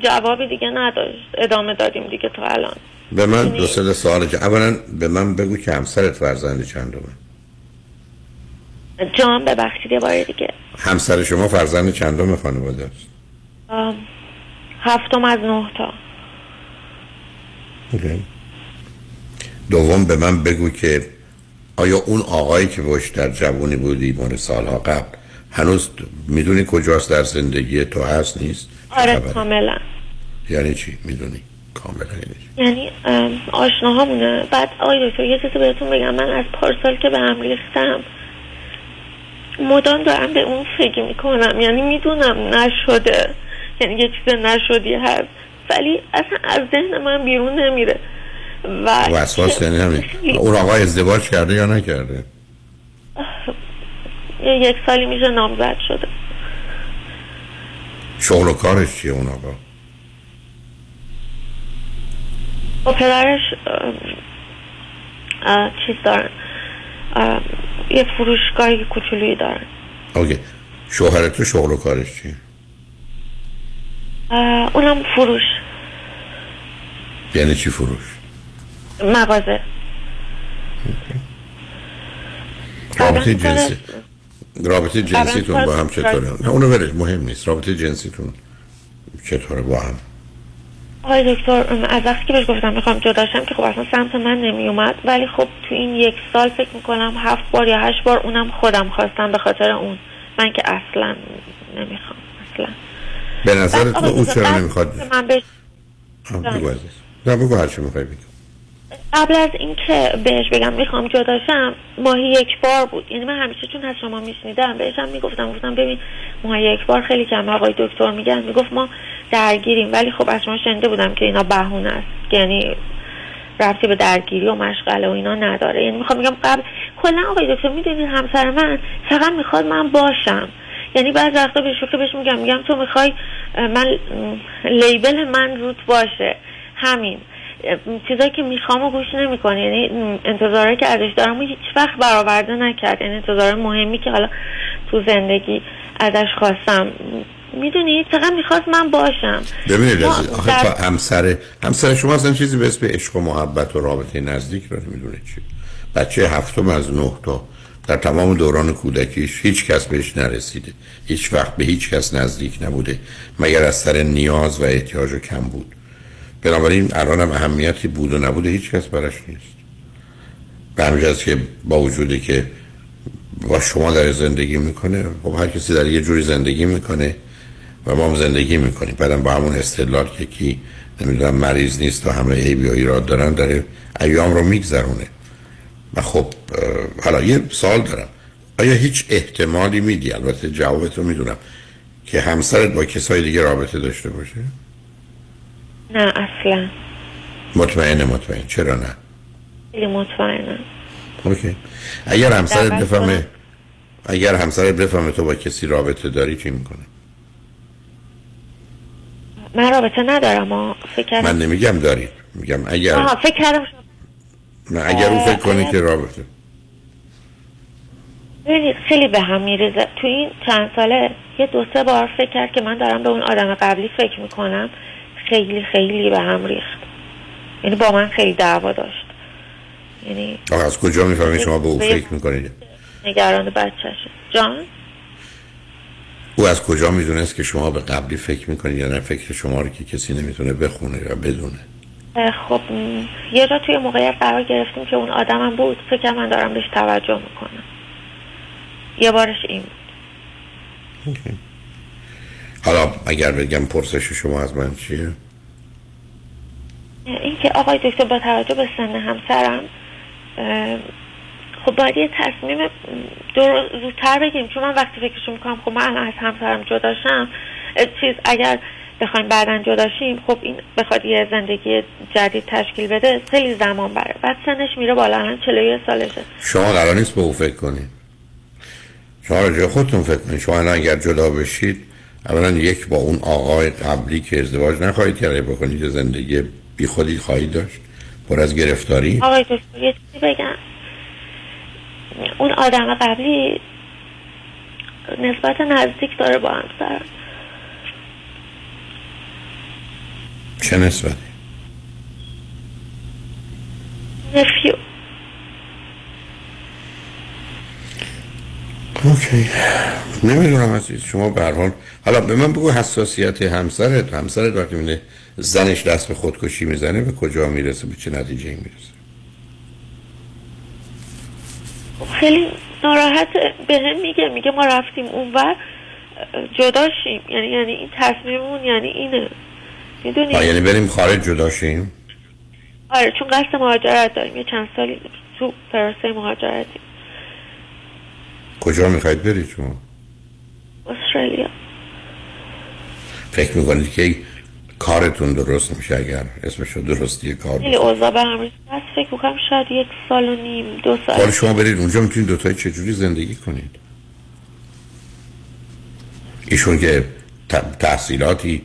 جوابی دیگه نداشت، ادامه دادیم دیگه تا الان. به من دو سه سواله. اولا به من بگو که همسرت فرزند چندمه؟ جان ببخشید یه بار دیگه. همسر شما فرزند چندم خانواده است؟ هفتم از نه تا. اوکی. دوم به من بگو که آیا اون آقایی که باش در جوانی بودی مال سالها قبل هنوز میدونی کجاست در زندگی تو هست نیست؟ آره کاملا. یعنی چی میدونی؟ کاملا یعنی آشناهامونه. بعد آقای دکتر یه چیزی بهتون بگم، من از پارسال که به هم ریختم مدام دارم به اون فکر میکنم، یعنی میدونم نشده، یعنی یه چیز نشدی هست ولی اصلا از ذهن من بیرون نمیره. و وسواس یعنی همین. اون آقا ازدواج کرده یا نکرده؟ یک سالی میشه نامزد شده. شغل و کارش چیه اون آقا؟ و پدرش چیز دارن، یه فروشگاهی کوچولویی دارن. اوکی. شوهر تو شغل و کارش چیه؟ اونم فروش. یعنی چی فروش؟ مغازه. رابطه جنسی رابطه جنسیتون با هم چطوره؟ نه اونو ولش، مهم نیست. رابطه جنسیتون چطوره با هم؟ آقای دکتر از وقتی که بهش گفتم میخوام جداشم که خب اصلا سمت من نمیومد، ولی خب تو این یک سال فکر میکنم هفت بار یا هشت بار اونم خودم خواستم به خاطر اون، من که اصلا نمیخوام. اصلا به نظر تو اون چرا نمیخواد؟ من بهش نه بگو هرچی میخوای بگم. قبل از اینکه بهش بگم میخوام جداشم ماهی یک بار بود، یعنی من همیشه چون از شما میشنیدم بهش هم میگفتم، گفتم ببین ماهی یک بار خیلی کم. آقای دکتر میگن، میگفت ما درگیریم، ولی خب از شما شنیده بودم که اینا بهونه است، یعنی رفتی به درگیری و مشغله و اینا نداره. یعنی میخوام بگم قبل کلا آقای دکتر میدونید همسر من فقط میخواد من باشم، یعنی بعض وقتا به شوخی بهش میگم، میگم تو میخوای من لیبل من روت باشه، همین چیزایی که میخوامو گوش نمیکنه، یعنی انتظاری که ازش دارم هیچ وقت برآورده نکرد، یعنی انتظار مهمی که حالا تو زندگی ازش خواستم. میدونی فقط میخواست من باشم. ببینید آخه در... همسر همسر شما اصلا چیزی به اسم عشق و محبت و رابطه نزدیک رو نمیدونه. چی بچه هفتم از نه تا در تمام دوران کودکیش هیچ کس بهش نرسیده، هیچ وقت به هیچ کس نزدیک نبوده مگر از سر نیاز و احتیاج و کم بود. بنابراین الان هم اهمیتی بود و نبوده هیچ کس براش نیست. به همین که با وجودی که با شما در زندگی میکنه، خب هر کسی در یه جوری زندگی میکنه و ما هم زندگی میکنیم، بعدم با همون استدلال که کی نمیدونم مریض نیست و همه عیب و ایراد دارن داره ایام رو میگذرونه. و خب حالا یه سوال دارم، آیا هیچ احتمالی میدی، البته جوابت رو میدونم، که همسرت با کسای دیگه رابطه داشته باشه؟ نه اصلا. مطمئنه؟ مطمئن. چرا نه؟ خیلی مطمئنم. اوکی. اگر همسرت بفهمه اگر همسرت بفهمه تو با کسی رابطه داری چی میکنه؟ من رابطه ندارم. آه. فکر من نمیگم دارید، میگم اگر آها فکر کردم شما اگر اون فکر کنه که رابطه ببینید خیلی به هم میریزه. تو این چند ساله یه دو سه بار فکر کرد که من دارم به اون آدم قبلی فکر میکنم. خیلی خیلی به هم ریخت، یعنی با من خیلی دعوا داشت. یعنی آقا از کجا میفهمید شما به او فکر میکنید؟ نگران بچه‌ش. جان او از کجا میدونست که شما به قبلی فکر میکنید یا نه؟ فکر شما رو که کسی نمیتونه بخونه یا بدونه. خب یه جا توی موقعیت قرار گرفتیم که اون آدمم بود، فکر من دارم بهش توجه میکنم. یه بارش این بود. okay. حالا اگر بگم پرسش شما از من چیه؟ این که آقای دکتر با توجه به سن همسرم خب باید یه تصمیم زودتر بگیم، چون من وقتی فکرشو میکنم خب من الان از همسرم جداشم، چیز اگر بخوایم بعدن جداشیم خب این بخواد یه زندگی جدید تشکیل بده خیلی زمان بره. بعد سنش میره بالا، الان چهل و یک سالشه. شما قرار نیست به او فکر کنید، شما راجع خودتون فکر کنید. شما اگر جدا بشید اولا یک با اون آقای قبلی که ازدواج نخواهید کرده بکنید زندگی بی خودی خواهید داشت پر از گرفتاری. آقای دکتر یه چیزی بگم، اون آدم قبلی نسبت نزدیک داره با همسرم. چه نسبتی؟ نفیو. اوکی. نمیدونم عزیز شما به هر حال حالا به من بگو حساسیت همسرت همسرت وقتی میده زنش دست به خودکشی میزنه به کجا میرسه، به چه نتیجه‌ای میرسه؟ خیلی ناراحت به هم میگه، میگه ما رفتیم اونور جداشیم، یعنی یعنی این تصمیممون یعنی اینه، میدونی؟ یعنی بریم خارج جداشیم؟ آره، چون قصد مهاجرت داریم، یه چند سالی تو پروسه مهاجرتی. کجا میخواید برید شما؟ استرالیا. فکر میکنید که کارتون درست میشه اگر اسمشو درستیه کار میشه؟ اوضاع به هم ریخت، فکر میکنم شاید یک سال و نیم دو سال. حالا شما برید اونجا میتونید دوتایی چجوری زندگی کنید؟ ایشون که تحصیلاتی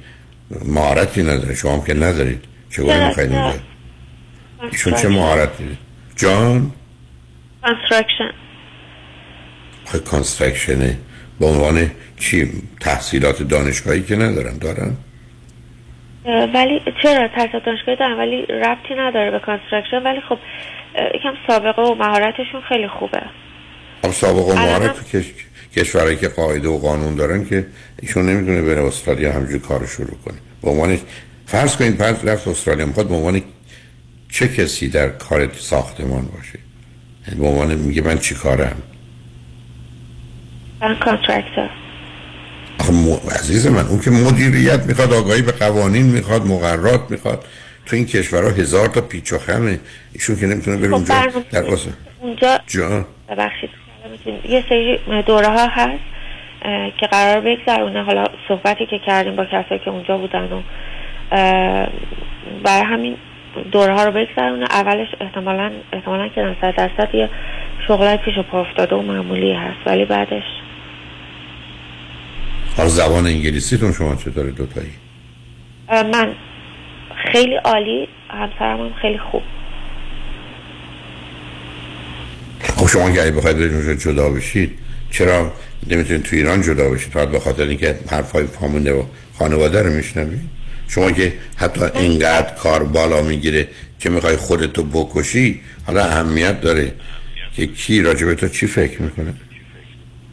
مهارتی نداره، شما هم که ندارید، چگونه میخواید اونجا؟ ایشون چه مهارتی داره؟ جان؟ کانستراکشن. خب کانستراکشنه به عنوان چی؟ تحصیلات دانشگاهی که ندارن؟ دارن؟ ولی چرا تحصیلات دانشگاهی دارن ولی ربطی نداره به کانستراکشن، ولی خب یکم سابقه و مهارتشون خیلی خوبه. خب سابقه و مهارت تو کش... کشورهایی که قاعده و قانون دارن که ایشون نمیتونه بره استرالیا همجور کار شروع کنه. به عنوان فرض کنید فرض رفت استرالیا، میخواد به عنوان چه کسی در کار ساختمان باشه؟ به عنوان میگه من چی کارم؟ من کانترکتر. آخه م... عزیز من اون که مدیریت میخواد، آگاهی به قوانین میخواد، مقررات میخواد، تو این کشورها هزار تا پیچ و خمه، ایشون که نمیتونه بره اونجا در واسه اونجا جا ببخشید یه سری دوره ها هست که قرار بگذرونه. حالا صحبتی که کردیم با کسایی که اونجا بودن و برای همین دوره ها رو بگذرونه، اولش احتمالاً احتمالاً که نصد درصد یه شغلای پیش و پا افتاده و معمولی هست، ولی بعدش حال. زبان انگلیسیتون شما چطوره دوتایی؟ من خیلی عالی، همسرم هم خیلی خوب. خب شما اگه بخواید برید اونجا جدا بشید چرا نمیتونید تو ایران جدا بشید؟ فقط به خاطر اینکه حرفای پامونده و خانواده رو میشنوید؟ شما که حتی انقدر کار بالا میگیره که میخوای خودتو بکشی، حالا اهمیت داره که کی راجع به تو چی فکر میکنه؟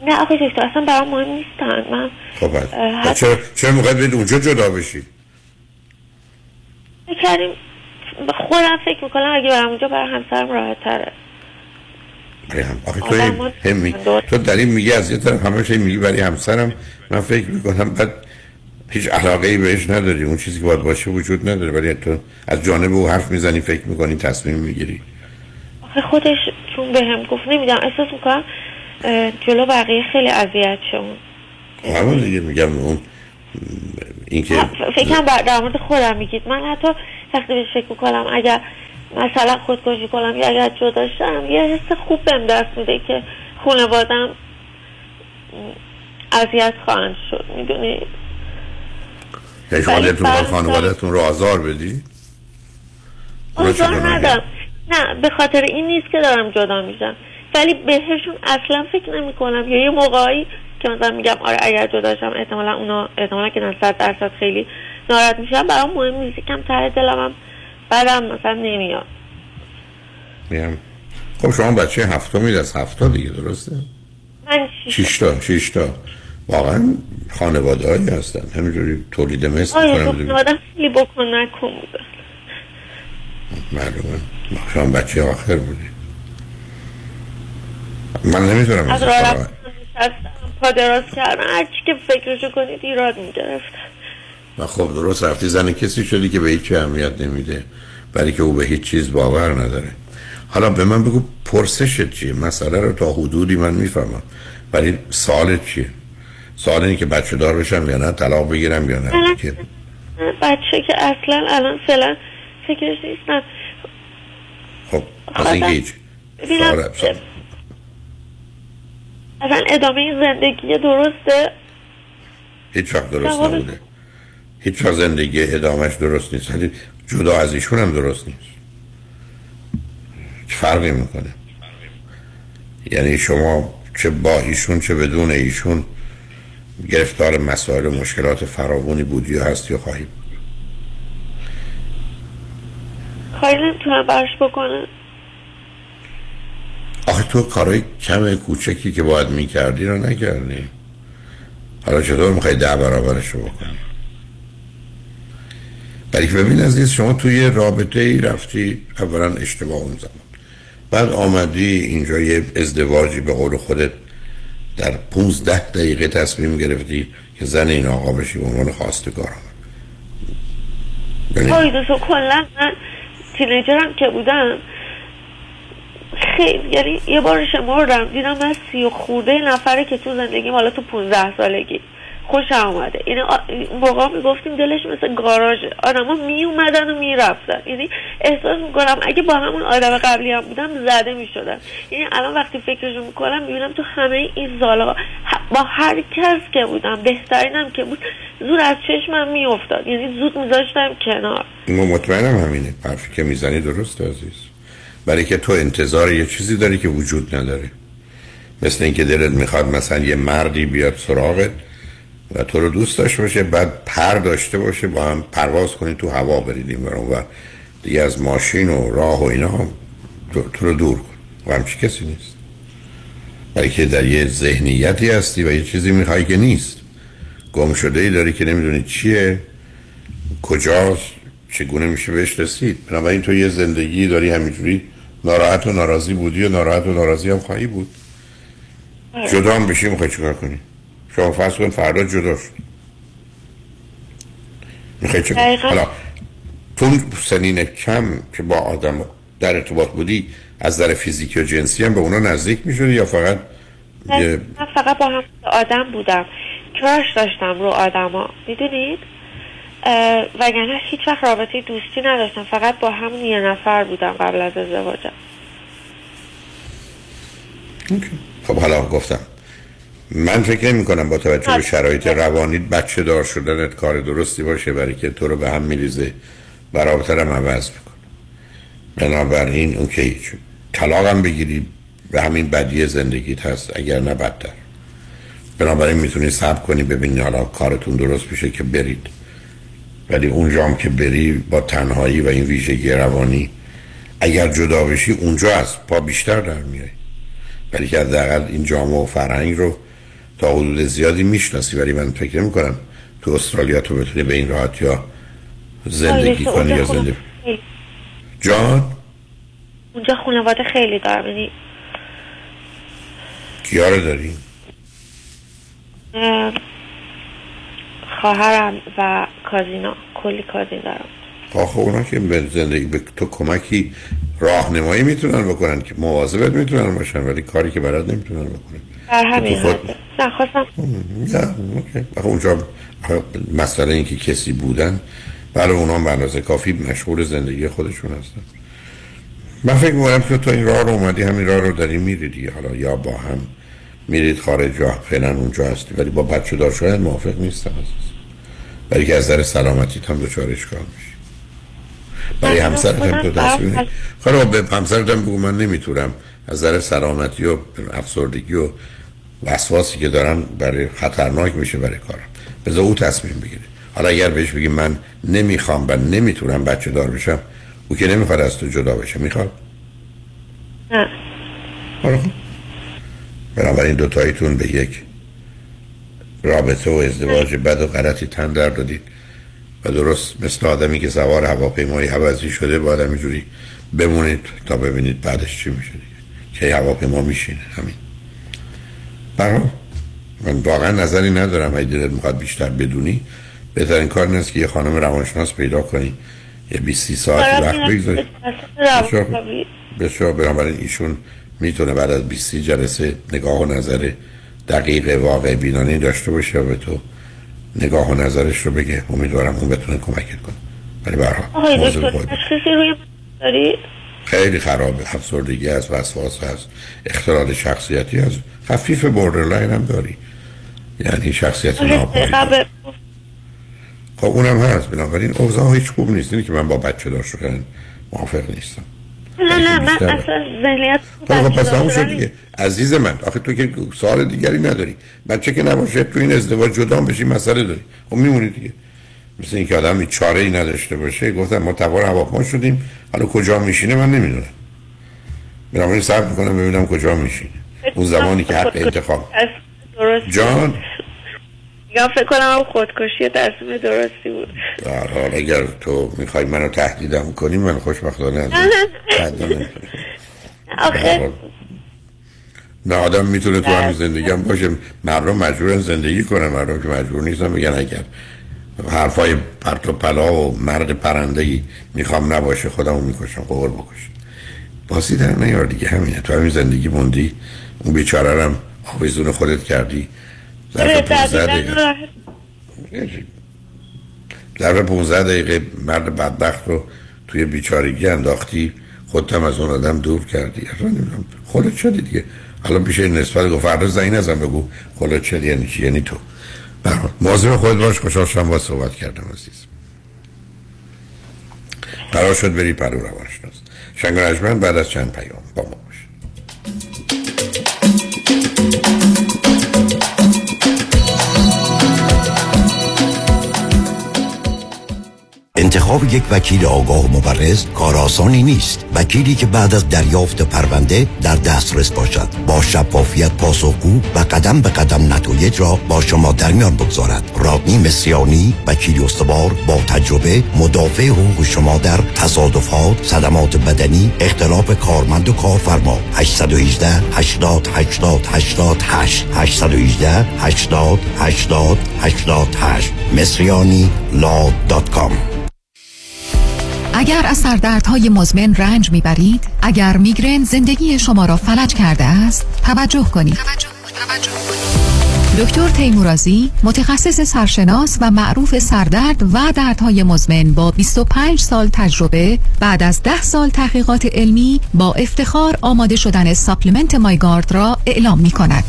نه آقای دکتر اصلا برام مهم نیستن. من خب حت... چرا چرا میخواید برید اونجا جدا بشید؟ بکریم خودم فکر میکنم اگه برم اونجا برای همسرم راحت تره. برای هم آخه توی همی تو دلیل میگه از یه طرف همه شایی میگی برای همسرم، من فکر میکنم بعد هیچ علاقه‌ای بهش نداری، اون چیزی که باید باشه وجود نداره، ولی تو از جانب او حرف میزنی، فکر میکنی، تصمیم میگیری. آخه خودش چون به هم گفت نمیدونم احساس میکنم جلو بقیه خیلی اذیت شون. همون دیگه میگم اون این که فکرم در مورد خودم میگید، من حتی وقتی بهش فکر میکنم اگر مثلا خودکشی کنم یا اگر جدا شم یه حس خوب بهم دست میده که خانواده‌ام اذیت خواهند شد، میدونی؟ یعنی شما دلتون باید خانواده‌تون رو آزار بدی؟ آزار ندم، نه به خاطر این نیست که دارم جدا میشم، ولی بهشون اصلا فکر نمی کنم، یا یه موقعی که مثلا میگم آره اگر جداشم احتمالا اونا احتمالا که نصد درصد خیلی ناراحت میشن، برام مهم نیست، کم ته دلمم بعدم مثلا نمیاد. میام. خب شما بچه هفتمید از هفتا دیگه درسته؟ من شیشتا. شیشتا واقعا خانواده هایی هستن همینجوری تولید مثل آیا خانواده خیلی بکن نکن بودن معلومه. شما بچه آخر بودی. من نمیتونم از راه رفتم پا دراز کردم، هرچی که فکرشو کنید ایراد میگرفت. و خب درست رفتی زن کسی شدی که به هیچ اهمیت نمیده، برای که او به هیچ چیز باور نداره. حالا به من بگو پرسشت چیه؟ مسئله رو تا حدودی من میفهمم، ولی سوالت چیه؟ سوال اینه که بچه دار بشم یا نه، طلاق بگیرم یا نه؟ بچه که اصلا الان فعلا فکرش نیستم. خب از این هیچ اصلا ادامه این زندگی درسته؟ هیچ وقت درست نبوده، هیچ وقت زندگی ادامهش درست نیست، جدا از ایشون هم درست نیست، چه فرقی میکنه؟ یعنی شما چه با ایشون چه بدون ایشون گرفتار مسائل و مشکلات فراوانی بودی و هستی و خواهی بود. خواهی نمیتونم برش بکنه. آخه تو کارهای کم کوچکی که باید میکردی رو نکردی. حالا چطور میخوایی ده برابرش رو بکنی؟ بلی که ببین عزیز، شما توی رابطه ای رفتی اولا اشتباه اون زمان، بعد آمدی اینجا یه ازدواجی به قول خودت در پونزده دقیقه تصمیم گرفتی که زن این آقا بشی به عنوان خواستگار آمد. آی دوستو کلن من تینیجرم که بودم خیلی، یعنی یه بارش مردم دیدم من سی و خورده نفره که تو زندگیم حالا تو پونزده سالگی خوش آمده. این موقع میگفتیم دلش مثل گاراژه، آدم ها میومدن و میرفتن. یعنی احساس میکنم اگه با همون آدم قبلی هم بودم زده میشدم. یعنی الان وقتی فکرشو میکنم میبینم تو همه این سالها با هر کس که بودم، بهترینم که بود، زود از چشمم میافتاد، یعنی زود میذاشتم کنار. من مطمئنم همینه، حرفی که میزنی درسته عزیز، برای که تو انتظار یه چیزی داری که وجود نداره. مثل اینکه دلت میخواد مثلا یه مردی بیاد سراغت و تو رو دوست داشته باشه، بعد پر داشته باشه، با هم پرواز کنید تو هوا، بریدیم برام و دیگه از ماشین و راه و اینا هم تو رو دور کن. و همچی کسی نیست، برای که در یه ذهنیتی هستی و یه چیزی میخوایی که نیست، گم شده ای داری که نمیدونی چیه، کجاست، چگونه میشه بهش رسید. بنابراین تو یه زندگی داری همینجوری ناراحت و ناراضی بودی و ناراحت و ناراضی هم خواهی بود. جدا هم بشی میخوای چیکار کنی؟ شما فرض کن فردا جدا شد، میخوای چیکار کنی؟ حالا تو سنین کم که با آدم در ارتباط بودی از نظر فیزیکی و جنسی هم به اونا نزدیک میشدی یا فقط یه... من فقط با هم آدم بودم، کراش داشتم رو آدم ها، میدونید؟ وگرنه هیچ وقت رابطه دوستی نداشتم، فقط با همون یه نفر بودم قبل از ازدواجم. okay. خب حالا گفتم من فکر نمی کنم با توجه به شرایط روانیت بچه دار شدنت کار درستی باشه، برای که تو رو به هم میریزه و رابطه رو عوض میکنه. بنابراین اون که هیچ، طلاق هم بگیری به همین بدی زندگیت هست، اگر نه بدتر. بنابراین میتونی صبر کنی ببینی حالا کارتون درست میشه که برید، ولی اونجا هم که بری با تنهایی و این ویژگی روانی اگر جدا بشی اونجا از پا بیشتر در میای، ولی که حداقل این جامعه و فرهنگ رو تا حدود زیادی میشناسی. ولی من فکر نمی کنم تو استرالیا تو بتونی به این راحتی ها زندگی کنی یا زندگی جان. اونجا خانواده خیلی دارم، یعنی کیا رو داری؟ خواهرم و کازینا، کلی کازینا دارم. آخه اونا که به زندگی به تو کمکی راهنمایی میتونن بکنن که مواظبت میتونن باشن، ولی کاری که برات نمیتونن بکنن. در همین حد. نه خواستم. نه اوکی. آخه اونجا مسئله این که کسی بودن، برای اونا به اندازه کافی مشغول زندگی خودشون هستن. من فکر می‌کنم که تو این راه رو اومدی، همین راه رو داری میری دیگه. حالا یا با هم میرید خارج یا فعلا اونجا هستی، ولی با بچه دار شدن موافق نیستم عزیز، برای که از نظر سلامتیت هم دچار اشکال میشی. برای همسرت هم تو تصمیم نگیر. خب به همسرت هم بگو من نمیتونم از نظر سلامتی و افسردگی و وسواسی که دارن، برای خطرناک میشه برای کارم، بذار او تصمیم بگیره. حالا اگر بهش بگی من نمیخوام و نمیتونم بچه دار بشم، او که نمیخواد از تو جدا بشه، میخواد؟ نه. آره. بنابراین دوتاییتون به یک رابطه و ازدواج بد و غلطی تن در دادید و درست مثل آدمی که سوار هواپیمای حوضی شده با آدمی جوری بمونید تا ببینید بعدش چی میشه دیگه، که هواپیما میشینه. همین برام من واقعا نظری ندارم. اگه دلت میخواد بیشتر بدونی، بهترین کار این است که یه خانم روانشناس پیدا کنی، یه بیست سی ساعت وقت بگذاری. بسیار. بنابراین ایشون میتونه بعد از بیست سی جلسه نگاه و نظر دقیق واقع بینانه داشته باشه و به تو نگاه و نظرش رو بگه. امیدوارم اون بتونه کمکت کنه. ولی برها آقای دکتر تشخیصی روی داری؟ خیلی خرابه، افسردگی هست، وسواس هست، اختلال شخصیتی هست، خفیف بوردرلاین هم داری، یعنی شخصیت ناپایدار. خب اونم هست. بنابراین اوضاع هیچ خوب نیست. اینه که من با بچه دار شدن موافق نیستم. نه نه من اصلا ذهنیت خوب عزیز من، آخه تو که سوال دیگری نداری. بچه که نباشه تو این ازدواج جدا بشی مسئله داری، خب میمونی دیگه. مثل اینکه آدم هیچ چاره‌ای نداشته باشه. گفتم ما تبار هواپیما شدیم، حالا کجا میشینه من نمیدونم. بنابراین صبر میکنم ببینم کجا میشینه اون زمانی که حق انتخاب جان یا فکر کنم خودکشی تصمیم درستی بود. آره اگر تو میخوای منو تهدیدم کنی من خوشبختانه از تهدیدم آخه نه آدم میتونه تو همین زندگیم باشه. مردم مجبورن زندگی کنن، مردم که مجبور نیستن بگن اگر حرفای پرت و پلا و مرد پرندهی میخوام نباشه خودمو میکشم. قبول بکش باسی در نیار دیگه، همینه. تو همین زندگی موندی، اون بیچاره هم آویزون خودت کردی. ظرف پونزده دقیقه ظرف پونزده دقیقه مرد بدبخت رو توی بیچارگی انداختی، خودت هم از اون آدم دور کردی. خودت شدی دیگه. الان پیش این نسبت گفت فردا زنگ نزن بگو خودت شدی یعنی چی؟ یعنی تو برای مواظب خودت باش. خوشحال شدم باهات صحبت کردم عزیز. قرار شد بری پرو روانشناس. شنگ رجمن بعد از چند پیام با ما باش. انتخاب یک وکیل آگاه و مبرز کار آسانی نیست. وکیلی که بعد از دریافت پرونده در دسترس باشد، با شفافیت پاسخگو و قدم به قدم نتایج را با شما در میان بگذارد. رادنی مسریانی، وکیل استوار با تجربه، مدافع حقوق شما در تصادفات، صدمات بدنی، اختلاف کارمند و کارفرما. هشت یک هشت، هشت صفر هشت، هشت صفر هشت هشت هشت یک هشت، هشت صفر هشت، هشت صفر هشت هشت مسریانی لا دات کام. اگر از سردردهای مزمن رنج میبرید، اگر میگرن زندگی شما را فلج کرده است، توجه کنید. توجه، توجه کنید. دکتر تیمورازی، متخصص سرشناس و معروف سردرد و دردهای مزمن با بیست و پنج سال تجربه، بعد از ده سال تحقیقات علمی با افتخار آماده شدن ساپلمنت مایگارد را اعلام میکند.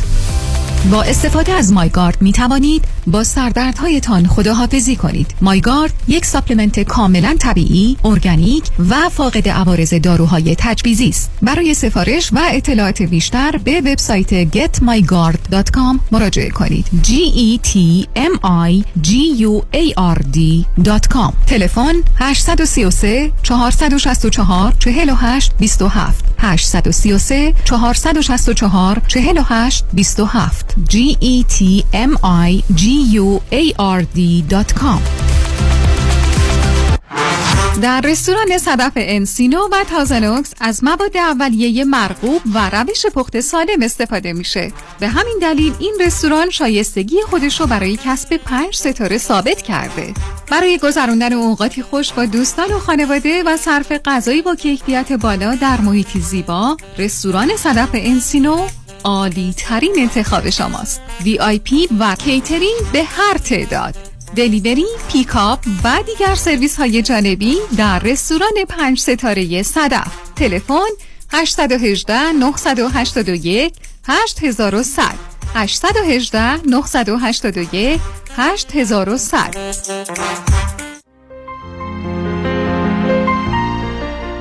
با استفاده از مایگارد می توانید با سردردهایتان خداحافظی کنید. مایگارد یک ساپلمنت کاملا طبیعی، ارگانیک و فاقد عوارض داروهای تجویزی است. برای سفارش و اطلاعات بیشتر به وبسایت گت مای گارد دات کام مراجعه کنید. جی ای تی ام آی جی یو ای آر دی دات کام. تلفن هشت سه سه، چهار شش چهار، چهار هشت دو هفت هشت سه سه، چهار شش چهار، چهار هشت دو هفت جی ای تی ام آی جی یو ای آر دی دات کام. در رستوران صدف انسینو و تازنوکس از مواد اولیه مرغوب و روش پخت سالم استفاده میشه. به همین دلیل این رستوران شایستگی خودش رو برای کسب پنج ستاره ثابت کرده. برای گذراندن اوقاتی خوش با دوستان و خانواده و صرف غذایی با کیفیت بالا در محیطی زیبا، رستوران صدف انسینو عالی ترین انتخاب شماست. وی آی پی و کیترینگ به هر تعداد، دلیوری، پیکاپ و دیگر سرویس های جانبی در رستوران پنج ستاره صدف. تلفن هشت یک هشت، نه هشت یک، هشت یک صفر صفر هشت یک هشت، نه هشت یک، هشت یک صفر صفر.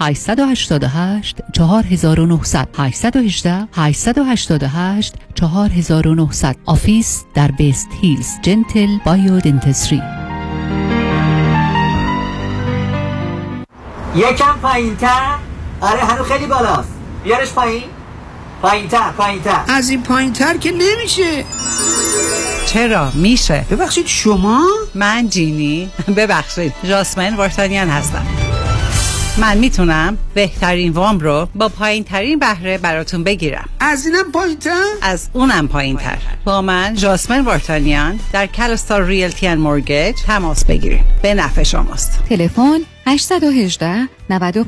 هشت هشت هشت، چهار نه صفر صفر هشت یک هشت، هشت هشت هشت، چهار نه صفر صفر. آفیس در بیست هیلز، جنتل بایودنتسری. یکم پایین تر. آره هنو خیلی بالاست، بیارش پایین. پایین تر، پایین تر. از این پایین تر که نمیشه. چرا میشه؟ ببخشید شما؟ من جینی، ببخشید جاسمین وارتانیان هستم. من میتونم بهترین وام رو با پایین ترین بهره براتون بگیرم. از اینم پایین تر؟ از اونم پایین تر. با من جاسمین وارتانیان در کلستار ریلتی اند مورگیج تماس بگیریم. به نفع شماست. تلفن هشت یک هشت، نه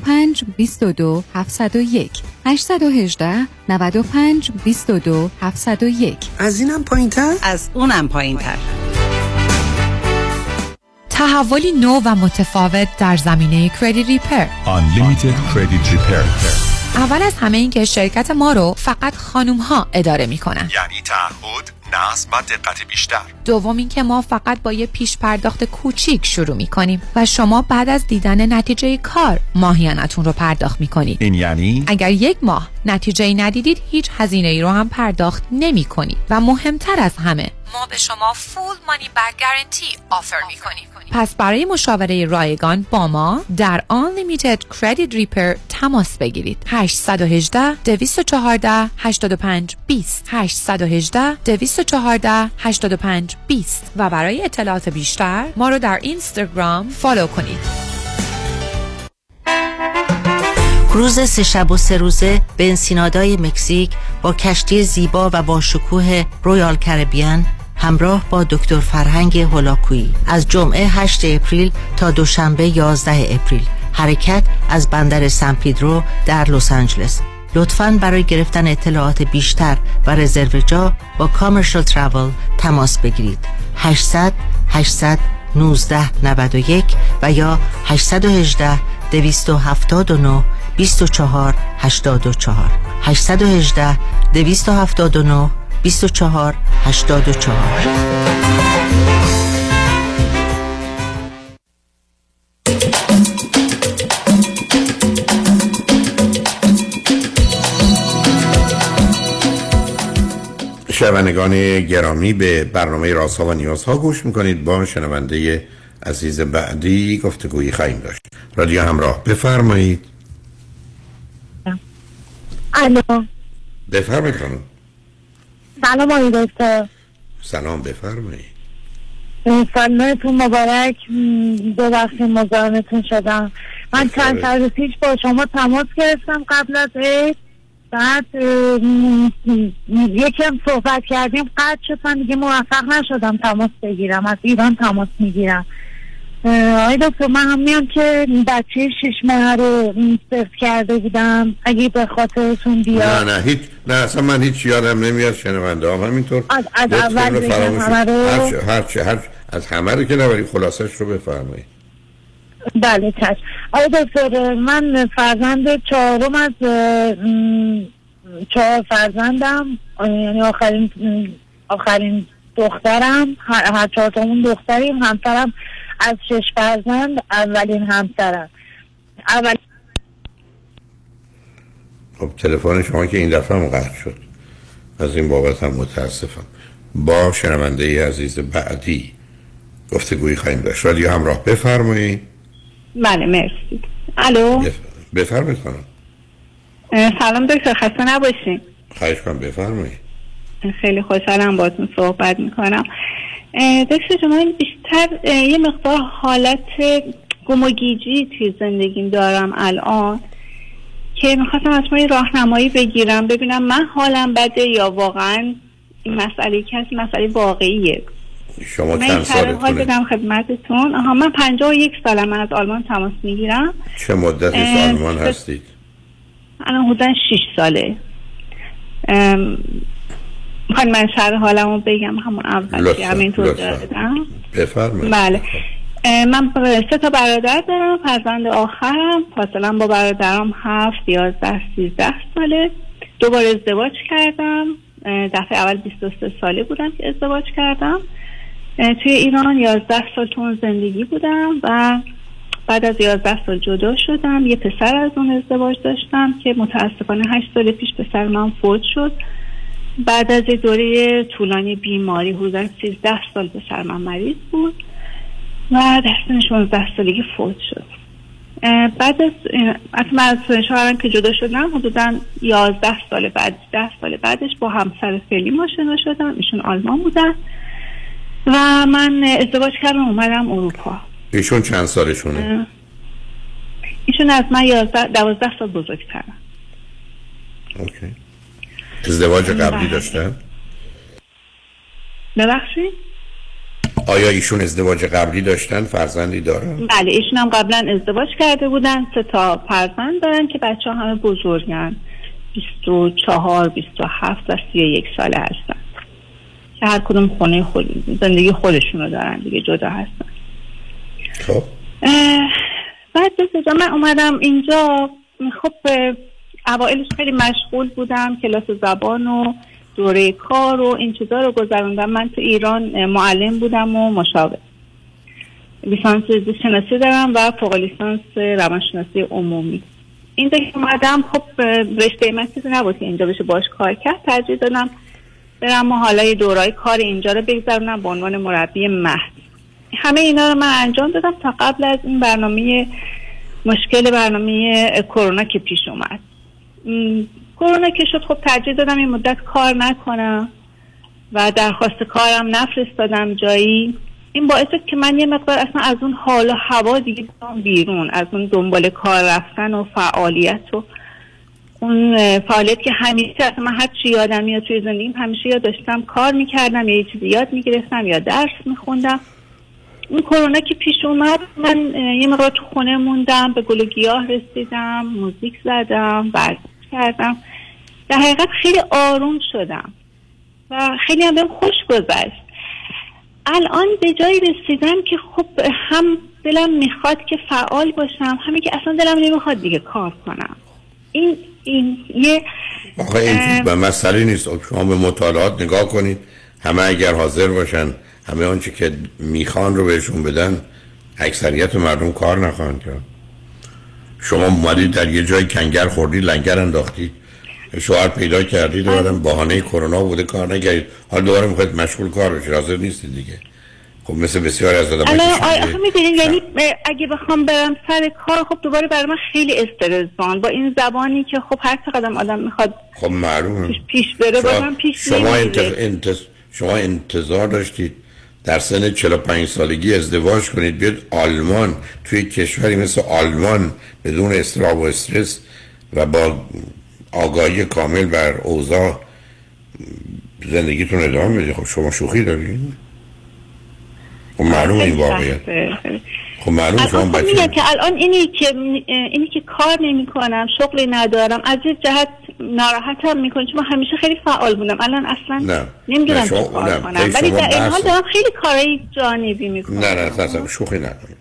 پنج، دو دو، هفت صفر یک هشت یک هشت، نه پنج، دو دو، هفت صفر یک. از اینم پایین تر؟ از اونم پایین تر. تحولی نو و متفاوت در زمینه کردیت ریپر. Unlimited Credit Repair. اول از همه این که شرکت ما رو فقط خانوم ها اداره میکنن، یعنی تعهد، نصب و دقت بیشتر. دوم این که ما فقط با یه پیش پرداخت کوچیک شروع میکنیم و شما بعد از دیدن نتیجه کار ماهیانتون رو پرداخت میکنید. این یعنی اگر یک ماه نتیجه ندیدید هیچ هزینه ای رو هم پرداخت نمیکنید و مهمتر از همه ما به شما فول مانی بک گارانتی آفر میکنیم. پس برای مشاوره رایگان با ما در Unlimited Credit Repair تماس بگیرید. هشت یک هشت دو یک چهار هشت پنج دو صفر هشت یک هشت دو یک چهار هشت پنج دو صفر و برای اطلاعات بیشتر ما رو در اینستاگرام فالو کنید. کروز سه شب و سه روزه به انسینادای مکزیک با کشتی زیبا و با شکوه رویال کربیان همراه با دکتر فرهنگ هولاکویی از جمعه هشت اپریل تا دوشنبه یازده اپریل. حرکت از بندر سان پیدرو در لس آنجلس. لطفاً برای گرفتن اطلاعات بیشتر و رزرو جا با کامرشال تراول تماس بگیرید. هشت صفر صفر هشت یک نه نه نه یک و یا هشت یک هشت دو هفت نه دو چهار هشت چهار هشت یک هشت دو هفت نه دو چهار هشت چهار. شنوندگان گرامی به برنامه رازها و نیازها گوش میکنید. با شنونده عزیز بعدی گفتگویی خواهیم داشت. رادیو همراه، بفرمایید. الو. بفرمایید خانم. سلام آقای دکتر. سلام، بفرمایید. سلامتون مبارک. دو وقتی مزاحمتون شدم. من چند روز پیش با شما تماس گرفتم قبل از عید، بعد یکم صحبت کردیم قد شدم، دیگه موفق نشدم تماس بگیرم. از ایران تماس میگیرم. آقای دکتر من هم میام که بچه شش ماه رو صفت کرده بودم، اگه به خاطرتون بیاد. نه نه هیچ، نه اصلا من هیچ یادم نمیاد. شنونده هم همینطور از, از اول بگم همه رو هرچه هرچه هر از همه رو که نبری، خلاصش رو بفرمایید. بله چشم آقای دکتر، من فرزند چهارم از چهار فرزندم، یعنی آخرین آخرین دخترم، هر, هر چهار تامون دختریم. همسرم از شش فرزند اولین همسرم اول. خب تلفن شما که این دفعه هم قطع شد، از این بابت هم متاسفم. با شنونده عزیز بعدی گفتگویی خواهیم داشت. رادیو همراه، بفرمایید. بله مرسی. الو. بفرمایید خانم. سلام دکتر، خسته نباشین. خواهش کنم، بفرمایید. خیلی خوشحالم باهاتون صحبت میکنم. دکتر شما بیشتر یه مقدار حالت گم و گیجی توی زندگیم دارم الان که میخواستم از شما یه راهنمایی بگیرم، ببینم من حالم بده یا واقعا این مسئله که هست مسئله واقعیه. شما چند سالتونه؟ من بدم خدمتتون. آها من پنجاه و یک سالم. من از آلمان تماس میگیرم. چه مدتی از آلمان هستید؟ الان حدود شش ساله. میخوان من شرح حالمو بگم همون اول که همینطور دادم؟ بفرمایید. بله من سه تا برادر دارم. فرزند آخرم فاصله‌ام با برادرام هفت، یازده، سیزده ساله. دوباره ازدواج کردم. دفعه اول بیست و سه ساله بودم که ازدواج کردم. توی ایران یازده سال تون زندگی بودم و بعد از یازده سال جدا شدم. یه پسر از اون ازدواج داشتم که متاسفانه هشت سال پیش پسر من فوت شد. بعد از یه دوره طولانی بیماری حدوداً سیزده سال پسر من مریض بود و در شانزده سالگی فوت شد. بعد از من از شوهرم که جدا شدم حدوداً یازده سال بعد ده سال بعدش با همسر فعلیم آشنا شدم. ایشون آلمان بودن و من ازدواج کردم اومدم اروپا. ایشون چند سالشونه؟ ایشون از من دوازده سال بزرگترن. اوکی. ازدواج قبلی داشتن؟ ببخشید؟ آیا ایشون ازدواج قبلی داشتن؟ فرزندی دارن؟ بله ایشون هم قبلا ازدواج کرده بودن. سه تا فرزند دارن که بچه همه بزرگن، بیست و چهار، بیست و هفت و سی و یک ساله هستن که هر کدوم خونه خود زندگی خودشون رو دارن دیگه، جدا هستن. خب بعد از من اومدم اینجا. خب اوائلش خیلی مشغول بودم، کلاس زبان و دوره کار و این چیزا رو گذروندم. من تو ایران معلم بودم و مشاور، لیسانس زیست شناسی دارم و فوق لیسانس روانشناسی عمومی. اینجا که اومدم خب رشته من چیزی نبود که اینجا بشه باش کار کرد، ترجیح دادم برم و حالا یه دورای کار اینجا رو بگذرونم به عنوان مربی محض. همه اینا رو من انجام دادم تا قبل از این برنامه، مشکل برنامه کرونا که پیش اومد. کرونا که شد خب ترجیح دادم این مدت کار نکنم و درخواست کارم نفرستادم جایی. این باعث شد که من یه مقدار اصلا از اون حال و هوا دیگه بیرون، از اون دنبال کار رفتن و فعالیت و اون فعالیت که همیشه اصلا من هر چی یادم میاد توی زندگیم همیشه یا داشتم کار میکردم یا یه چیزی یاد میگرفتم یا درس میخوندم. این کرونا که پیش اومد من یه مقدار تو خونه موندم، به گل و گیاه رسیدم، موزیک زدم، ورزش کردم. در حقیقت خیلی آروم شدم و خیلی هم بهم خوش گذشت. الان به جایی رسیدم که خب هم دلم میخواد که فعال باشم، همین که اصلا دلم نمیخواد دیگه کار کنم. این این یه واقعا مسئله نیست. شما به مطالعات نگاه کنید، همه اگر حاضر باشن همه آنچه که میخوان رو بهشون بدن، اکثریت مردم کار نخواهند کرد. شما اومدید در یه جای کنگر خوردید، لنگر انداختید، شوهر پیدا کردید، دوباره بهانه کرونا بوده کار نگردید، حالا دوباره میخواید مشغول کار بشید، حاضر نیستید دیگه. خب مثل بسیاری از آدم‌ها که می‌بینید، یعنی اگه بخوام برم سر کار خب دوباره برای من خیلی استرس‌زان، با این زبانی که خب هر چقدر آدم میخواد خب معلومه پیش, پیش بره با من پیش شما نمیره. انتظ... شما انتظار داشتید در سن چهل و پنج سالگی ازدواج کنید، بیاد آلمان، توی کشوری مثل آلمان بدون استرس و استرس و با آگاهی کامل بر اوضاع زندگیتون ادامه بدید. خب شما شوخی دارید؟ خب معلوم این واقعیت. خب معلوم شما بچه که الان اینی که اینی که کار نمی کنم، شغلی ندارم، از یه جهت ناراحتم میکنه چون همیشه خیلی فعال بودم. الان اصلا نمیدونم چه کار کنم، ولی در این حال دارم خیلی کارهای جانبی میکنم. نه نه اصلا شوخی نکنید.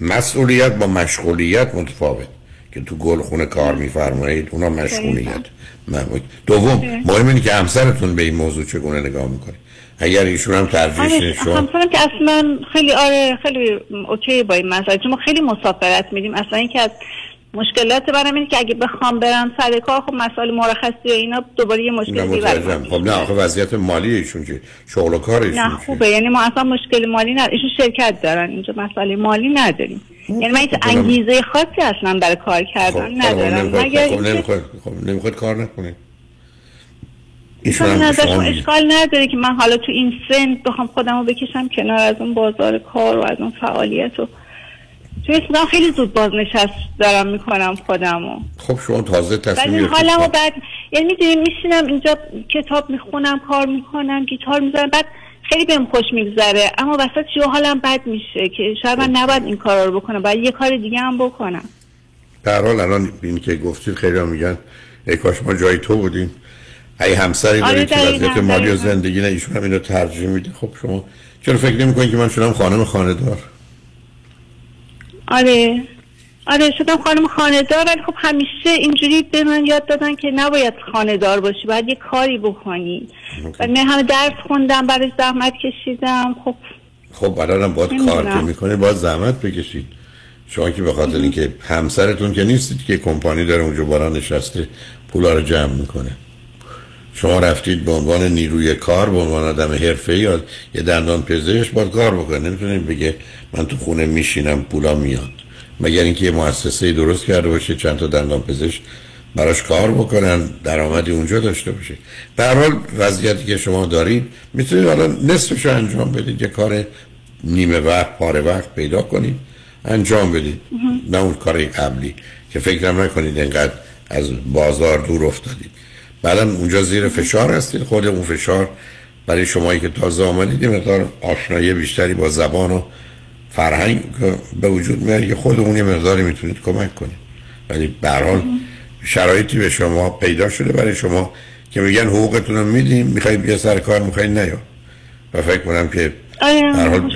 مسئولیت با مشغولیت متفاوت که تو گلخونه کار میفرمایید اونا مشغولیت. دوم مهم اینه که همسرتون به این موضوع چگونه نگاه میکنه. اگر ایشون هم ترجیحش شما همسرم که اصلا خیلی آره خیلی اوکی با این مسئله، چون ما خیلی مسافرت میدیم. اصلا این که از مشکلات برام اینه که اگه بخوام برم سر کار خب مسائل مرخصی و اینا دوباره یه مشکلی برام. خب نه آخه وضعیت مالی ایشون چیه؟ شغل و کار ایشون نه خوبه، یعنی ما اصلا مشکل مالی نداریم. ایشون شرکت دارن، اینجا مسئله مالی نداریم. یعنی من هیچ انگیزه خاصی اصلا برای کار کردن ندارم. مگر خب نمیخواد کار نکنه. ایشون اصلا اشکال نداره که من حالا تو این سن بخوام خودمو بکشم کنار از اون بازار کار و از اون فعالیت و چون من خیلی زود بازنشست دارم میکنم خودمو. خب شما تازه تصمیم گرفتید. بعد حالمو بعد یعنی میدونی میشینم اینجا کتاب میخونم، کار میکنم، گیتار میزنم، بعد خیلی بهم خوش میگذره، اما وسط چیو حالم بد میشه که شاید من نباید این کارا رو بکنم، باید یه کار دیگه هم بکنم. در حال الان این که گفتید خیلی‌ها میگن ای کاش ما جای تو بودیم. ای همسری دارید که وضعیت مالی و زندگی نه ایشون هم اینو ترجیح میده. خب شما چرا فکر نمی‌کنید که من شدم خانم خانه‌دار؟ آره آره شدم خانم خانه‌دار، ولی خب همیشه اینجوری به من یاد دادن که نباید خانه‌دار باشی، باید یه کاری بکنی. و من هم درس خوندم، برای زحمت کشیدم. خب خب الانم باید کار که می‌کنه باید زحمت بکشید. شما که به خاطر اینکه همسرتون که نیستید که کمپانی داره اونجا بالا نشسته پولا رو جمع می‌کنه. شما رفتید به عنوان نیروی کار، به عنوان آدم حرفه‌ای یا یه دندان پزشک باید کار بکنه. نمیتونید بگه من تو خونه میشینم پولا میاد، مگر اینکه یه مؤسسه درست کرده باشه چند تا دندان پزشک براش کار بکنن، درآمدی اونجا داشته باشه. به هر حال وضعیتی که شما دارید میتونید الان نصفش رو انجام بدید، یه کار نیمه وقت پاره وقت پیدا کنید انجام بدید، نه اون کار قبلی که فکر نکنید اینقدر از بازار دور افتادید. بعدم اونجا زیر فشار هستید، خود اون فشار برای شمایی که تازه آمدید مقدار آشنایی بیشتری با زبان و فرهنگ به وجود میاد که خود اون یه مقداری میتونید کمک کنید. ولی به هر حال شرایطی به شما پیدا شده برای شما که میگن حقوقتون رو میدیم، میخواید بیا سر کار میخواید نیا. و فکر کنم که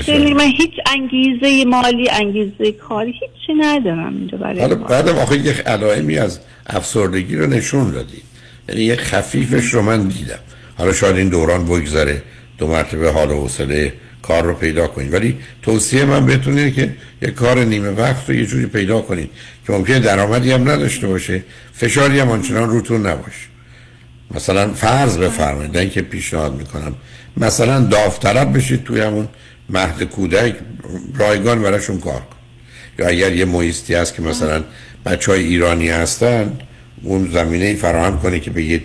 خیلی من هیچ انگیزه مالی، انگیزه کاری، هیچی ندارم اینجا برای حالا مالی. بعدم آخه یه علائمی از افسردگی رو نشون دادی، یعنی یه خفیفش رو من دیدم. حالا شاید این دوران بگذره دو مرتبه حال و حوصله کار رو پیدا کنید، ولی توصیه من بهتون اینه که یه کار نیمه وقت رو یه جوری پیدا کنید که ممکنه درآمدی هم نداشته باشه، فشاری هم آنچنان روتون نباشه. مثلا فرض بفرمایید، اینکه پیشنهاد میکنم مثلا داوطلب بشید توی همون مهد کودک رایگان براشون کار کن، یا اگر یه محیطی هست که مثلا بچهای ایرانی هستن اون زمینه فراهم کنه که بگید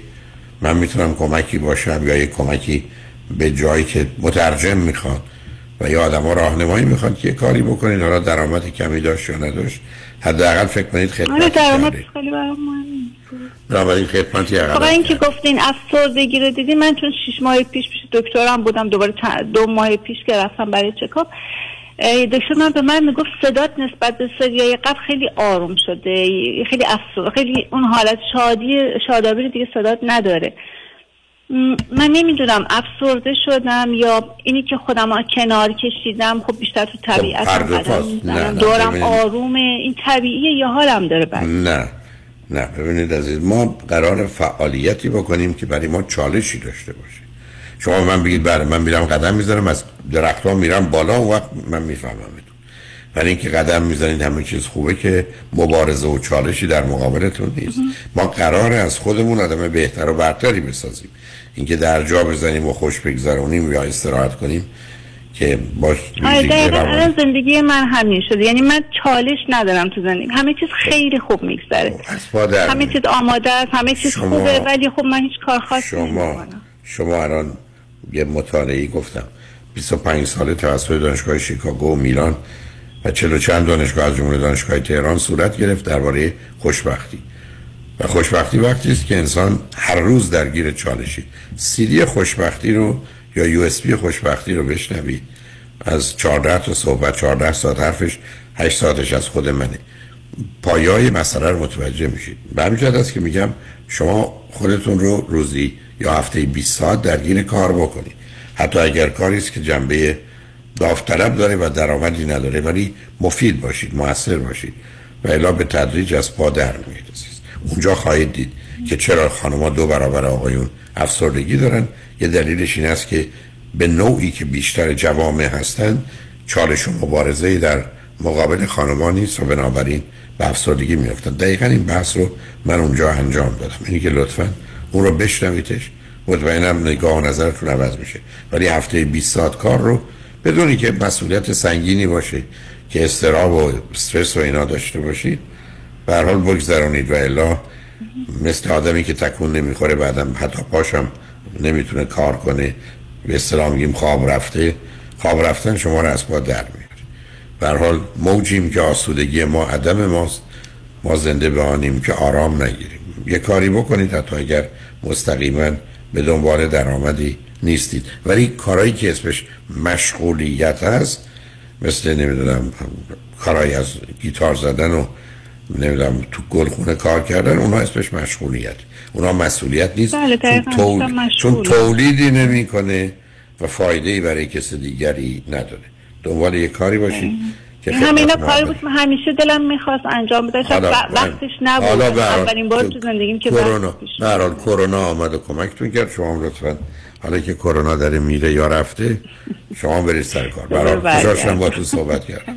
من میتونم کمکی باشم، یا یه کمکی به جایی که مترجم میخواد و یا آدم ها راهنمایی میخواد که یه کاری بکنید. حالا درآمد کمی داشت یا نداشت، حداقل فکر کنید خدمت کرده. بنابراین خدمتی اقلا آقا این که گفتین افسردگی رو دیدین، من چون شش ماه پیش پیش دکترم بودم، دوباره دو ماه پیش که رفتم برای چکاپ دکتر من به من میگفت صدات نسبت به سریای قبل خیلی آروم شده، خیلی افسرده، خیلی اون حالت شادی شادابی رو دیگه صدات نداره. من نمیدونم افسرده شدم یا اینی که خودم رو کنار کشیدم. خب بیشتر تو طبیعت قدم دورم آرومه، این طبیعیه یا حالم داره بد؟ نه نه ببینید عزیز، ما قرار فعالیتی بکنیم که برای ما چالشی داشته باشه. شما من بگید بله من میرم قدم میزنم از درخت‌ها میرم بالا، اون وقت من میفهمم بدون. ولی اینکه قدم میزنید همه چیز خوبه که مبارزه و چالشی در مقابلتون نیست. ما قراره از خودمون آدم بهتر و برتری بسازیم. اینکه در جا بزنیم و خوش بگذرونیم یا استراحت کنیم که باش دقیقاً زندگی من همین شده، یعنی من چالش ندارم تو زندگی، همه چیز خیلی خوب میگذره، همه چیز آماده است، همه چیز شما... خوبه، ولی خب من هیچ کار خاصی نمی‌کنم. شما الان یه مطالعه‌ای گفتم بیست و پنج ساله توسط دانشگاه شیکاگو و میلان و چهل و چند دانشگاه از جمله دانشگاه تهران صورت گرفت درباره خوشبختی. و خوشبختی وقتی است که انسان هر روز درگیر چالشی. سیدی خوشبختی رو یا یو اس بی خوشبختی رو بشنوید، از چهارده تا صحبت، چهارده ساعت حرفش، هشت ساعتش از خود منه، پایه‌ی مسئله رو متوجه میشید. به همین جهت است که میگم شما خودتون رو روزی یا هفته بیست ساعت درگیر کار بکنید، حتی اگر کاری است که جنبه داوطلب داره و درآمدی نداره، ولی مفید باشید، موثر باشید و الا به تدریج از پا در میرسید. اونجا خواهید دید که چرا خانم‌ها دو برابر آقایون افسردگی دارن. یه دلیلش این است که به نوعی که بیشتر جوامع هستن چالش و مبارزه در مقابل خانم‌ها نیست و بنابراین به افسردگی میافتن. دقیقاً این بحث رو من اونجا انجام دادم. اینی که لطفاً اون رو بشنویدش، مطمئنم نگاه و نظرتون عوض میشه. ولی هفته بیست ساعت کار رو بدونی که مسئولیت سنگینی باشه که استراب و استرس و اینا داشته باشید، به هر حال بگذرونید و الا مثل آدمی که تکون نمیخوره بعدم حتی پاشم نمیتونه کار کنه، به اصطلاح میگیم خواب رفته. خواب رفتن شما رو از پا در میاره. به هر حال موجیم که آسودگی ما عدم ماست، ما زنده بمانیم که آرام نگیریم. یه کاری بکنید حتی اگر مستقیما به دنبال درآمدی نیستید، ولی کارهایی که اسمش مشغولیت هست، مثل نمیدونم کارهایی از گیتار زدن و نمیدونم تو گلخونه کار کردن، اونها اسمش مشغولیت، اونها مسئولیت نیست. بله دقیقاً، چون, تول... چون تولیدی نمیکنه و فایده‌ای برای کسی دیگری نداره. دنبال یه کاری باشید که همینا کاری بود من همیشه دلم میخواست انجام بدم، وقتش نبود. اولین بار تو زندگیم که کرونا، به هر حال کرونا اومد و کمکتون کرد. شما لطفاً حالا که کرونا داره میره یا رفته، شما برید سر کار. برام خوشحالم با تو صحبت کردم.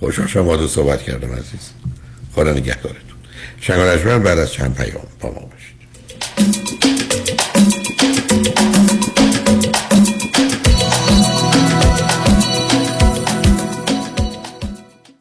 خوشحال شدم با تو صحبت کردم عزیز. خدا نگهدارتون. شنوندگان بعد از چند پیام با ما باشید.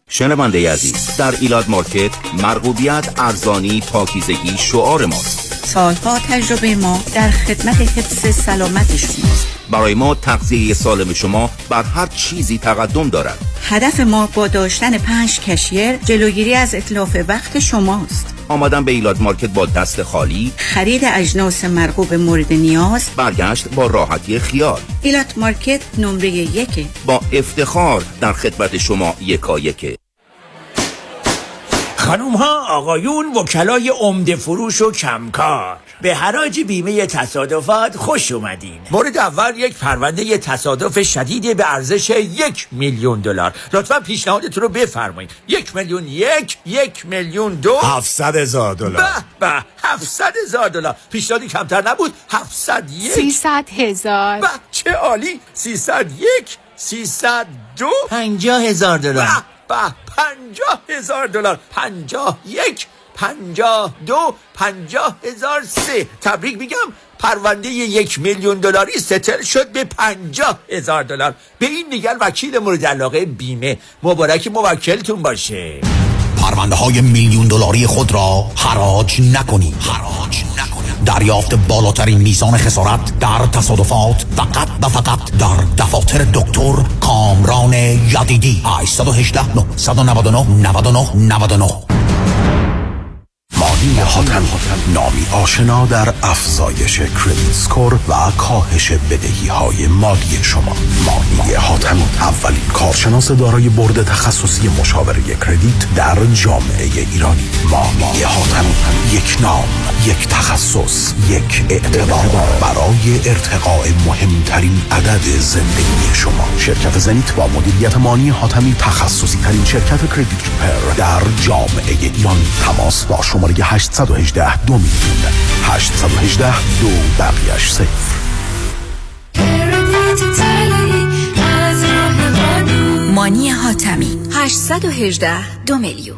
شنونده عزیز، در ایلاد مارکت مرغوبیت، ارزانی، پاکیزگی شعار ماست. سالها تجربه ما در خدمت حفظ سلامت شماست. برای ما تغذیه سالم شما بر هر چیزی تقدم دارد. هدف ما با داشتن پنج کشیر جلوگیری از اتلاف وقت شماست. آمدن به ایلاد مارکت با دست خالی، خرید اجناس مرغوب مورد نیاز، برگشت با راحتی خیال. ایلاد مارکت نمره یک، با افتخار در خدمت شما یکایک. خانوم ها، آقایون، وکلای عمده فروش و کمکار. به حراج بیمه تصادفات خوش اومدین. مورد اول یک پرونده تصادف شدید به ارزش یک میلیون دلار. لطفا پیشنهادتون رو بفرمایید. یک میلیون یک، یک میلیون دو، هفتصد هزار دلار. به به، هفتصد هزار دلار. پیشنهادی کمتر نبود. هفتصد یک، سیصد هزار. به چه عالی. سیصد یک، سیصد دو، پنجاه هزار دلار. به پنجاه هزار دلار. پنجاه یک، پنجاه دو، پنجاه هزار سه. تبریک میگم، پرونده یک میلیون دلاری ستل شد به پنجاه هزار دلار. به این دیگر وکیل مورد علاقه بیمه. مبارک موکلتون باشه. پرونده های میلیون دلاری خود را حراج نکنید. حراج نکنید. دریافت بالاترین میزان خسارت در تصادفات فقط و فقط در دفاتر دکتر کامران یدیدی. هشت یک هشت نه نه نه نه نه نه نه. مانی حاتمی، نامی آشنا در افزایش کریدیت اسکور و کاهش بدهی های مالی شما. مانی حاتمی، اولین کارشناس دارای برد تخصصی مشاوره کریدیت در جامعه ایرانی. مانی حاتمی، یک نام، یک تخصص، یک اعتبار برای ارتقاء مهمترین عدد زندگی شما. شرکت زنیت با مدیریت مانی حاتمی، تخصصی ترین شرکت کریدیت پر در جامعه ایران. تماس با شماره هشت یک هشت دو میلیون، هشت یک هشت دو بقیه‌اش صفر. مانی حاتمی، هشت یک هشت دو میلیون.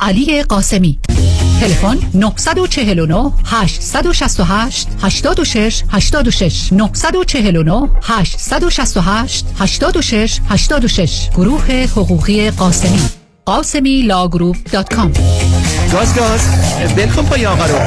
علی قاسمی. تلفن نه چهار نه هشت شش هشت هشت شش هشت شش، نه چهار نه هشت شش هشت هشت شش هشت شش. گروه حقوقی قاسمی، قاسمی لا گروپ دات کام. گاز گاز. بلکن پای آقا رو.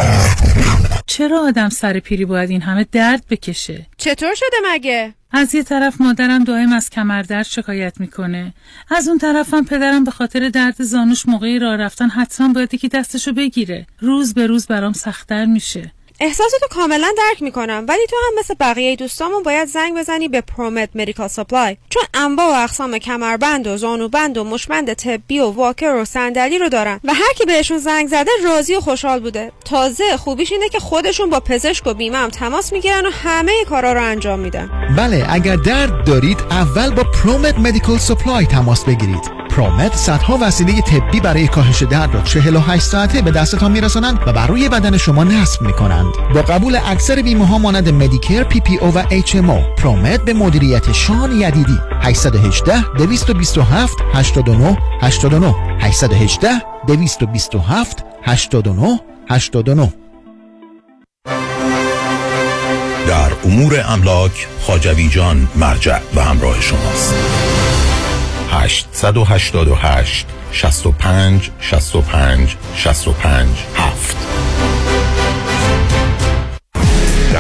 چرا آدم سر پیری باید این همه درد بکشه؟ چطور شده مگه؟ از یه طرف مادرم دائم از کمر درد شکایت میکنه، از اون طرفم پدرم به خاطر درد زانوش موقعی راه رفتن حتما باید یکی دستشو بگیره. روز به روز برام سخت‌تر میشه. احساساتو کاملا درک میکنم، ولی تو هم مثل بقیه دوستامون باید زنگ بزنی به پرومت مدیکال سپلای، چون انواع و اقسام کمربند و زانوبند و مشمند طبی و واکر و صندلی رو دارن و هر کی بهشون زنگ زده راضی و خوشحال بوده. تازه خوبیش اینه که خودشون با پزشک و بیمه هم تماس میگیرن و همه کارا رو انجام میدن. بله، اگر درد دارید اول با پرومت مدیکال سپلای تماس بگیرید. پرومت صدها وسیله طبی برای کاهش درد را چهل و هشت ساعته به دستتان میرسانند و بر روی بدن شما نصب میکنند. با قبول اکثر بیمه ها مانند مدیکر، پی پی او و اچ ام او. پرومت به مدیریت شان یدیدی. هشت یک هشت دویست و بیست و هفت هشتاد و نه هشتاد و نه، هشت یک هشت دویست و بیست و هفت هشتاد و نه هشتاد و نه. در امور املاک خواجوی جان مرجع و همراه شماست. هشت هشت هشت شصت و پنج شصت و پنج شصت و پنج هفت.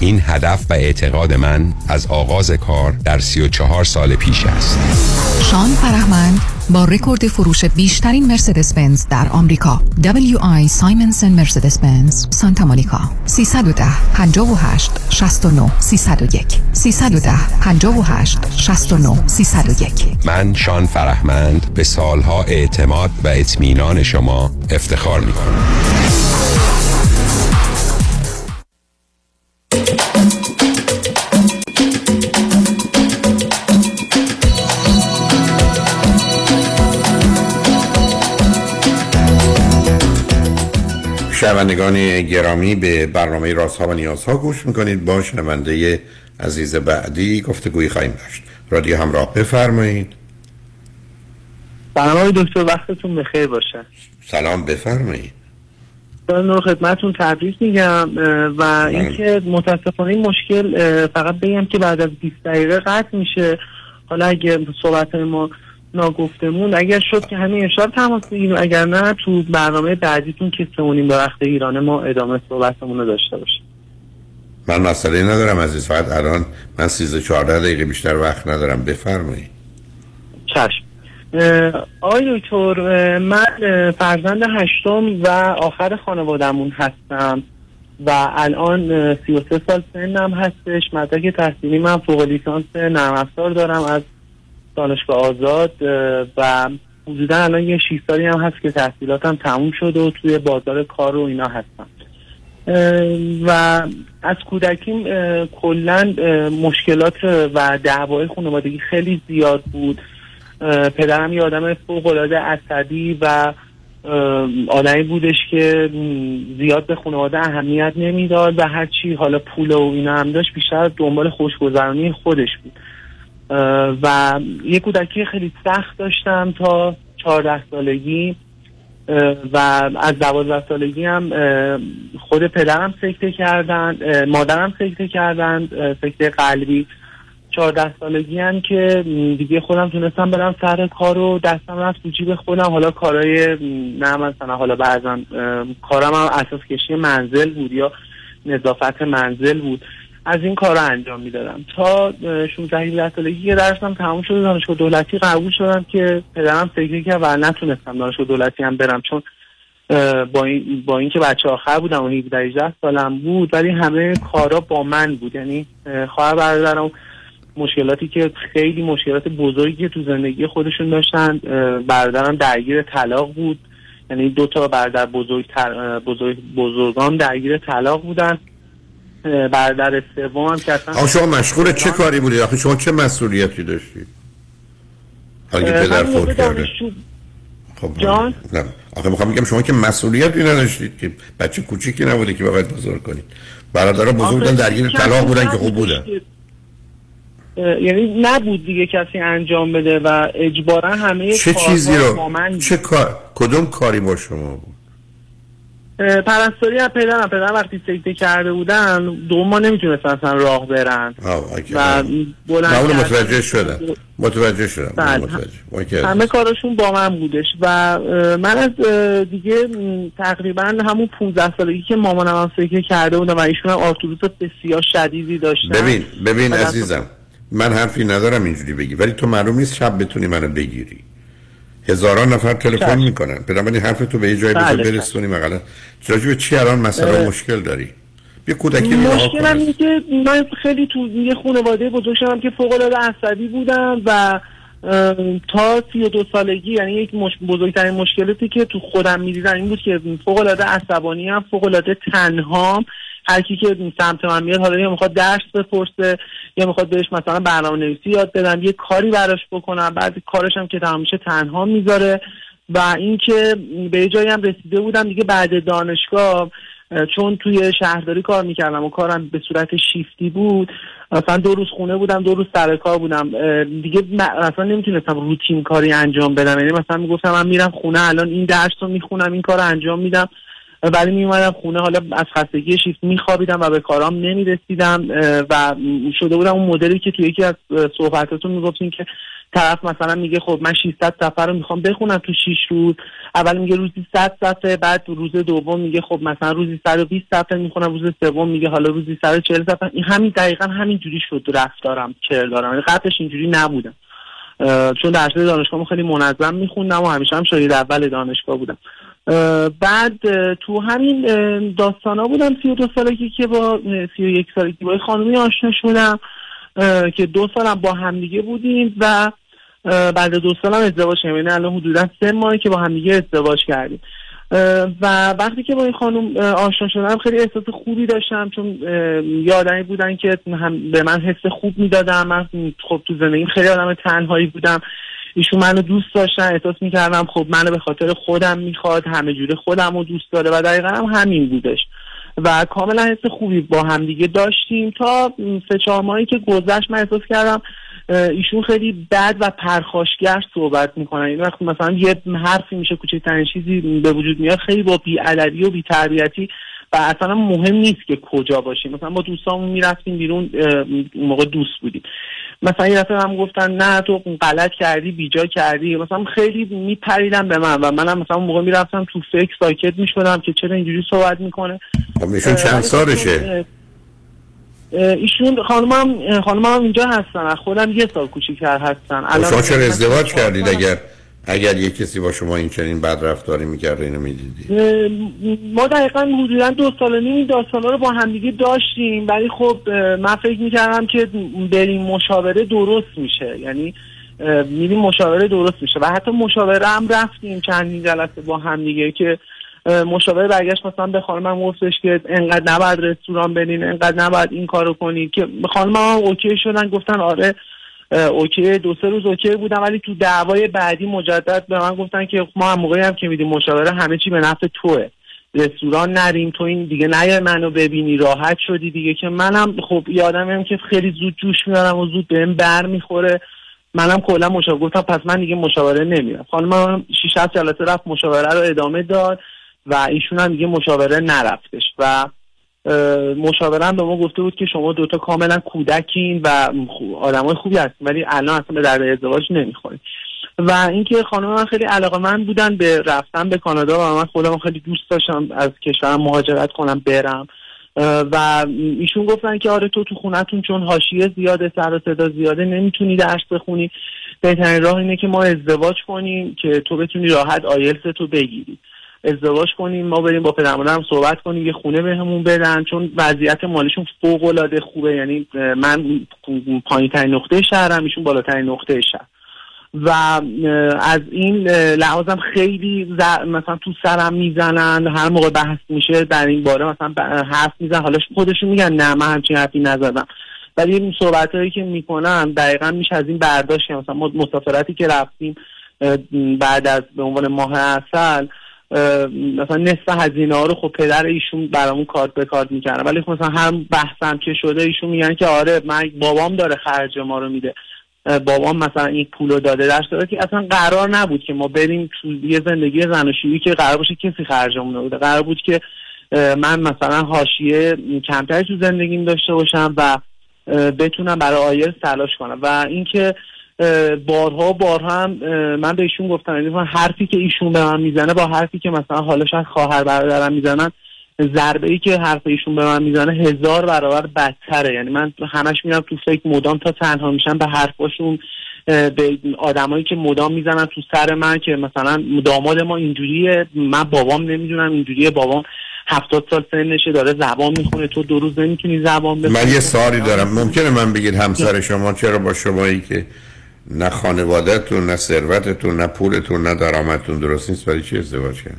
این هدف و اعتقاد من از آغاز کار در سی و چهار سال پیش است. شان فرهمند با رکورد فروش بیشترین مرسدس بنز در آمریکا، دبلیو آی سایمنسن مرسدس بنز سانتا مونیکا. سیصد و ده پنجاه و هشت شصت و نه سیصد و یک، سیصد و ده پنجاه و هشت شصت و نه سیصد و یک. من شان فرهمند به سالها اعتماد و اطمینان شما افتخار می‌کنم. شنوندگان گرامی به برنامه رازها و نیازها گوش میکنید. با شنونده عزیز بعدی گفتگویی خواهیم داشت. رادیو همراه بفرمایید. سلام دکتر، وقتتون بخیر باشه. سلام، بفرمایید. من رو خدمتتون تبریک میگم و اینکه متاسفانه این مشکل فقط بگم که بعد از بیست دقیقه قطع میشه. حالا اگه صحبت ما ناگفته موند، اگر شد که همین اشتار تماس بگیریم، اگر نه تو برنامه بعدیتون که سمونیم به وقت ایران ما ادامه صحبتمون رو داشته باشیم. من مسئله ندارم عزیز، فقط الان من سیزده چهارده دقیقه بیشتر وقت ندارم. بفرمایید. چشم آقای دکتر، من فرزند هشتم و آخر خانوادمون هستم و الان سی و سه سال سنم هستش. مدرک تحصیلی من فوق لیسانس نرم افزار دارم از دانشگاه آزاد و حدودا الان یه شش سالی هم هست که تحصیلاتم تموم شد و توی بازار کار و اینا هستم و از کودکیم کلا مشکلات و دعوای خانوادگی خیلی زیاد بود. پدرم یه آدم فوق‌العاده عصبی و آدمی بودش که زیاد به خانواده اهمیت نمیداد و هرچی حالا پول و اینا هم داشت بیشتر دنبال خوشگذرانی خودش بود و یه کودکی خیلی سخت داشتم تا چهارده سالگی و از دوازده سالگی هم خود پدرم سکته کردن، مادرم سکته کردن، سکته قلبی. چهارده سالگی هم که دیگه خودم تونستم برم سر کار و دستم رفت تو جیب خودم. حالا کارهای نه مثلا حالا بعضا کارم هم اساس کشی منزل بود یا نظافت منزل بود، از این کارا انجام میدادم تا شانزده هجده سالگی که درسم تموم شد دانشگاه دولتی قبول شدم که پدرم فکر کرد و نتونستم دانشگاه دولتی هم برم، چون با این با اینکه بچه آخر بودم و هجده هجده سالم بود ولی همه کارا با من بود. یعنی خواهر برادرم مشکلاتی که خیلی مشکلات بزرگی که تو زندگی خودشون داشتن، برادرم درگیر طلاق بود، یعنی دو تا برادر بزرگ بزرگ بزرگان درگیر طلاق بودن. برادر سوم که اصلا آخه شما مشغول چه کاری بودید؟ آخه شما چه مسئولیتی داشتید؟ اگه پدر فوت کرده خب جان، نه آخه میخوام بگم شما که مسئولیتی نداشتید که بچه کوچیکی نبوده که بخواید بزرگ کنید. برادرها بزرگان درگیر طلاق بودن که خوب بودن، یعنی نبود دیگه کسی انجام بده و اجبارا همه چه چیزی رو چه کار کدوم کاری با شما بود؟ پرستاری از پدرم. پدرم وقتی سکته کرده بودن دو ما نمیتونستن اصلا راه برن و بلند متوجه شدم متوجه شدم متوجه. همه کارشون با من بودش و من از دیگه تقریبا همون پانزده سالگی که مامانم هم سکته کرده بودن و ایشون هم آرتوریت بسیار شدیدی داشتن. ببین ببین عزیزم، من حرفی ندارم اینجوری بگی، ولی تو معلوم نیست شب بتونی منو بگیری. هزاران نفر تلفن میکنن، بنابراین حرف تو به یه جایی بذار برسونی. مثلا راجع به چی الان مثلا مشکل داری؟ بیا کودکی رو رها کن. مشکل که من خیلی تو یه خانواده بزرگ شدم که فوق العاده عصبی بودم و تا سی و دو سالگی، یعنی یک مش... بزرگترین مشکلاتی که تو خودم می‌دیدم این بود که فوق العاده عصبانی‌ام، فوق العاده تنهام. هر کی که سمت من میاد حالا یا میخواد درس بپرسه یا میخواد بهش مثلا برنامه نویسی یاد بدم، یه کاری براش بکنم، بعد کارش هم که تمام میشه تنها میذاره. و اینکه به جایی هم رسیده بودم دیگه بعد دانشگاه، چون توی شهرداری کار میکردم و کارم به صورت شیفتی بود، مثلا دو روز خونه بودم دو روز سر کار بودم، دیگه مثلا نمیتونستم روتین کاری انجام بدم. یعنی مثلا میگفتم من میرم خونه الان این درس رو میخونم این کارو انجام میدم، ولی میومدم خونه حالا از خستگی شیفت میخوابیدم و به کارام نمیرسیدم و شده بودم اون مدلی که توی یکی از صحبتاتون میگفتین که طرف مثلا میگه خب من ششصد صفحه رو میخوام بخونم تو شش روز، اول میگه روزی صد صفحه، بعد روز دوم میگه خب مثلا روزی صد و بیست صفحه میخونم، روز سوم میگه حالا روزی صد و چهل صفحه. این همین دقیقاً همین جوری شد رفتارم چهل دارم، یعنی قبلش اینجوری نبودم، چون درس دانشگاهم خیلی منظم میخوندم و همیشه هم شاید اول دانشگاه بودم. بعد تو همین داستانا بودم سی و دو سالگی که با سی و یک سالگی با خانومی آشنا شدم که دو سالم با همدیگه بودیم و بعد دو سالم ازدواج کردیم، یعنی الان حدودا سه ماهه که با همدیگه ازدواج کردیم. و وقتی که با این خانم آشنا شدم خیلی احساس خوبی داشتم، چون یه آدمی بودن که هم به من حس خوب میدادن. من خب تو زندگیم خیلی آدم تنهایی بودم، ایشون منو دوست داشتن، احساس میکردم خب منو به خاطر خودم میخواد، همه جوره خودم رو دوست داره و دقیقا هم همین بودش و کاملا حس خوبی با همدیگه داشتیم تا سه چهار ماهی که گذشت من احساس کردم ایشون خیلی بد و پرخاشگر صحبت میکنن. این وقت مثلا یه حرفی میشه، کوچکترین چیزی به وجود میاد خیلی با بی‌ادبی و بی‌تربیتی و اصلا مهم نیست که کجا باشیم. مثلا ما دوستامون میرفتیم بیرون، اون موقع دوست بودیم، مثلا یه دفعه هم گفتن نه تو غلط کردی، بیجا کردی، مثلا خیلی میپریدن به من و منم مثلا اون موقع میرفتم تو فکر ساکت میشدم که چرا اینجوری صحبت میکنه. ایشون چند سالشه؟ ایشون خانمم خانمم اینجا هستن، خودم یه سال کوچیک‌تر هستن. الان چرا ازدواج کردید؟ اگر اگر یک کسی با شما این چنین بدرفتاری میکرد اینو میدیدید؟ ما دقیقا حدودا دو سال و نیم داستانا رو با همدیگه داشتیم، ولی خب من فکر میکردم که بریم مشاوره درست میشه، یعنی میریم مشاوره درست میشه و حتی مشاوره هم رفتیم چندین جلسه با همدیگه که مشاوره برگشت مثلا به خانمم گفتش که انقدر نباید رستوران برین، انقدر نباید این کارو کنید، که خانمم اوکی شدن، گفتن آره اوکی، دو سه روز اوکی بودم، ولی تو دعوای بعدی مجدد به من گفتن که ما هم موقعی هم که میدیم مشاوره همه چی به نفع توئه، رستوران نریم، تو این دیگه نیای منو ببینی، راحت شدی دیگه. که منم خب یادمم که خیلی زود جوش میارم و زود بهم بر میخوره، منم کلا مشاوره گفتم پس من دیگه مشاوره نمیرم. خانمم شش هفت جلسه رفت مشاوره رو ادامه داد و ایشون هم دیگه مشاوره نرفتش و مشاورم به ما گفته بود که شما دوتا کاملا کودکین و آدمای خوبی هستین ولی الان اصلا به درد ازدواج نمیخورید. و اینکه خانم من خیلی علاقه‌مند بودن به رفتن به کانادا و من خودم خیلی دوست داشتم از کشورم مهاجرت کنم برم و ایشون گفتن که آره تو تو خونتون چون حاشیه زیاده، سر و صدا زیاده، نمیتونی درس بخونی، بهترین راه اینه که ما ازدواج کنیم که تو بتونی راحت آیلتس تو بگیری، ازدواج کنیم، ما بریم با پدر مادرم صحبت کنیم، یه خونه بهمون بدن، چون وضعیت مالیشون فوق العاده خوبه، یعنی من پایین‌ترین نقطه شهرم، ایشون بالاترین نقطه شهر و از این لحاظم خیلی زر... مثلا تو سرم میزنن، هر موقع بحث میشه در این باره مثلا حرف میزنن، حالا خودشون میگن نه من همچین حرفی نزدم، ولی این صحبتایی که میکنن دقیقاً میشه از این برداشت کنم. مثلا ما مسافرتی که رفتیم بعد از به عنوان ماه عسل مثلا نصف هزینه ها رو خب پدر ایشون برامون کارت به کارت میکنه، ولی خب مثلا هم بحثم که شده ایشون میگن که آره من بابام داره خرج ما رو میده، بابام مثلا این پولو داده، درش داره که اصلا قرار نبود که ما بریم تو یه زندگی زن و شویی که قرار باشه کسی خرجمون نبوده، قرار بود که من مثلا حاشیه کمتری تو زندگیم داشته باشم و بتونم برای آیلتس تلاش کنم. و اینکه بارها بارها هم من به ایشون گفتم حرفی که ایشون به من میزنه با حرفی که مثلا حالا شاید خواهر برادرم میزنن، ضربه ای که حرف ایشون به من میزنه هزار برابر بدتره، یعنی من همش میرم تو فکر مدام تا تنها میشم به حرفاشون، به آدمایی که مدام میزنن تو سر من که مثلا داماد ما اینجوریه، من بابام نمیدونم اینجوریه، بابام هفتاد سال سنشه داره زبان میخونه، تو دو روز نمیتونی زبان بخونی. من یه سوالی دارم، ممکنه من بگید همسر شما چرا با شمایی که نه خانواده‌تون، نه ثروتتون، نه پولتون، نه درآمدتون درست نیست، برای چی ازدواج کردن؟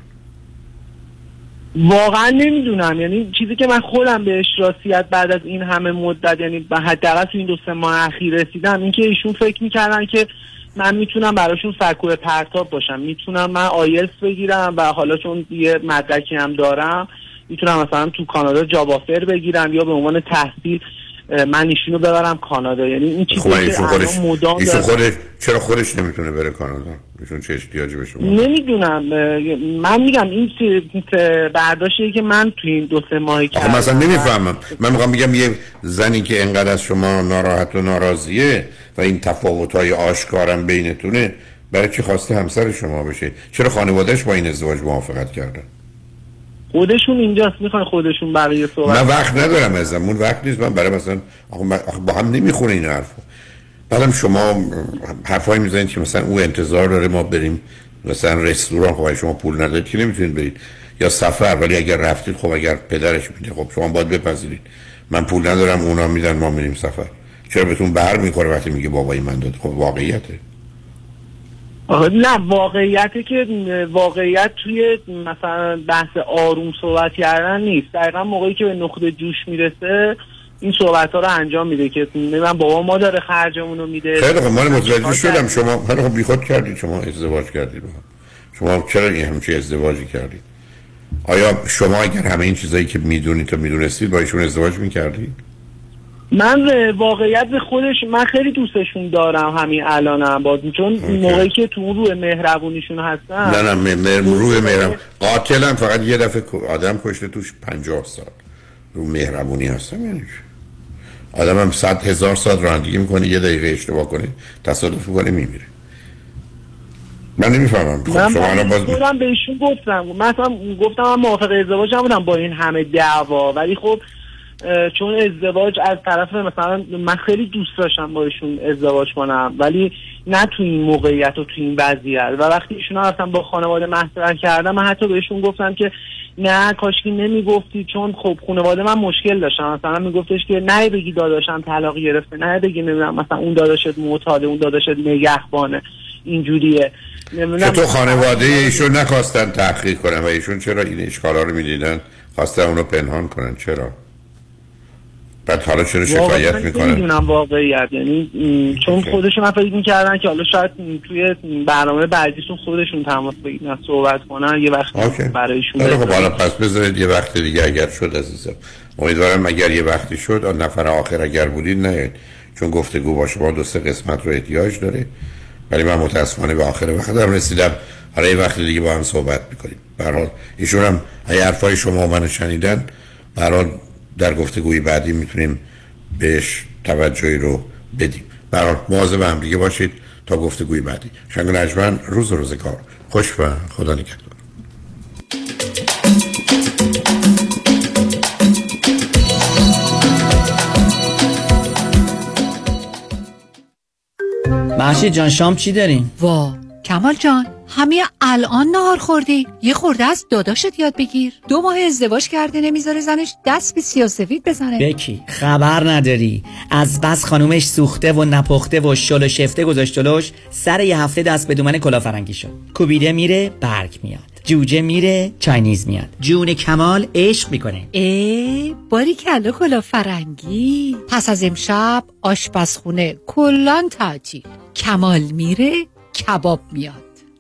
واقعا نمیدونم، یعنی چیزی که من خودم بهش راستیت بعد از این همه مدت، یعنی به حداقل تو این دو سه ماه اخیر رسیدم، اینکه ایشون فکر میکردن که من میتونم براشون سکوی پرتاب باشم، میتونم من آیلتس بگیرم و حالا چون یه مدرکی هم دارم میتونم مثلا تو کانادا جاب آفر بگیرم یا به عنوان تحصیل من ایشونو ببرم کانادا. یعنی این چیزی که ایشون خودش ایشون خودش چرا خودش نمیتونه بره کانادا؟ ایشون چه احتیاجی به شما؟ نمیدونم، من میگم این برداشتی که من توی این دو سه ماهی که مثلا نمیفهمم، من میگم میگم یه زنی که انقدر از شما ناراحت و ناراضیه و این تفاوت‌های آشکارم بینتونه، برای چی خواسته همسر شما بشه؟ چرا خانواده‌اش با این ازدواج موافقت کردن؟ خودشون اینجاست، میخوان خودشون برای صحبت. من وقت ندارم ازم، اون وقت نیست، من برای مثلا با هم نمیخونه این حرفو. بعدم شما حرفایی میزنید که مثلا او انتظار داره ما بریم مثلا رستوران، خب شما پول ندارید که نمیتونید برید، یا سفر، ولی اگر رفتید خب اگر پدرش میده خب شما باید بپذیرید، من پول ندارم اونا میدن ما میریم سفر. چرا بهتون بر میخوره وقتی میگه بابای من داد؟ خب واقعیته. نه واقعیتی که واقعیت توی مثلا بحث آروم صحبت کردن نیست، دقیقا موقعی که به نقطه جوش میرسه این صحبت ها رو انجام میده که من بابا ما داره خرجمون رو میده. خیلی خب من متوجه شدم شما خیلی خب بیخود کردید، شما ازدواج کردید، شما چرا این همچین ازدواجی کردید؟ آیا شما اگر همه این چیزایی که میدونید تا میدونستید با ایشون ازدواج میکردید؟ من واقعیت خودش من خیلی دوستشون دارم همین الانم باز، چون اوکی. موقعی که تو اون روح مهربونیشون هستم. نه نه مهر... روح مهربون قاتلم فقط یه دفعه آدم کشته توش پنجاه سال رو مهربونی هستم، یعنی آدم هم صد هزار سال رانندگی میکنه یه دقیقه اشتباه کنه تصادف میکنه میمیره. من نمیفهمم خب شما الان باز من بهشون گفتم مثلا گفتم من موافق ازدواج نبودم با این همه دعوا، ولی خب چون ازدواج از طرف مثلا من خیلی دوست داشتم با ایشون ازدواج کنم، ولی نه تو این موقعیت و تو این وضعیت. و وقتی ایشون رفتم با خانواده مطرح کردم من حتی بهشون گفتم که نه کاشکی نمیگفتی، چون خب خانواده من مشکل داشتم، مثلا میگفتش که نه بگی داداشم طلاق گرفته، نه بگی نمیدونم مثلا اون داداشت معتاده، اون داداشت نگهبانه، اینجوریه. نمیدونم تو خانواده ایشون نخواستن تحقیق کنن و ایشون چرا این اشکالا رو میدیدن خواستن اون رو پنهان کنن؟ چرا بعد حالا چرا شکایت میکنن؟ نمیدونم واقعیت، یعنی چون خودشون من فکر میکردن که حالا شاید توی برنامه بعدیشون خودشون تماس بگیرن صحبت کنن یه وقتی برایشون. خب حالا پس بذارید یه وقت دیگه اگر شد عزیزم، امیدوارم اگر یه وقتی شد آن نفر آخر اگر بودین نه، چون گفتگو با شما دو سه قسمت رو احتیاج داره، ولی من متاسفانه به آخر وقت هم رسیدم. حالا یه وقت دیگه با هم صحبت میکنیم. به هر حال ایشون هم حرفای شما منو شنیدن، به هر حال در گفتگوی بعدی میتونیم بهش توجهی رو بدیم. به هر حال مواظب هم دیگه باشید تا گفتگوی بعدی. شنگ و نجمن روز روزگار خوش و خدا نگهدار. محشید جان شام چی داریم؟ وا کمال جان همین الان نهار خوردی، یه خورده از داداشت یاد بگیر، دو ماه ازدواج کرده نمیذاره زنش دست به سیاسفید بزنه. بکی خبر نداری از بس خانومش سوخته و نپخته و شل و شفته گذاشت جلوش، سر یه هفته دست به دومن کلافرنگی شد، کوبیده میره برگ میاد، جوجه میره چاینیز میاد، جون کمال عشق میکنه. ای باری کلا کلا فرنگی. پس از امشب آشپزخونه کلان تعطیل، کمال میره کباب میاد،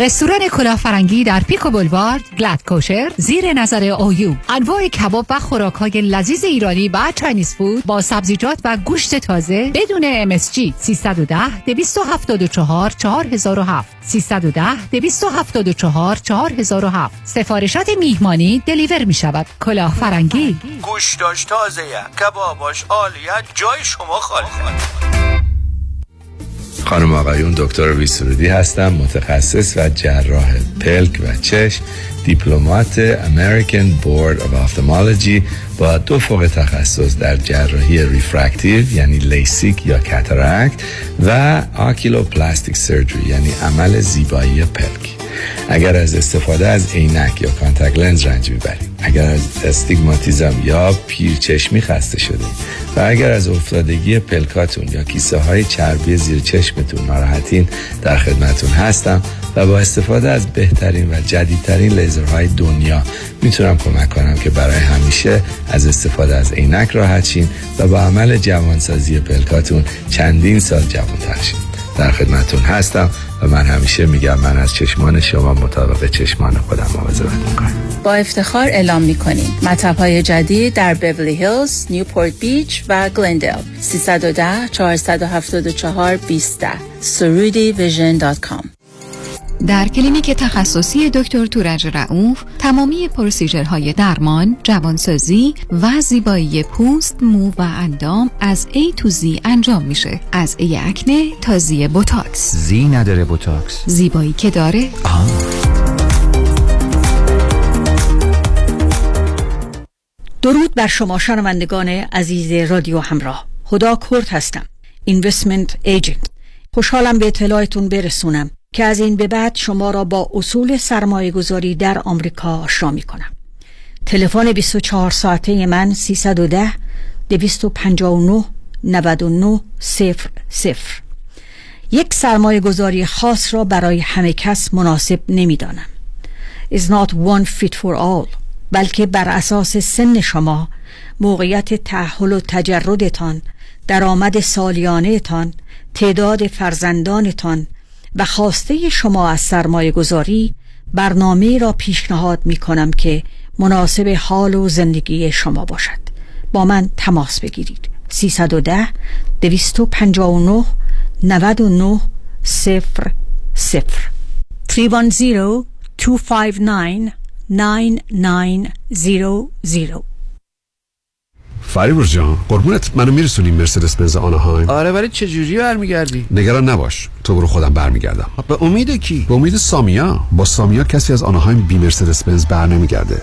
رستوران کلاه فرنگی در پیکو بولوارد گلد کوشر زیر نظر اویو، انواع کباب و خوراک‌های لذیذ ایرانی و چاینیز فود با سبزیجات و گوشت تازه بدون ام اس جی. سیصد و ده دویست و هفتاد و چهار چهار هزار و هفت سیصد و ده دویست و هفتاد و چهار چهار هزار و هفت. سفارشات میهمانی دلیور می شود. کلاه فرنگی گوشتاش تازه، کباباش عالیه، جای شما خالی. خانم آقایون، دکتر ویسرودی هستم، متخصص و جراح پلک و چشم، دیپلمات American Board of Ophthalmology با دو فوق تخصص در جراحی ریفرکتیو یعنی لیسیک یا کاتاراکت و آکیلوپلاستیک سرجری یعنی عمل زیبایی پلک. اگر از استفاده از عینک یا کانتاکت لنز رنج میبرید، اگر از استیگماتیزم یا پیرچشمی خسته شدید و اگر از افتادگی پلکاتون یا کیسه های چربی زیر چشمتون ناراحتین، در خدمتون هستم و با استفاده از بهترین و جدیدترین لیزرهای دنیا میتونم کمک کنم که برای همیشه از استفاده از عینک راحت شین و با عمل جوانسازی پلکاتون چندین سال جوانتر شین. در خدمتون هستم و من همیشه میگم من از چشمان شما مطابق چشمان خودم مواظبت میکنم. با افتخار اعلام میکنیم مطب‌های جدید در بیولی هیلز، نیوپورت بیچ و گلندل. سیصد و ده چهارصد و هفتاد و چهار بیست سرودی ویژن دات کام. در کلینیک تخصصی دکتر تورج رؤوف تمامی پروسیجرهای درمان، جوانسازی و زیبایی پوست، مو و اندام از A to Z انجام میشه. از A اکنه تا Z بوتاکس. زی نداره بوتاکس. زیبایی که داره. آه. درود بر شما شنوندگان عزیز رادیو همراه. خدا کرد هستم. اینوستمنت ایجنت. خوشحالم به اطلاعتون برسونم که از این به بعد شما را با اصول سرمایه گذاری در آمریکا آشنا می کنم. تلفن بیست و چهار ساعته من سیصد و ده دویست و پنجاه و نه نود و نه صفر صفر. یک سرمایه گذاری خاص را برای همه کس مناسب نمی دانم. is not one fit for all، بلکه بر اساس سن شما، موقعیت تأهل و تجردتان، درآمد سالیانهتان، تعداد فرزندانتان و خواسته شما از سرمایه گذاری برنامه را پیشنهاد می کنم که مناسب حال و زندگی شما باشد. با من تماس بگیرید. سیصد و ده دویست و پنجاه و نه نود و نه صفر صفر سه یک صفر دو پنج نه نه نه صفر صفر. فریبرز جان، قربونت، منو میرسونی مرسدس بنز آناهایم؟ آره، ولی چجوری برمیگردی؟ نگران نباش، تو برو، خودم برمیگردم. به امید کی؟ به امید سامیا. با سامیا کسی از آناهایم بی مرسدس بنز برنمیگرده.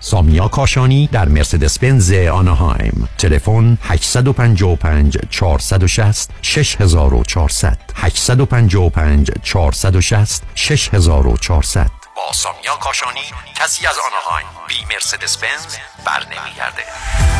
سامیا کاشانی در مرسدس بنز آناهایم. تلفن هشت پنج پنج چهار شش صفر شش چهار صفر صفر هشت پنج پنج چهار شش صفر شش چهار صفر صفر. با سامیا کاشانی کسی از آناهایم بی مرسدس بنز برنمیگرده.